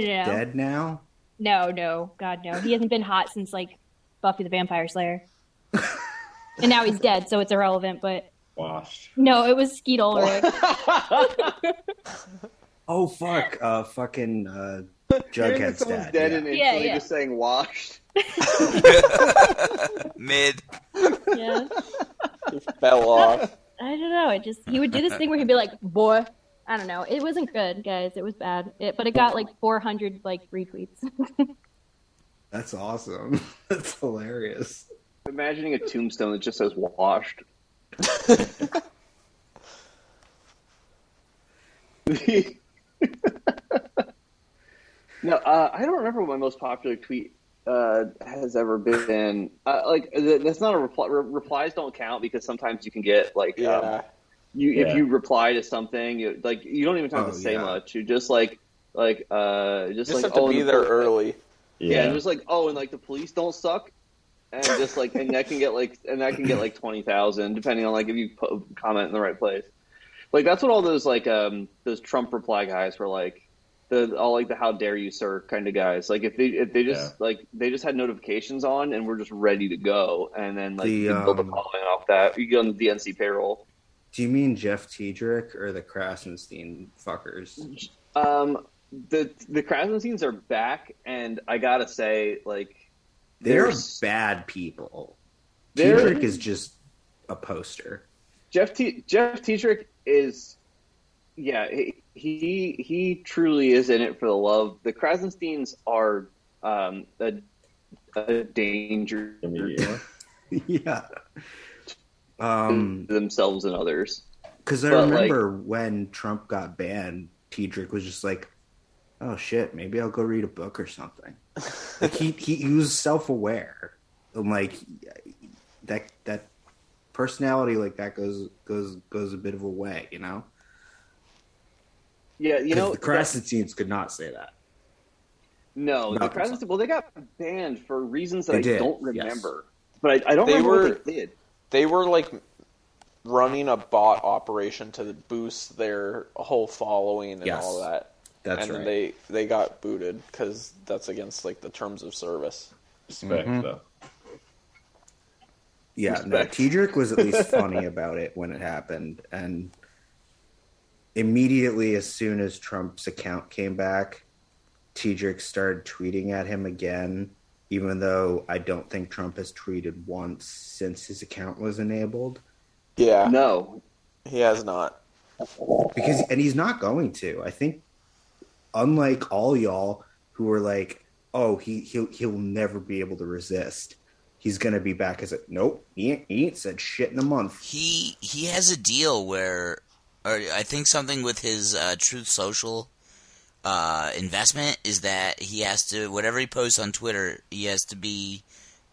dead now? No, God no. He hasn't been hot since like Buffy the Vampire Slayer, and now he's dead, so it's irrelevant. But washed. No, it was Skeet Ulrich. Oh fuck! Fucking Jughead's dad. Dead and instantly just saying washed. Mid. Yeah. He fell off. I don't know. It just, he would do this thing where he'd be like, boy. I don't know. It wasn't good, guys. It was bad. But it got like 400 like retweets. That's awesome. That's hilarious. Imagining a tombstone that just says washed. No, I don't remember what my most popular tweet has ever been. That's not a reply. Replies don't count because sometimes you can get like... if you reply to something, you don't even have to say much. You just just have to be there early. Yeah, and just the police don't suck, and just and that can get 20,000 depending on if you comment in the right place. Like that's what all those those Trump reply guys were like, the how dare you sir kind of guys. Like if they just they just had notifications on and were just ready to go, and then you build a following off that. You get on the DNC payroll. Do you mean Jeff Tiedrick or the Krasenstein fuckers? The Krasensteins are back, and I gotta say, they're bad people. Tiedrick is just a poster. Jeff Tiedrick is, he truly is in it for the love. The Krasensteins are a danger. Yeah. Themselves and others. Because I remember when Trump got banned, Tiedrick was just like, oh shit, maybe I'll go read a book or something. He was self-aware. And that personality that goes a bit of a way, you know? Yeah, you know. The Krasensteins could not say that. No, the Krasensteins, they got banned for reasons that I don't remember. Yes. But I don't remember what they did. They were running a bot operation to boost their whole following and all that. That's right. And they got booted because that's against the terms of service. Respect, though. Yeah, respect. No, Tiedrick was at least funny about it when it happened. And immediately, as soon as Trump's account came back, Tiedrick started tweeting at him again. Even though I don't think Trump has tweeted once since his account was enabled. Yeah. No. He has not. And he's not going to. I think, unlike all y'all who are like, oh, he'll never be able to resist, he's going to be back as a, nope, he ain't said shit in a month. He has a deal where, or I think something with his Truth Social investment is that he has to, whatever he posts on Twitter, he has to be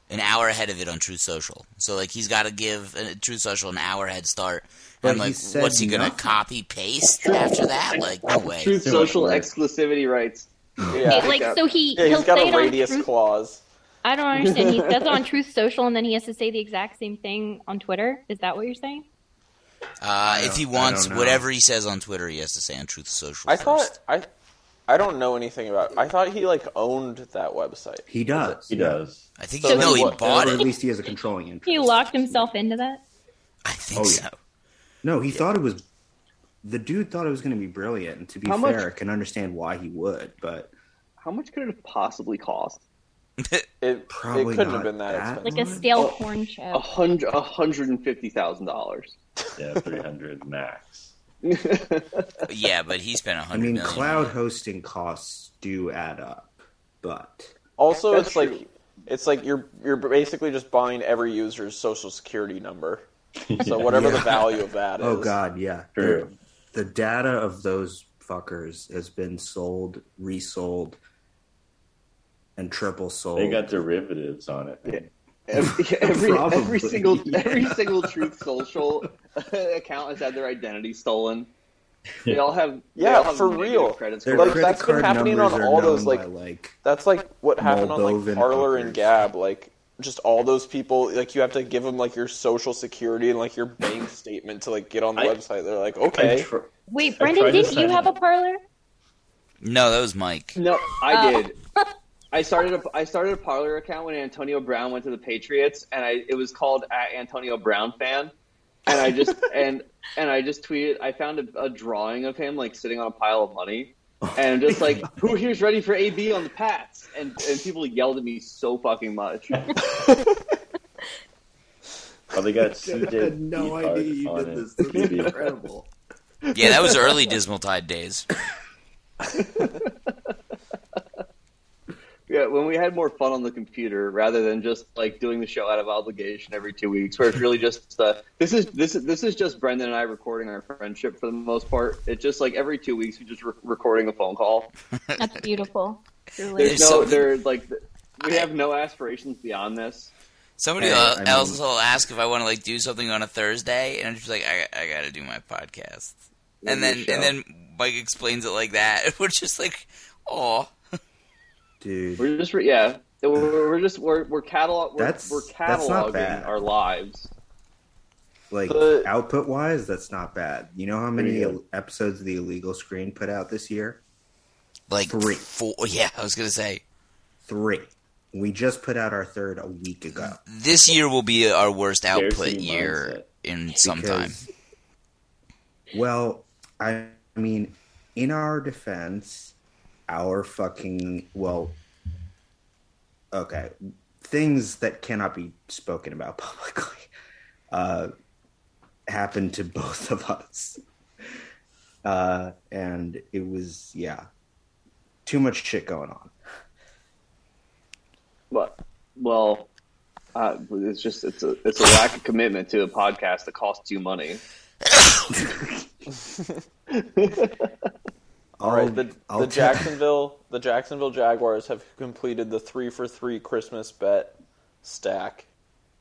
an hour ahead of it on Truth Social. So he's got to give Truth Social an hour head start. But and what's he gonna copy paste after that? No way. Truth Social exclusivity rights. Yeah, he's got a radius clause. I don't understand. He says it on Truth Social, and then he has to say the exact same thing on Twitter. Is that what you're saying? If he wants whatever he says on Twitter, he has to say on Truth Social. I don't know anything about it. I thought he owned that website. He does. He does. I think he bought it. Or at least he has a controlling interest. He locked himself into that? I think so. No, he thought it was... The dude thought it was going to be brilliant. And to be fair, I can understand why he would, but... How much could it have possibly cost? It probably couldn't have been that expensive. Like a stale corn chip. $150,000. Yeah, 300 max. Yeah, but he spent $100 million. I mean, cloud hosting costs do add up, but also that's it's like you're basically just buying every user's social security number. So whatever the value of that is. Oh god, yeah. True. The data of those fuckers has been sold, resold, and triple sold. They got derivatives on it. Yeah. Every single Truth Social account has had their identity stolen. They all have for real credits. Like that's been happening on all those like that's like what happened Moldovan on like Parler and Gab, like just all those people, like you have to give them like your social security and like your bank statement to like get on the website. They're like, okay. Wait, Brendan, did you have a Parler? No, that was Mike. No, I did. I started a Parler account when Antonio Brown went to the Patriots, and it was called @AntonioBrownFan. And I just and I just tweeted. I found a drawing of him like sitting on a pile of money, and I'm just like, "Who here's ready for AB on the Pats?" And people yelled at me so fucking much. Oh, they got CJ. I had no idea you did this. This is incredible. Yeah, that was early Dismal Tide days. Yeah, when we had more fun on the computer rather than just like doing the show out of obligation every 2 weeks, where it's really just this is just Brendan and I recording our friendship for the most part. It's just like every 2 weeks we're just recording a phone call. That's beautiful. We have no aspirations beyond this. Somebody else will ask if I want to like do something on a Thursday, and I'm just like, I got to do my podcast, and then Mike explains it like that. We're just like, oh. Dude. We're just we're cataloging our lives. Like output wise, that's not bad. You know how many episodes of the Illegal Screen put out this year? Like 3. 4. Yeah, I was gonna say 3. We just put out our 3rd a week ago. This year will be our worst output year in some time. Well, I mean, in our defense. Things that cannot be spoken about publicly happened to both of us. And it was, too much shit going on. It's a lack of commitment to a podcast that costs you money. All right, the Jacksonville Jaguars have completed the 3-for-3 Christmas bet stack.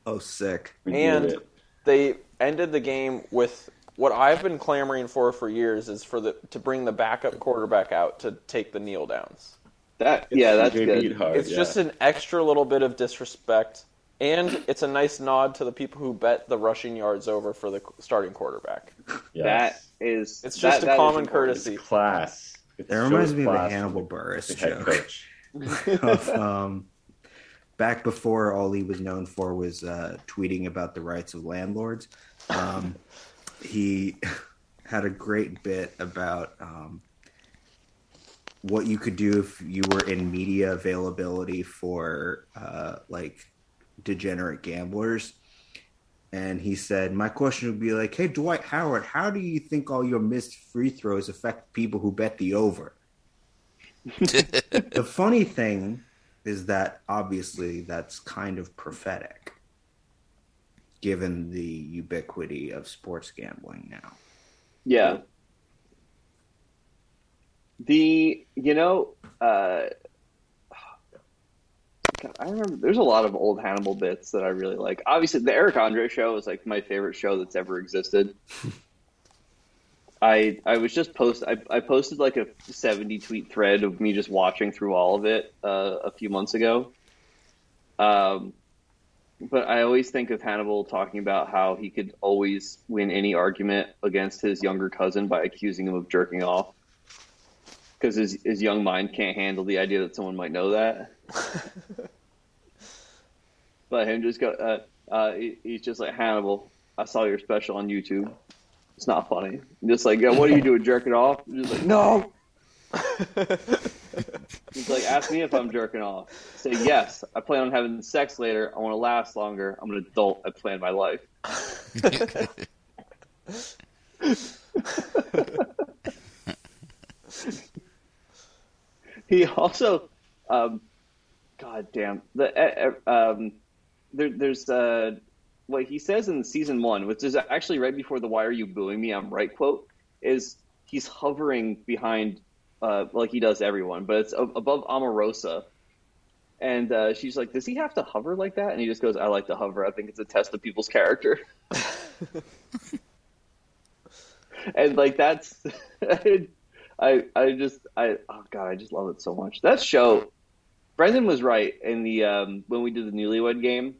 Oh, sick. And they ended the game with what I've been clamoring for years is to bring the backup quarterback out to take the kneel downs. That's good. It's just an extra little bit of disrespect, and it's a nice nod to the people who bet the rushing yards over for the starting quarterback. Yes. It's just a common courtesy. It's class. That reminds me of a Hannibal Buress joke. Back before all he was known for was tweeting about the rights of landlords, he had a great bit about what you could do if you were in media availability for like degenerate gamblers. And he said, my question would be like, hey, Dwight Howard, how do you think all your missed free throws affect people who bet the over? The funny thing is that obviously that's kind of prophetic, given the ubiquity of sports gambling now. Yeah. I remember there's a lot of old Hannibal bits that I really like. Obviously, the Eric Andre Show is like my favorite show that's ever existed. I posted like a 70-tweet thread of me just watching through all of it a few months ago. But I always think of Hannibal talking about how he could always win any argument against his younger cousin by accusing him of jerking off. Because his young mind can't handle the idea that someone might know that. But him just go, he's just like, Hannibal, I saw your special on YouTube. It's not funny. I'm just like, what are you doing, jerking off? I'm just like, no! He's like, ask me if I'm jerking off. I say, yes, I plan on having sex later. I want to last longer. I'm an adult. I plan my life. He also, there's what he says in season 1, which is actually right before the "Why are you booing me? I'm right" quote, is he's hovering behind, like he does everyone, but it's above Omarosa, and she's like, "Does he have to hover like that?" And he just goes, "I like to hover. I think it's a test of people's character." And like that's, I just love it so much. That show, Brendan was right in the when we did the Newlywed Game.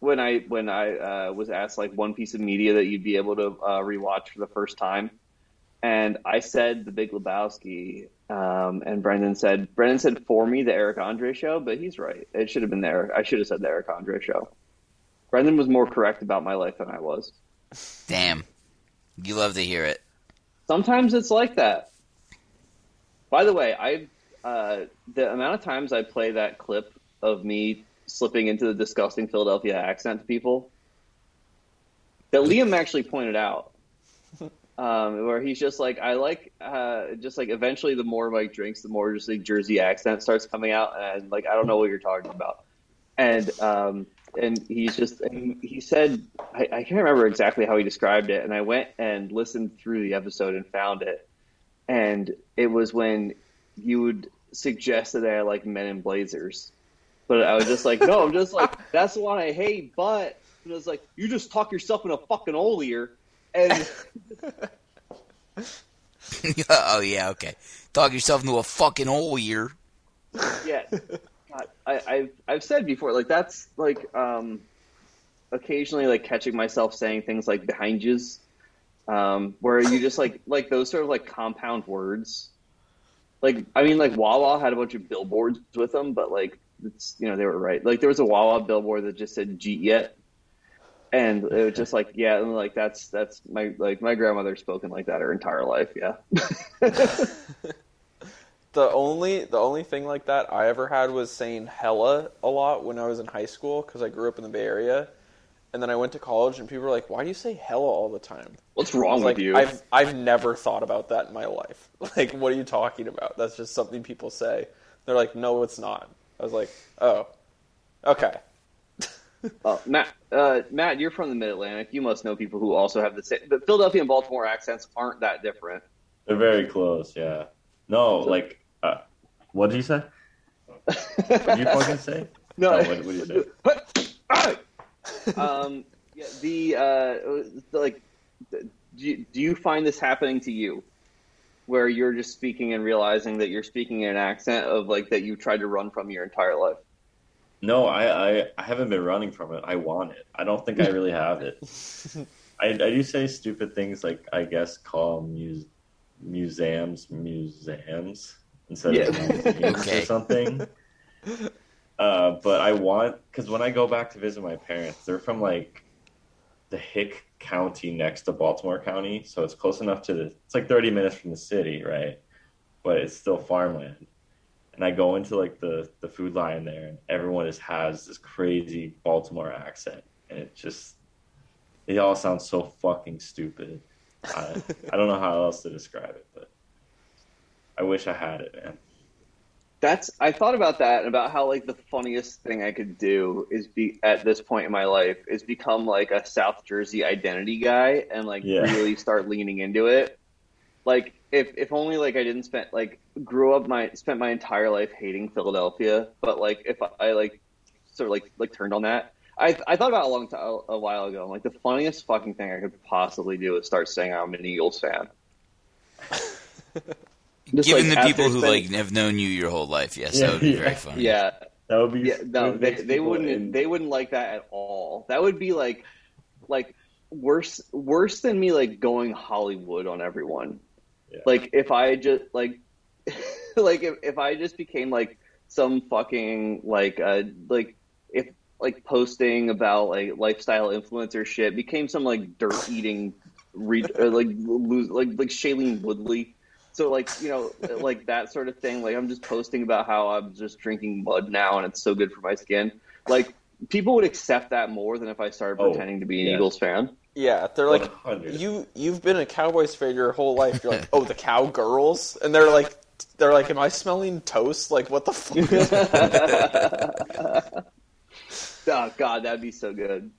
When I was asked like one piece of media that you'd be able to rewatch for the first time, and I said The Big Lebowski, and Brendan said for me The Eric Andre Show, but he's right. It should have been there. I should have said The Eric Andre Show. Brendan was more correct about my life than I was. Damn, you love to hear it. Sometimes it's like that. By the way, I the amount of times I play that clip of me slipping into the disgusting Philadelphia accent to people that Liam actually pointed out, where he's just like, eventually the more Mike drinks, the more just like Jersey accent starts coming out. And like, I don't know what you're talking about. And he's just, and he said, I can't remember exactly how he described it. And I went and listened through the episode and found it. And it was when you would suggest that I like men in blazers. But I was just like, no, I'm just like, that's the one I hate, but it was like, you just talk yourself in a fucking old ear. And oh, yeah, okay. Talk yourself into a fucking old ear. Yeah. God, I've said before, like, that's like occasionally like catching myself saying things like behind yous, where you just like those sort of like compound words. Like, I mean, like Wawa had a bunch of billboards with them, but like, it's, you know, they were right. Like there was a Wawa billboard that just said "Jeet yet," and it was just like, yeah, and like that's my like my grandmother spoken like that her entire life. Yeah. The only thing like that I ever had was saying "hella" a lot when I was in high school because I grew up in the Bay Area, and then I went to college and people were like, "Why do you say hella all the time? What's wrong with like, you?" I've never thought about that in my life. Like, what are you talking about? That's just something people say. They're like, "No, it's not." I was like, oh, okay. Matt, you're from the Mid-Atlantic. You must know people who also have the same. The Philadelphia and Baltimore accents aren't that different. They're very close, yeah. No, so, like, what did you say? What did you fucking say? No, what did you say? Yeah, do you find this happening to you? Where you're just speaking and realizing that you're speaking in an accent of like that you tried to run from your entire life. No, I haven't been running from it. I want it. I don't think I really have it. I do say stupid things like I guess call museums instead of museums or something. But I want because when I go back to visit my parents, they're from like the Hick County next to Baltimore County, so it's close enough to the. It's like 30 minutes from the city, right? But it's still farmland. And I go into like the food line there, and everyone just has this crazy Baltimore accent, and it all sounds so fucking stupid. I don't know how else to describe it, but I wish I had it, man. I thought about that and about how like the funniest thing I could do is be at this point in my life is become like a South Jersey identity guy and like really start leaning into it. Like if only like I didn't spent my entire life hating Philadelphia, but like if I like sort of like turned on that, I thought about it a while ago. I'm like the funniest fucking thing I could possibly do is start saying I'm an Eagles fan. Just given like the people who like have known you your whole life, yes, that would be very funny. Yeah, that would be. Yeah, no, they wouldn't like that at all. That would be like worse than me like going Hollywood on everyone. Yeah. Like if I just like if I just became like some fucking if posting about like lifestyle influencer shit became some like dirt eating like Shailene Woodley. So, like, you know, like that sort of thing. Like, I'm just posting about how I'm just drinking mud now and it's so good for my skin. Like, people would accept that more than if I started pretending to be an Eagles fan. Yeah, they're like, 100. You've been a Cowboys fan your whole life. You're like, oh, the Cowgirls? And they're like, am I smelling toast? Like, what the fuck? Oh, God, that'd be so good.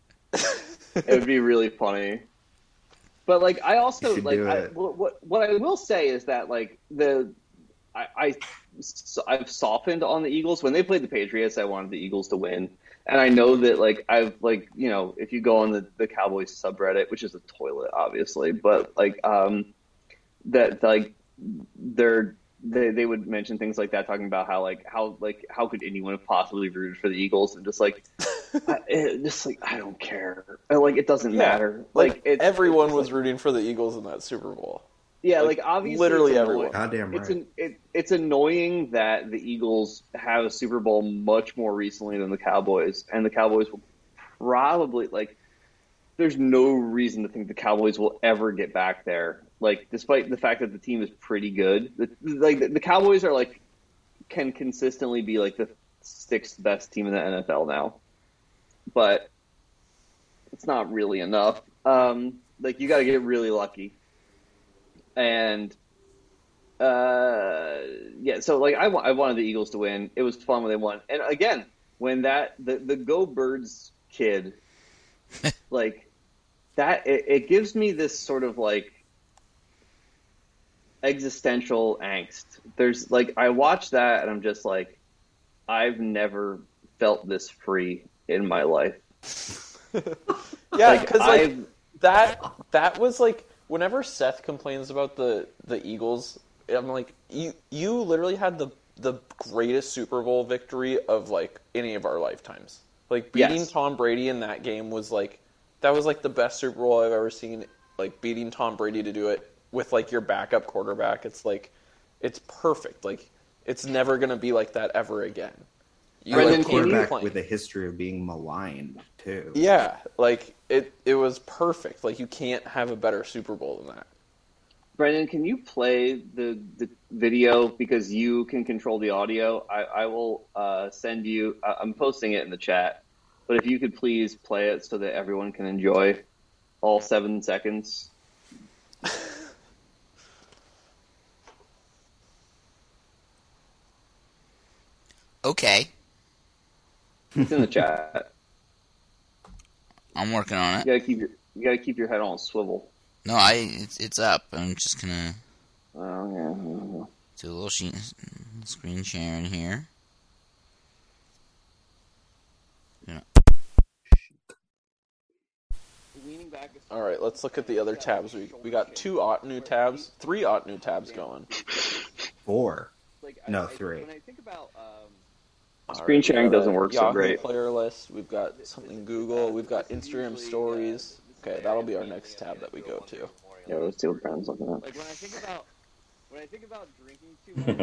It would be really funny. But like I also like what I will say is that like I've softened on the Eagles. When they played the Patriots, I wanted the Eagles to win, and I know that like I've like you know if you go on the Cowboys subreddit, which is a toilet obviously, but like that like they would mention things like that, talking about how could anyone have possibly rooted for the Eagles, and just like I don't care, like it doesn't matter. Everyone was rooting for the Eagles in that Super Bowl. Yeah, like obviously, literally everyone. Goddamn right. It's annoying that the Eagles have a Super Bowl much more recently than the Cowboys, and the Cowboys will probably There's no reason to think the Cowboys will ever get back there. Like, despite the fact that the team is pretty good, the Cowboys are can consistently be the sixth best team in the NFL now, but it's not really enough. You got to get really lucky. And I wanted the Eagles to win. It was fun when they won. And again, when the Go Birds kid, it gives me this sort of existential angst. There's I watch that and I'm just I've never felt this free in my life. Yeah, because that was whenever Seth complains about the Eagles, I'm you literally had the greatest Super Bowl victory of any of our lifetimes. Beating Tom Brady in that game was that was the best Super Bowl I've ever seen. Beating Tom Brady to do it with your backup quarterback, it's it's perfect. It's never gonna be like that ever again. You had a quarterback with a history of being maligned too. Yeah, it was perfect. You can't have a better Super Bowl than that. Brendan, can you play the video because you can control the audio? I will send you. I'm posting it in the chat, but if you could please play it so that everyone can enjoy all 7 seconds. Okay. It's in the chat. I'm working on it. You gotta keep your head on a swivel. No, it's up. I'm just gonna do a little screen sharing here. Yeah. All right, let's look at the other tabs. We got 3 new tabs going. 4. No, 3. When I think about screen sharing doesn't work Yahoo so great. Player list. We've got something Google. We've got Instagram stories. Okay, that'll be our next tab that we go to. Yeah, let's see what Brandon's looking at. When I think about drinking too much,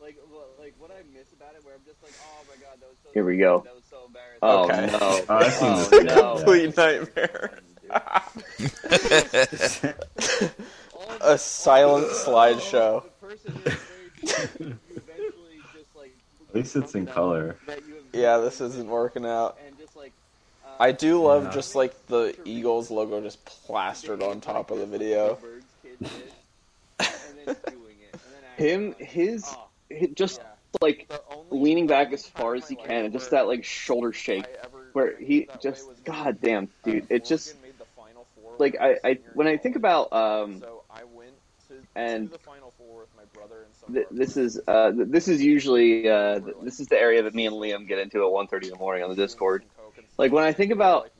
what I miss about it, where I'm just oh my god, that was so. Here we go. That was so embarrassing. Oh, okay. No. Oh, this is a complete nightmare. A silent slideshow. At least it's in color. Yeah, this isn't working out. I do love the Eagles logo just plastered on top of the video. Leaning back as far as he can, and just that shoulder shake where he just, goddamn, dude, it just when I think about this is the area that me and Liam get into at 1:30 in the morning on the Discord. When I think about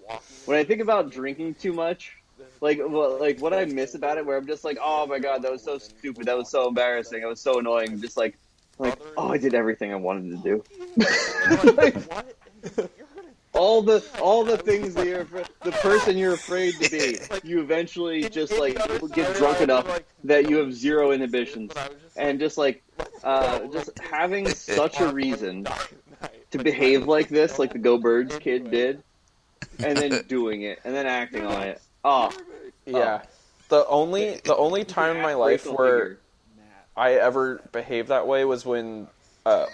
drinking too much, what I miss about it, where I'm just oh my god, that was so stupid, that was so embarrassing, it was so annoying, just I did everything I wanted to do. All the things that you're the person you're afraid to be, you eventually just get drunk enough that you have zero inhibitions, and just having such a reason to behave like this, like the Go Birds kid did, and then doing it, and then acting on it. Oh, yeah. The only time in my life where I ever behaved that way was when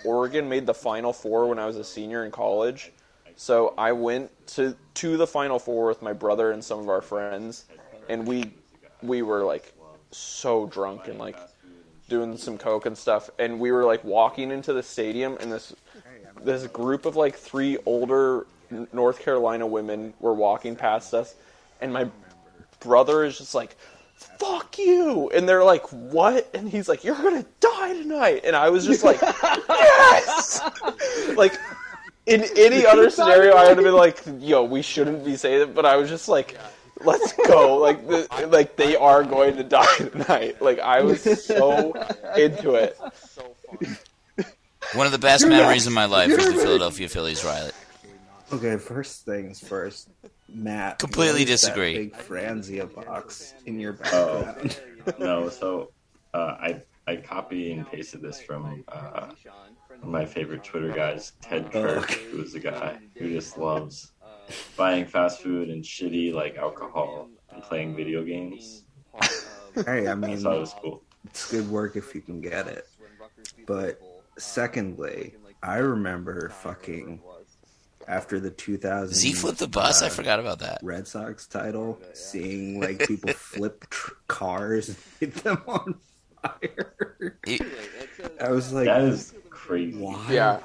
Oregon made the Final Four when I was a senior in college. So I went to the Final Four with my brother and some of our friends, and we were so drunk and doing some coke and stuff, and we were walking into the stadium, and this group of 3 older North Carolina women were walking past us, and my brother is just fuck you, and they're what, and he's you're gonna die tonight, and I was just yes. In any other scenario, I would have been yo, we shouldn't be saying that, but I was just let's go. Like, like they are going to die tonight. Like, I was so into it. So fun. One of the best memories of my life is the Philadelphia Phillies riot. Okay, first things first. Matt, completely disagree. Big Franzia box in your background. Oh, no, so I copy and pasted this from one of my favorite Twitter guys, Ted Kirk, who was a guy who just loves buying fast food and shitty like alcohol and playing video games. Hey, I mean, I thought it was cool. It's good work if you can get it. But secondly, I remember fucking after the 2000 Z flipped the bus. I forgot about that Red Sox title. Seeing like people flip cars and hit them on fire. I was like, that is crazy. Why?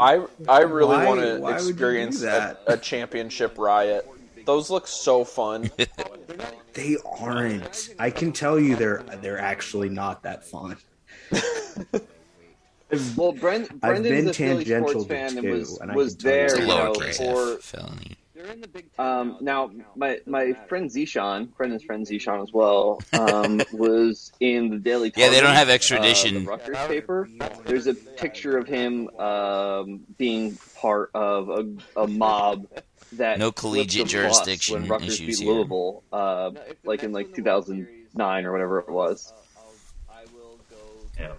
I really want to experience a championship riot. Those look so fun. They aren't. I can tell you, they're actually not that fun. Well, I've been tangential to two, and was there, you know, for felony. Now, my friend Zishan, Brendan's friend Zishan as well, was in the Daily Telegraph. Yeah, they don't have extradition. The Rutgers paper. There's a picture of him being part of a mob that no collegiate jurisdiction when Rutgers beat Louisville, like in like 2009 or whatever it was. Yeah.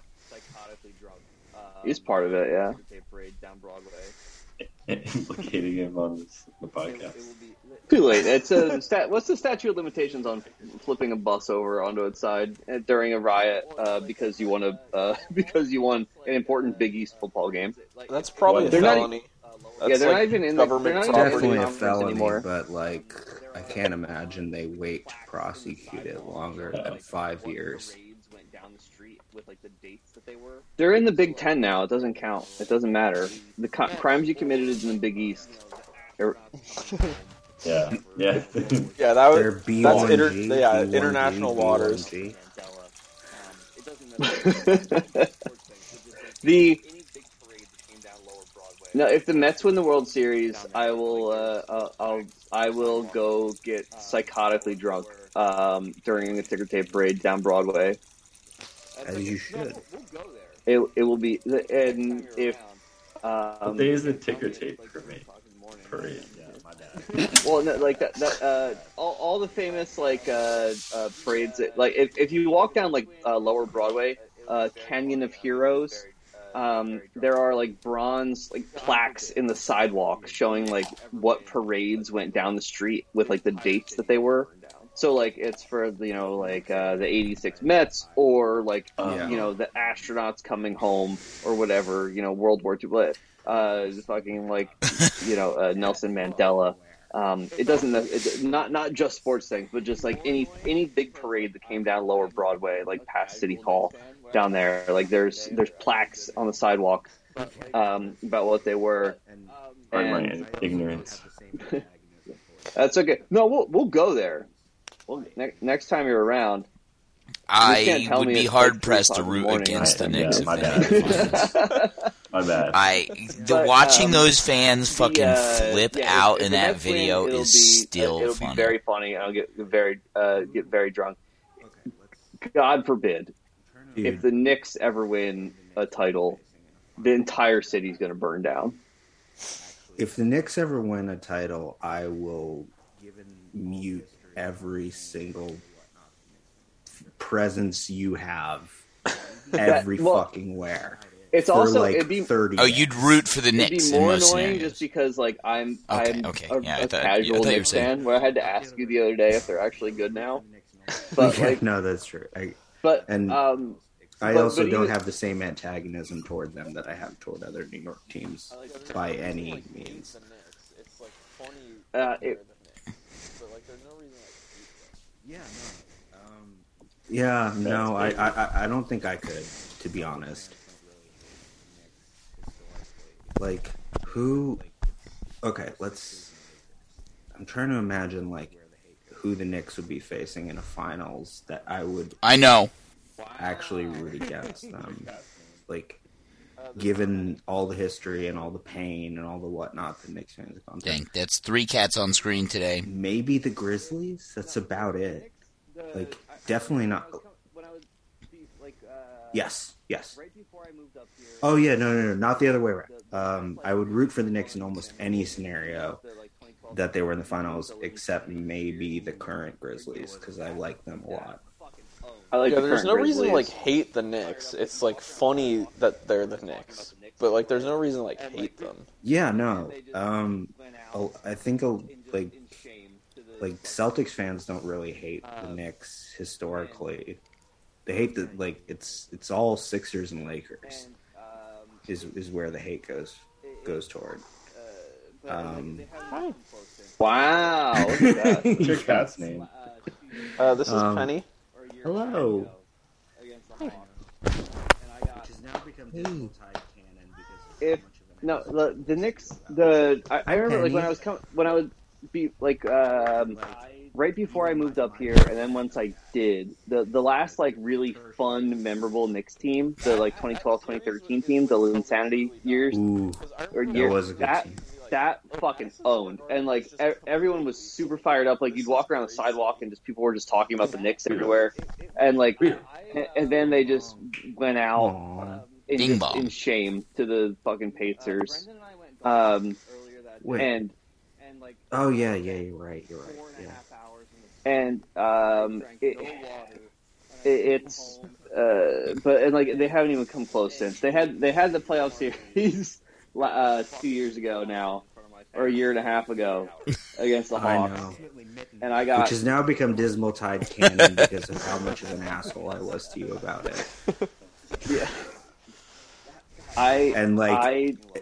He's part of it, yeah. Implicating him on the podcast. Too late. It's a what's the statute of limitations on flipping a bus over onto its side during a riot because you won an important Big East football game? That's probably a felony. They're not even in the government. They're not definitely a felony anymore. But like, I can't imagine they wait to prosecute it longer than 5 years. With like the dates that they were. They're in the Big Ten now. It doesn't count. It doesn't matter. The crimes you committed is in the Big East. Yeah. Yeah, that was international waters. No, if the Mets win the World Series, I will go get psychotically drunk during the ticker tape parade down Broadway. As you should. It will be, and if what day is the ticker tape parade? Well, no, like all the famous like parades. Like if you walk down like Lower Broadway, Canyon of Heroes, there are like bronze like plaques in the sidewalk showing like what parades went down the street with like the dates that they were. So, like, it's for, you know, like, the 86 Mets or, like, you know, the astronauts coming home or whatever, you know, World War II. Fucking, like, you know, Nelson Mandela. It doesn't, it's not just sports things, but just, like, any big parade that came down Lower Broadway, like, past City Hall down there. Like, there's plaques on the sidewalk about what they were. And my ignorance. That's okay. No, we'll go there. Well, next time you're around, I would be hard-pressed to root against the Knicks. Yeah, my bad. Watching those fans fucking flip out in that video is still funny. It'll be very funny. I'll get very drunk. God forbid, if the Knicks ever win a title, the entire city's going to burn down. If the Knicks ever win a title, I will mute every single presence you have, every fucking where. It's also like it'd be 30. Oh, you'd root for the Knicks. It'd be more annoying scenarios. Just because, like, I'm a casual Knicks fan. Where I had to ask you the other day if they're actually good now. But like, no, that's true. I also don't have the same antagonism toward them that I have toward other New York teams by any means. It's like funny. I don't think I could, to be honest. Like, who... Okay, I'm trying to imagine, like, who the Knicks would be facing in a finals that I would... I know. ...actually root against them. Like, given all the history and all the pain and all the whatnot that Knicks fans have gone through. Dang, that's three cats on screen today. Maybe the Grizzlies. That's about it. Like, definitely not. Yes. Right before I moved up here. Oh, yeah, no, not the other way around. I would root for the Knicks in almost any scenario that they were in the finals, except maybe the current Grizzlies, because I like them a lot. There's no reason to, like, hate the Knicks. It's, like, funny that they're the Knicks. But, like, there's no reason to, like, hate them. Yeah, no. I think, like Celtics fans don't really hate the Knicks historically. They hate the, like, it's all Sixers and Lakers is where the hate goes toward. Wow. Look at that. What's your cat's name? This is Penny. Hello. Hi. The Knicks. I remember, like, when I was right before I moved up here, and then once I did, the last, like, really fun, memorable Knicks team, the, like, 2012-2013 team, the Insanity years. Ooh, that was a good team. That fucking owned. And, like, everyone was super fired up. Like, you'd walk around the sidewalk and just people were just talking about the Knicks everywhere. And, like, and then they just went out in shame to the fucking Pacers. You're right. Yeah. And it's they haven't even come close since. They had the playoff series 2 years ago now, or a year and a half ago, against the Hawks. I know. And I got, which has now become Dismal Tide canon because of how much of an asshole I was to you about it. Yeah.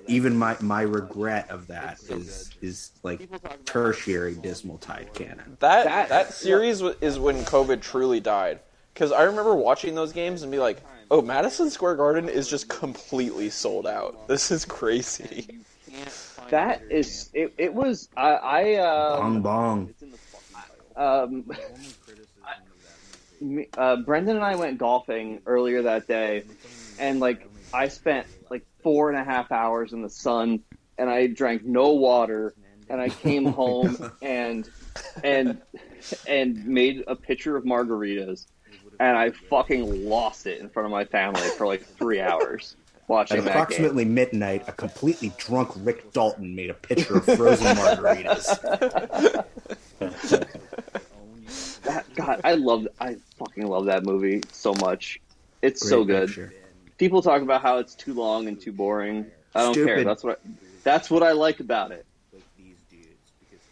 Even my regret of that is like tertiary Dismal Tide canon. That series is when COVID truly died, because I remember watching those games and be like, oh, Madison Square Garden is just completely sold out. This is crazy. That is it. It was Brendan and I went golfing earlier that day, and like I spent 4.5 hours in the sun, and I drank no water, and I came home and made a pitcher of margaritas, and I fucking lost it in front of my family for 3 hours watching that game. At approximately midnight, a completely drunk Rick Dalton made a pitcher of frozen margaritas. God, I fucking love that movie so much. It's great, so good. Picture. People talk about how it's too long and too boring. I don't care. That's what I like about it.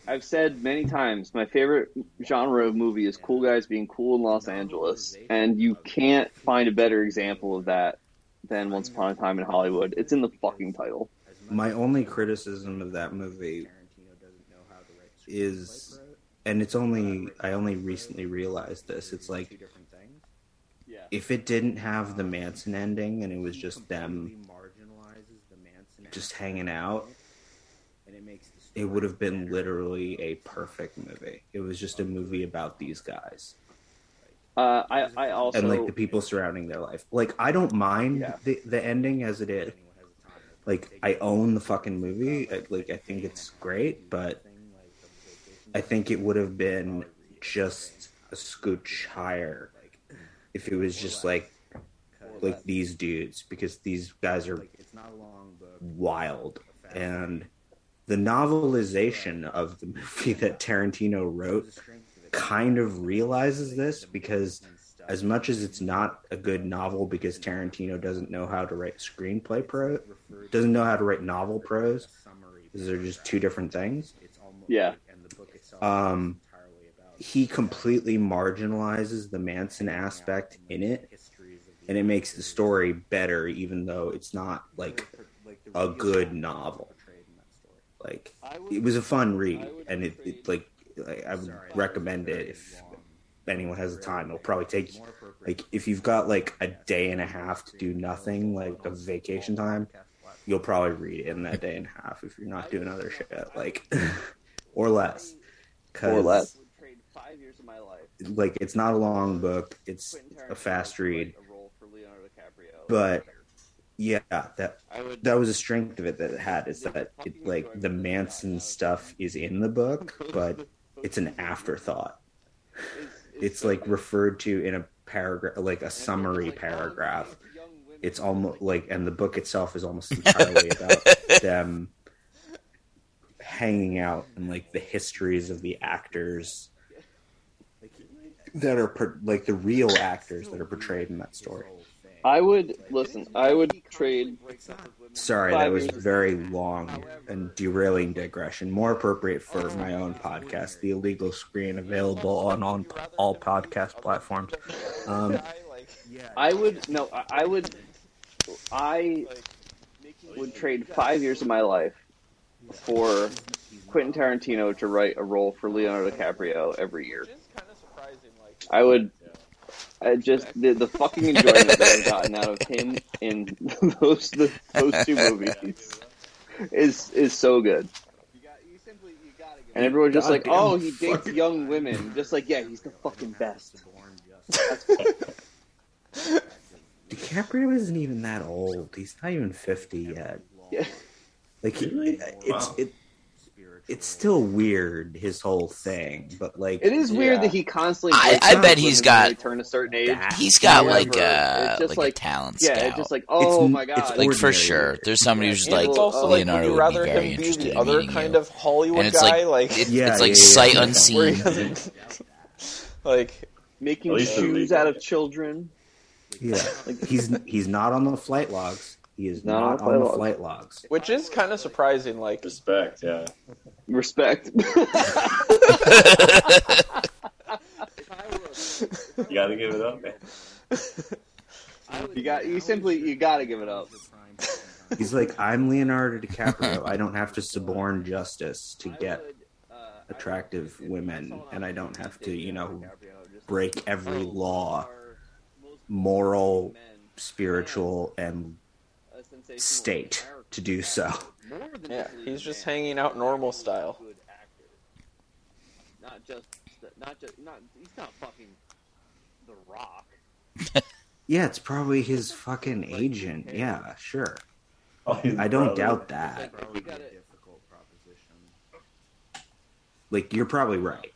I've said many times, my favorite genre of movie is cool guys being cool in Los Angeles, and you can't find a better example of that than Once Upon a Time in Hollywood. It's in the fucking title. My only criticism of that movie is, and I only recently realized this, it's like, if it didn't have the Manson ending and it was just them just hanging out, it would have been literally a perfect movie. It was just a movie about these guys. I also and the people surrounding their life. I don't mind the ending as it is. I own the fucking movie. I think it's great, but I think it would have been just a scooch higher if it was just like these dudes, because these guys are wild. And the novelization of the movie that Tarantino wrote kind of realizes this, because as much as it's not a good novel because Tarantino doesn't know how to write doesn't know how to write novel prose, because they're just two different things. Yeah. He completely marginalizes the Manson aspect in it, and it makes the story better, even though it's not a good novel. It was a fun read, and it I would recommend it if anyone has the time. It'll probably take if you've got a day and a half to do nothing, a vacation time, you'll probably read it in that day and a half if you're not doing other shit, or less. Or less. 5 years of my life. It's not a long book. It's a fast read. But Yeah, that was a strength of it that it had, is that it, like, the Manson stuff is in the book, but it's an afterthought. It's like referred to in a paragraph, like a summary paragraph. It's almost like, and the book itself is almost entirely about them hanging out and like the histories of the actors that are like the real actors that are portrayed in that story. I would trade... Sorry, that was very long and derailing digression. More appropriate for my own podcast, The Illegal Screen, available on all podcast platforms. I would trade 5 years of my life for Quentin Tarantino to write a role for Leonardo DiCaprio every year. I just the fucking enjoyment that I've gotten out of him in those two movies is so good. And everyone's just like, oh, he dates young women. Just like, yeah, he's the fucking best. DiCaprio isn't even that old. He's not even 50 yet. Yeah. Like, it's still weird, his whole thing, but like it is weird that he constantly. I bet he's got turn a certain age. He's got like a talent scout. Yeah, it's just like my god, it's like for sure. There's somebody who's just like Leonardo would be very interested in other kind of Hollywood guy. Like it's like sight unseen, like making shoes out of children. Yeah, like he's not on the flight logs. He is not on the flight logs. Which is kind of surprising. Like respect, yeah. Respect. You gotta give it up, man. You gotta give it up. He's like, I'm Leonardo DiCaprio. I don't have to suborn justice to get attractive women, and I don't have to, break every law, moral, spiritual, and state to do so. Yeah, he's just hanging out normal style. Not just he's not fucking The Rock. Yeah, it's probably his fucking agent. Yeah, sure. I don't doubt that. Like, you're probably right.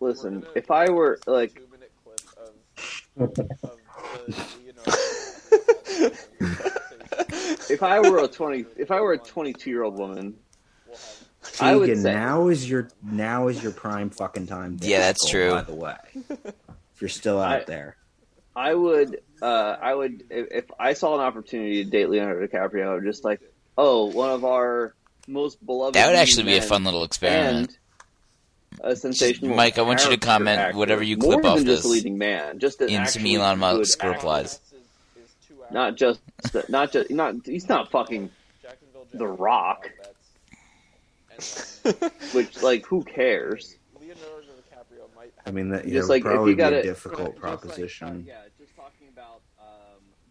Listen, if I were like if I were a 22-year-old woman, Tegan, I would say now is your prime fucking time. Yeah, that's true. By the way, if you're still out there, I would if I saw an opportunity to date Leonardo DiCaprio, I would just like, one of our most beloved. That would actually be a fun little experiment. A sensational, Mike. I want you to comment whatever you clip off this. More than just a leading man, just in some Elon Musk replies. Not just he's not fucking The Rock. Which, like, who cares? I mean, that just like, probably if you be a difficult proposition. Like, just talking about,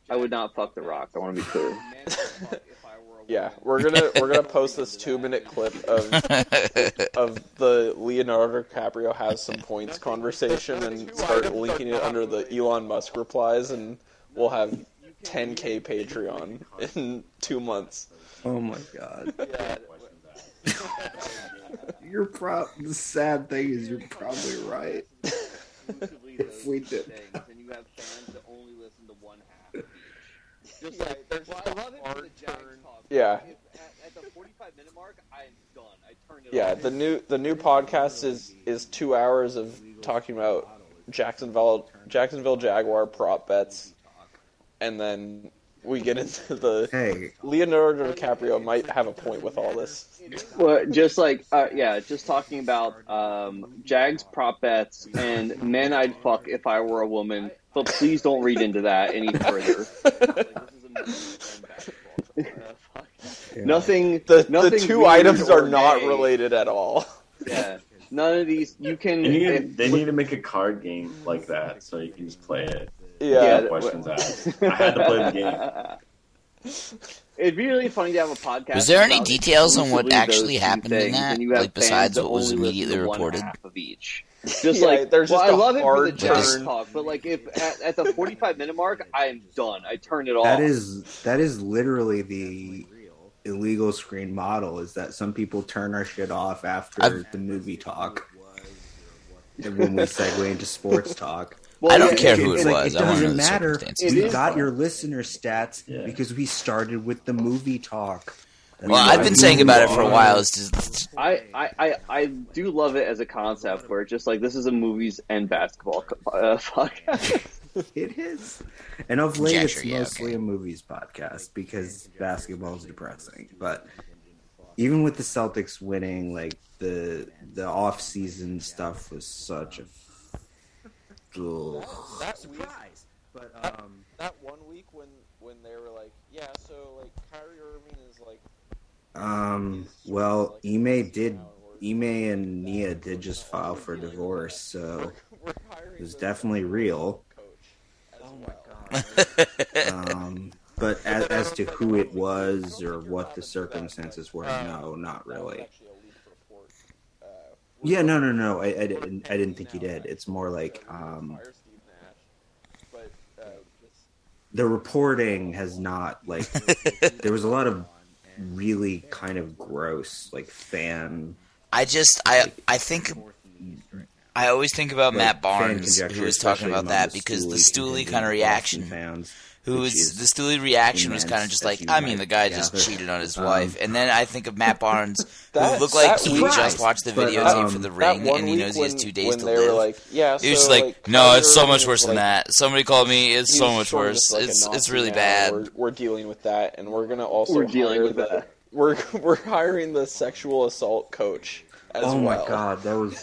I would not fuck The Rock. I want to be clear. Yeah, we're gonna post this 2-minute clip of the Leonardo DiCaprio has some points conversation and start linking it under the Elon Musk replies, and we'll have 10K Patreon in 2 months. Oh my god! You're the sad thing is you're probably right. If we did that. Just like, there's a lot of the Jags talk. Yeah. At the 45-minute mark, I'm done. I turned it off. The new podcast is 2 hours of talking about Jacksonville Jaguar prop bets, and then we get into the Leonardo DiCaprio might have a point with all this. Well, just like just talking about Jags prop bets and men I'd fuck if I were a woman. But please don't read into that any further. Nothing. The two items are not related at all. Yeah. None of these. You can. They need to make a card game like that so you can just play it. Yeah. No questions asked. I had to play the game. It'd be really funny to have a podcast. Was there any details on what actually happened in that? Like besides what was immediately reported? Half of each. Just like there's just I love it for the trash talk, but like if at the 45-minute mark, I am done. I turn it off. That is literally the Illegal Screen model, is that some people turn our shit off after the movie talk, and when we segue into sports talk. Well, I don't care who it was. It doesn't matter. We got your listener stats because we started with the movie talk. Well, I've been saying about it for a while. Just... I do love it as a concept where it's just like, this is a movies and basketball podcast. It is. And of late, it's mostly a movies podcast because basketball is depressing. But even with the Celtics winning, like the off-season stuff was such a... That week, but that 1 week when they were like, yeah, so like Kyrie Irving is like, well, Ime and Nia did just file for divorce, so it was definitely real. Oh my god. But as to who it was or what the circumstances were, no, not really. Yeah, no. I didn't think he did. It's more like the reporting has not, like, there was a lot of really kind of gross, like, fan. I always think about Matt Barnes, who was talking about that, because the Stooley kind of reaction. Fans. The Stooley reaction was kind of just like, I mean, the guy just cheated on his wife. And then I think of Matt Barnes, who looked like he just watched the videotape for The Ring, and he knows he has 2 days to live. Like, yeah, he was so like, no, it's so much worse than that. Somebody called me, it's so much worse. It's really bad. We're dealing with that, and we're going to also hire that. We're hiring the sexual assault coach. My god, that was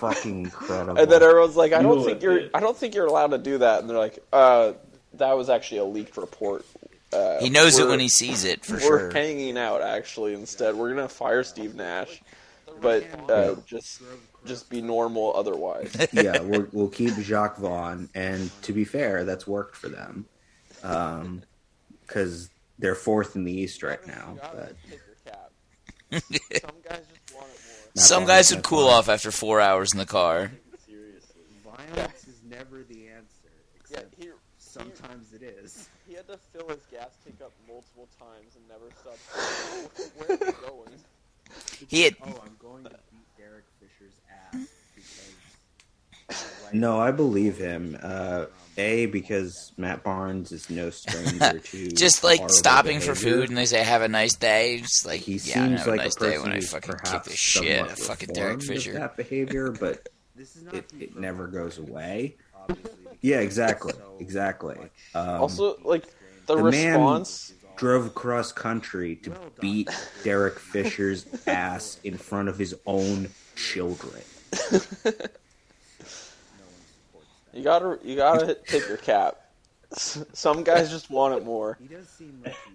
fucking incredible. And then everyone's like, I don't think you're allowed to do that. And they're like, that was actually a leaked report. He knows it when he sees it, for sure. We're hanging out, actually, instead. We're going to fire Steve Nash, but just be normal otherwise. Yeah, we'll keep Jacques Vaughn, and to be fair, that's worked for them. Because they're fourth in the East right now. But... Some guys would cool off after 4 hours in the car. Seriously, violence is never the answer, except... Sometimes it is. He had to fill his gas tank up multiple times and never stopped. Where are you going? I'm going to beat Derek Fisher's ass because... No, I believe him. Because Matt Barnes is no stranger to... Just, like, stopping behavior. For food and they say, have a nice day. Just like, he seems like a nice day when I fucking kick the shit out of fucking Derek Fisher. That behavior, but it never goes away. Yeah, exactly. Also, like, the response... Man drove cross country to beat Derek Fisher's ass in front of his own children. You gotta tip your cap. Some guys just want it more. He does seem like he's...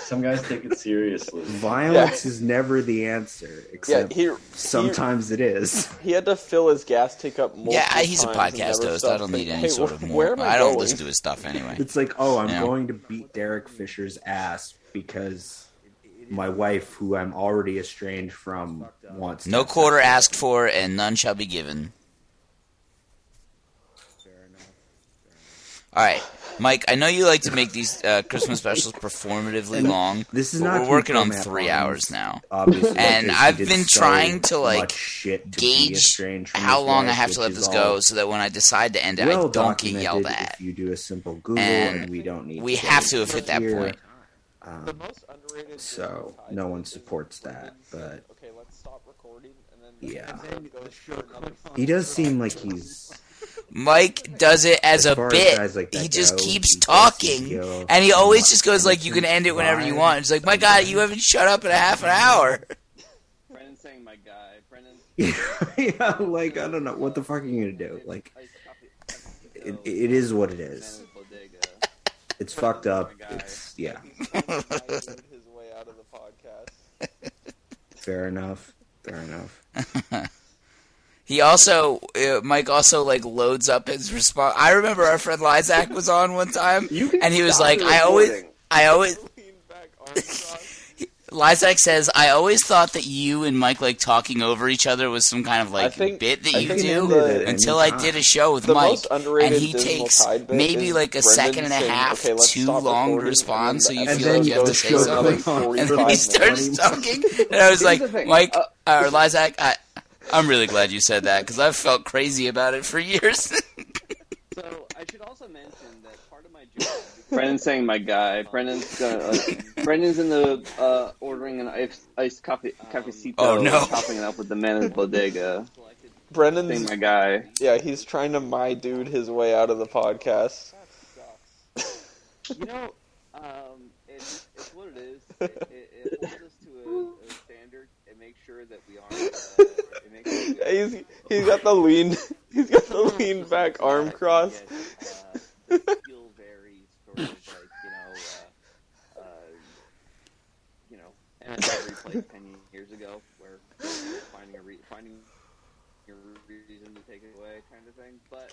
Some guys take it seriously. Violence is never the answer, except sometimes it is. He had to fill his gas tank up multiple times. Yeah, he's a podcast host. I don't need any sort of more. I don't listen to his stuff anyway. It's like, I'm going to beat Derek Fisher's ass because my wife, who I'm already estranged from, wants no quarter asked for and none shall be given. All right. Mike, I know you like to make these Christmas specials performatively long. This is not. We're working on 3 hours now, obviously, and I've been trying to gauge how long I have to let this go, so that when I decide to end it, I don't get yelled at. If you do a simple Google, and we don't need. We have to have hit that point. So no one supports that, but okay, let's stop recording, and then he does seem like he's. Mike does it as a bit. He just keeps talking, and he always just goes like, "You can end it whenever you want." It's like, my God, you haven't shut up in a half an hour. Brendan's saying, "My guy, Brendan." Yeah, like I don't know what the fuck are you gonna do. Like, it is what it is. It's fucked up. It's Fair enough. He also, Mike also, like, loads up his response. I remember our friend Lysak was on one time, and he was like, I always... Lysak says, I always thought that you and Mike like talking over each other was some kind of like bit that you do until I did a show with Mike, and he takes maybe like a second and a half too long to respond, so you feel like you have to say something. And then he starts talking, and I was like, Mike, or Lysak, I'm really glad you said that because I've felt crazy about it for years. So I should also mention that part of my job. Brendan's saying my guy. Brendan's gonna, Brendan's in the ordering an iced coffee cafecito. Oh no! Topping it up with the man in the bodega. Brendan's saying my guy. Yeah, he's trying to my dude his way out of the podcast. That sucks. You know, it's what it is. It holds us to a standard. It makes sure that we aren't. It makes sure that he's got the lean. He's got the lean back arm crossed. Like, you know, and replay 10 years ago, where finding your reason to take it away, kind of thing. But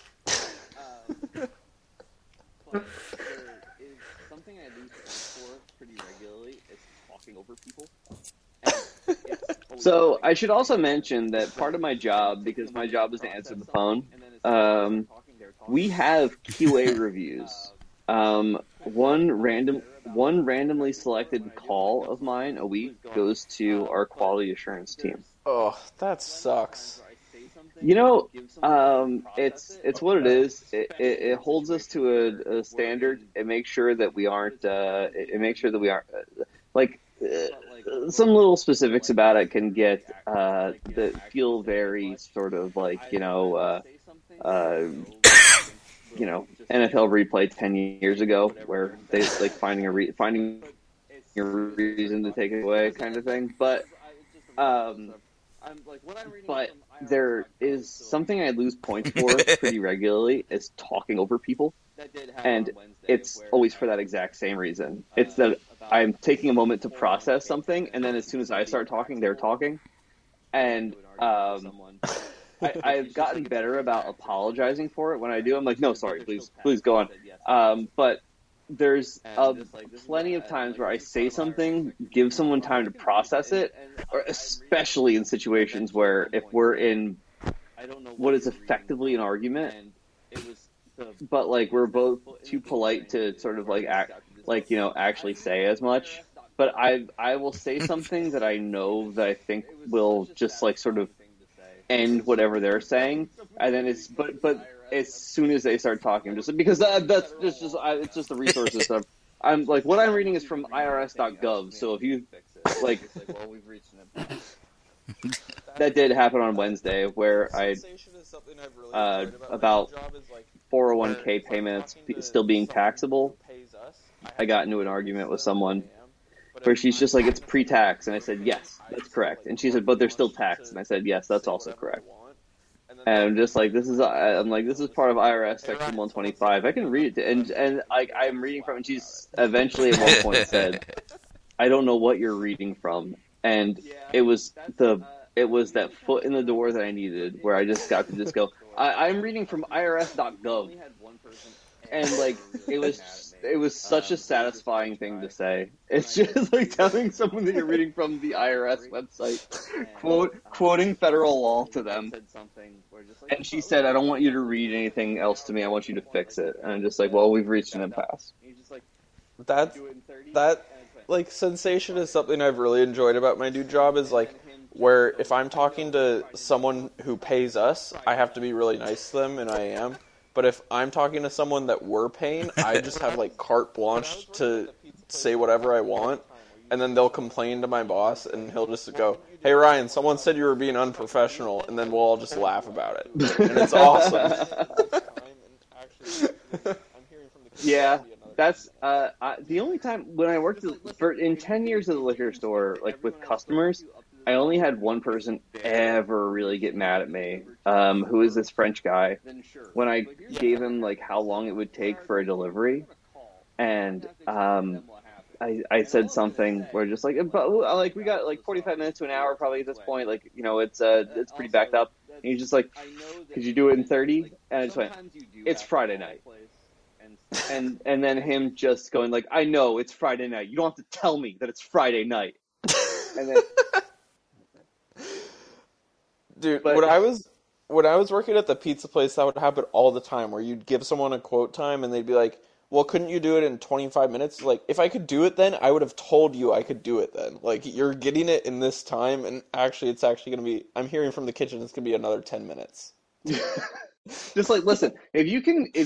there is something I do for pretty regularly. It's talking over people. So I should also mention that part of my job, because my job is to answer the phone, we have QA reviews. One randomly selected call of mine a week goes to our quality assurance team. Oh, that sucks. You know, it's what it is. It holds us to a standard. It makes sure that we aren't. It makes sure that we aren't like some little specifics about it can get that feel very sort of like you know, NFL replay 10 years ago where they like finding your reason to take it away kind of thing. But there is something I lose points for pretty regularly is talking over people. And it's always for that exact same reason. It's that I'm taking a moment to process something. And then as soon as I start talking, they're talking. And, I've gotten better about apologizing for it. When I do, I'm like, no, sorry, please go on. But there's plenty of times where I say something, give someone time to process it, or especially in situations where if we're in what is effectively an argument, but like we're both too polite to sort of like act, like, you know, actually say as much. But I will say something that I know that I think will just like sort of end whatever they're saying, and then it's but as soon as they start talking, just because it's just the resources stuff. I'm like, what I'm reading is from IRS.gov. So if you like, that did happen on Wednesday where I about 401k payments still being taxable. I got into an argument with someone where she's just like, it's pre-tax, and I said, yes, that's correct. And she said, but they're still taxed, and I said, yes, that's also correct. And I'm just like, this is part of IRS section 125. I can read it, and I'm reading from, and she's eventually at one point said, I don't know what you're reading from, and it was that foot in the door that I needed, where I just got to just go, I'm reading from IRS.gov, and like it was. It was such a satisfying thing to say. It's just like telling someone that you're reading from the IRS website, quoting federal law to them. And she said, I don't want you to read anything else to me. I want you to fix it. And I'm just like, well, we've reached an impasse. That like sensation is something I've really enjoyed about my new job is like where if I'm talking to someone who pays us, I have to be really nice to them, and I am. But if I'm talking to someone that we're paying, I just have, like, carte blanche to say whatever I want. And then they'll complain to my boss, and he'll just go, hey, Ryan, someone said you were being unprofessional. And then we'll all just laugh about it. And it's awesome. Yeah, that's the only time when I worked in 10 years at the liquor store, like, with customers, I only had one person ever really get mad at me, who is this French guy, when I gave him, like, how long it would take for a delivery, and I said something where just, like we got, like, 45 minutes to an hour probably at this point, like, you know, it's pretty backed up, and he's just like, could you do it in 30? And I just went, it's Friday night. And then him just going, like, I know, it's Friday night. You don't have to tell me that it's Friday night. And then, dude, but when I was working at the pizza place, that would happen all the time, where you'd give someone a quote time, and they'd be like, well, couldn't you do it in 25 minutes? Like, if I could do it then, I would have told you I could do it then. Like, you're getting it in this time, and it's actually going to be, I'm hearing from the kitchen, it's going to be another 10 minutes. Just like, listen, if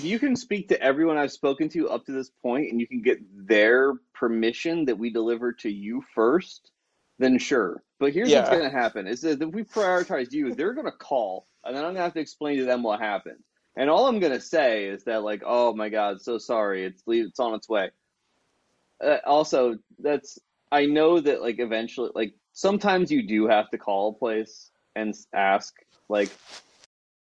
you can speak to everyone I've spoken to up to this point, and you can get their permission that we deliver to you first, then sure. But here's what's going to happen, is that if we prioritize you, they're going to call, and then I'm going to have to explain to them what happened. And all I'm going to say is that, like, oh, my God, so sorry. It's on its way. Also, I know that, like, eventually, like, sometimes you do have to call a place and ask, like,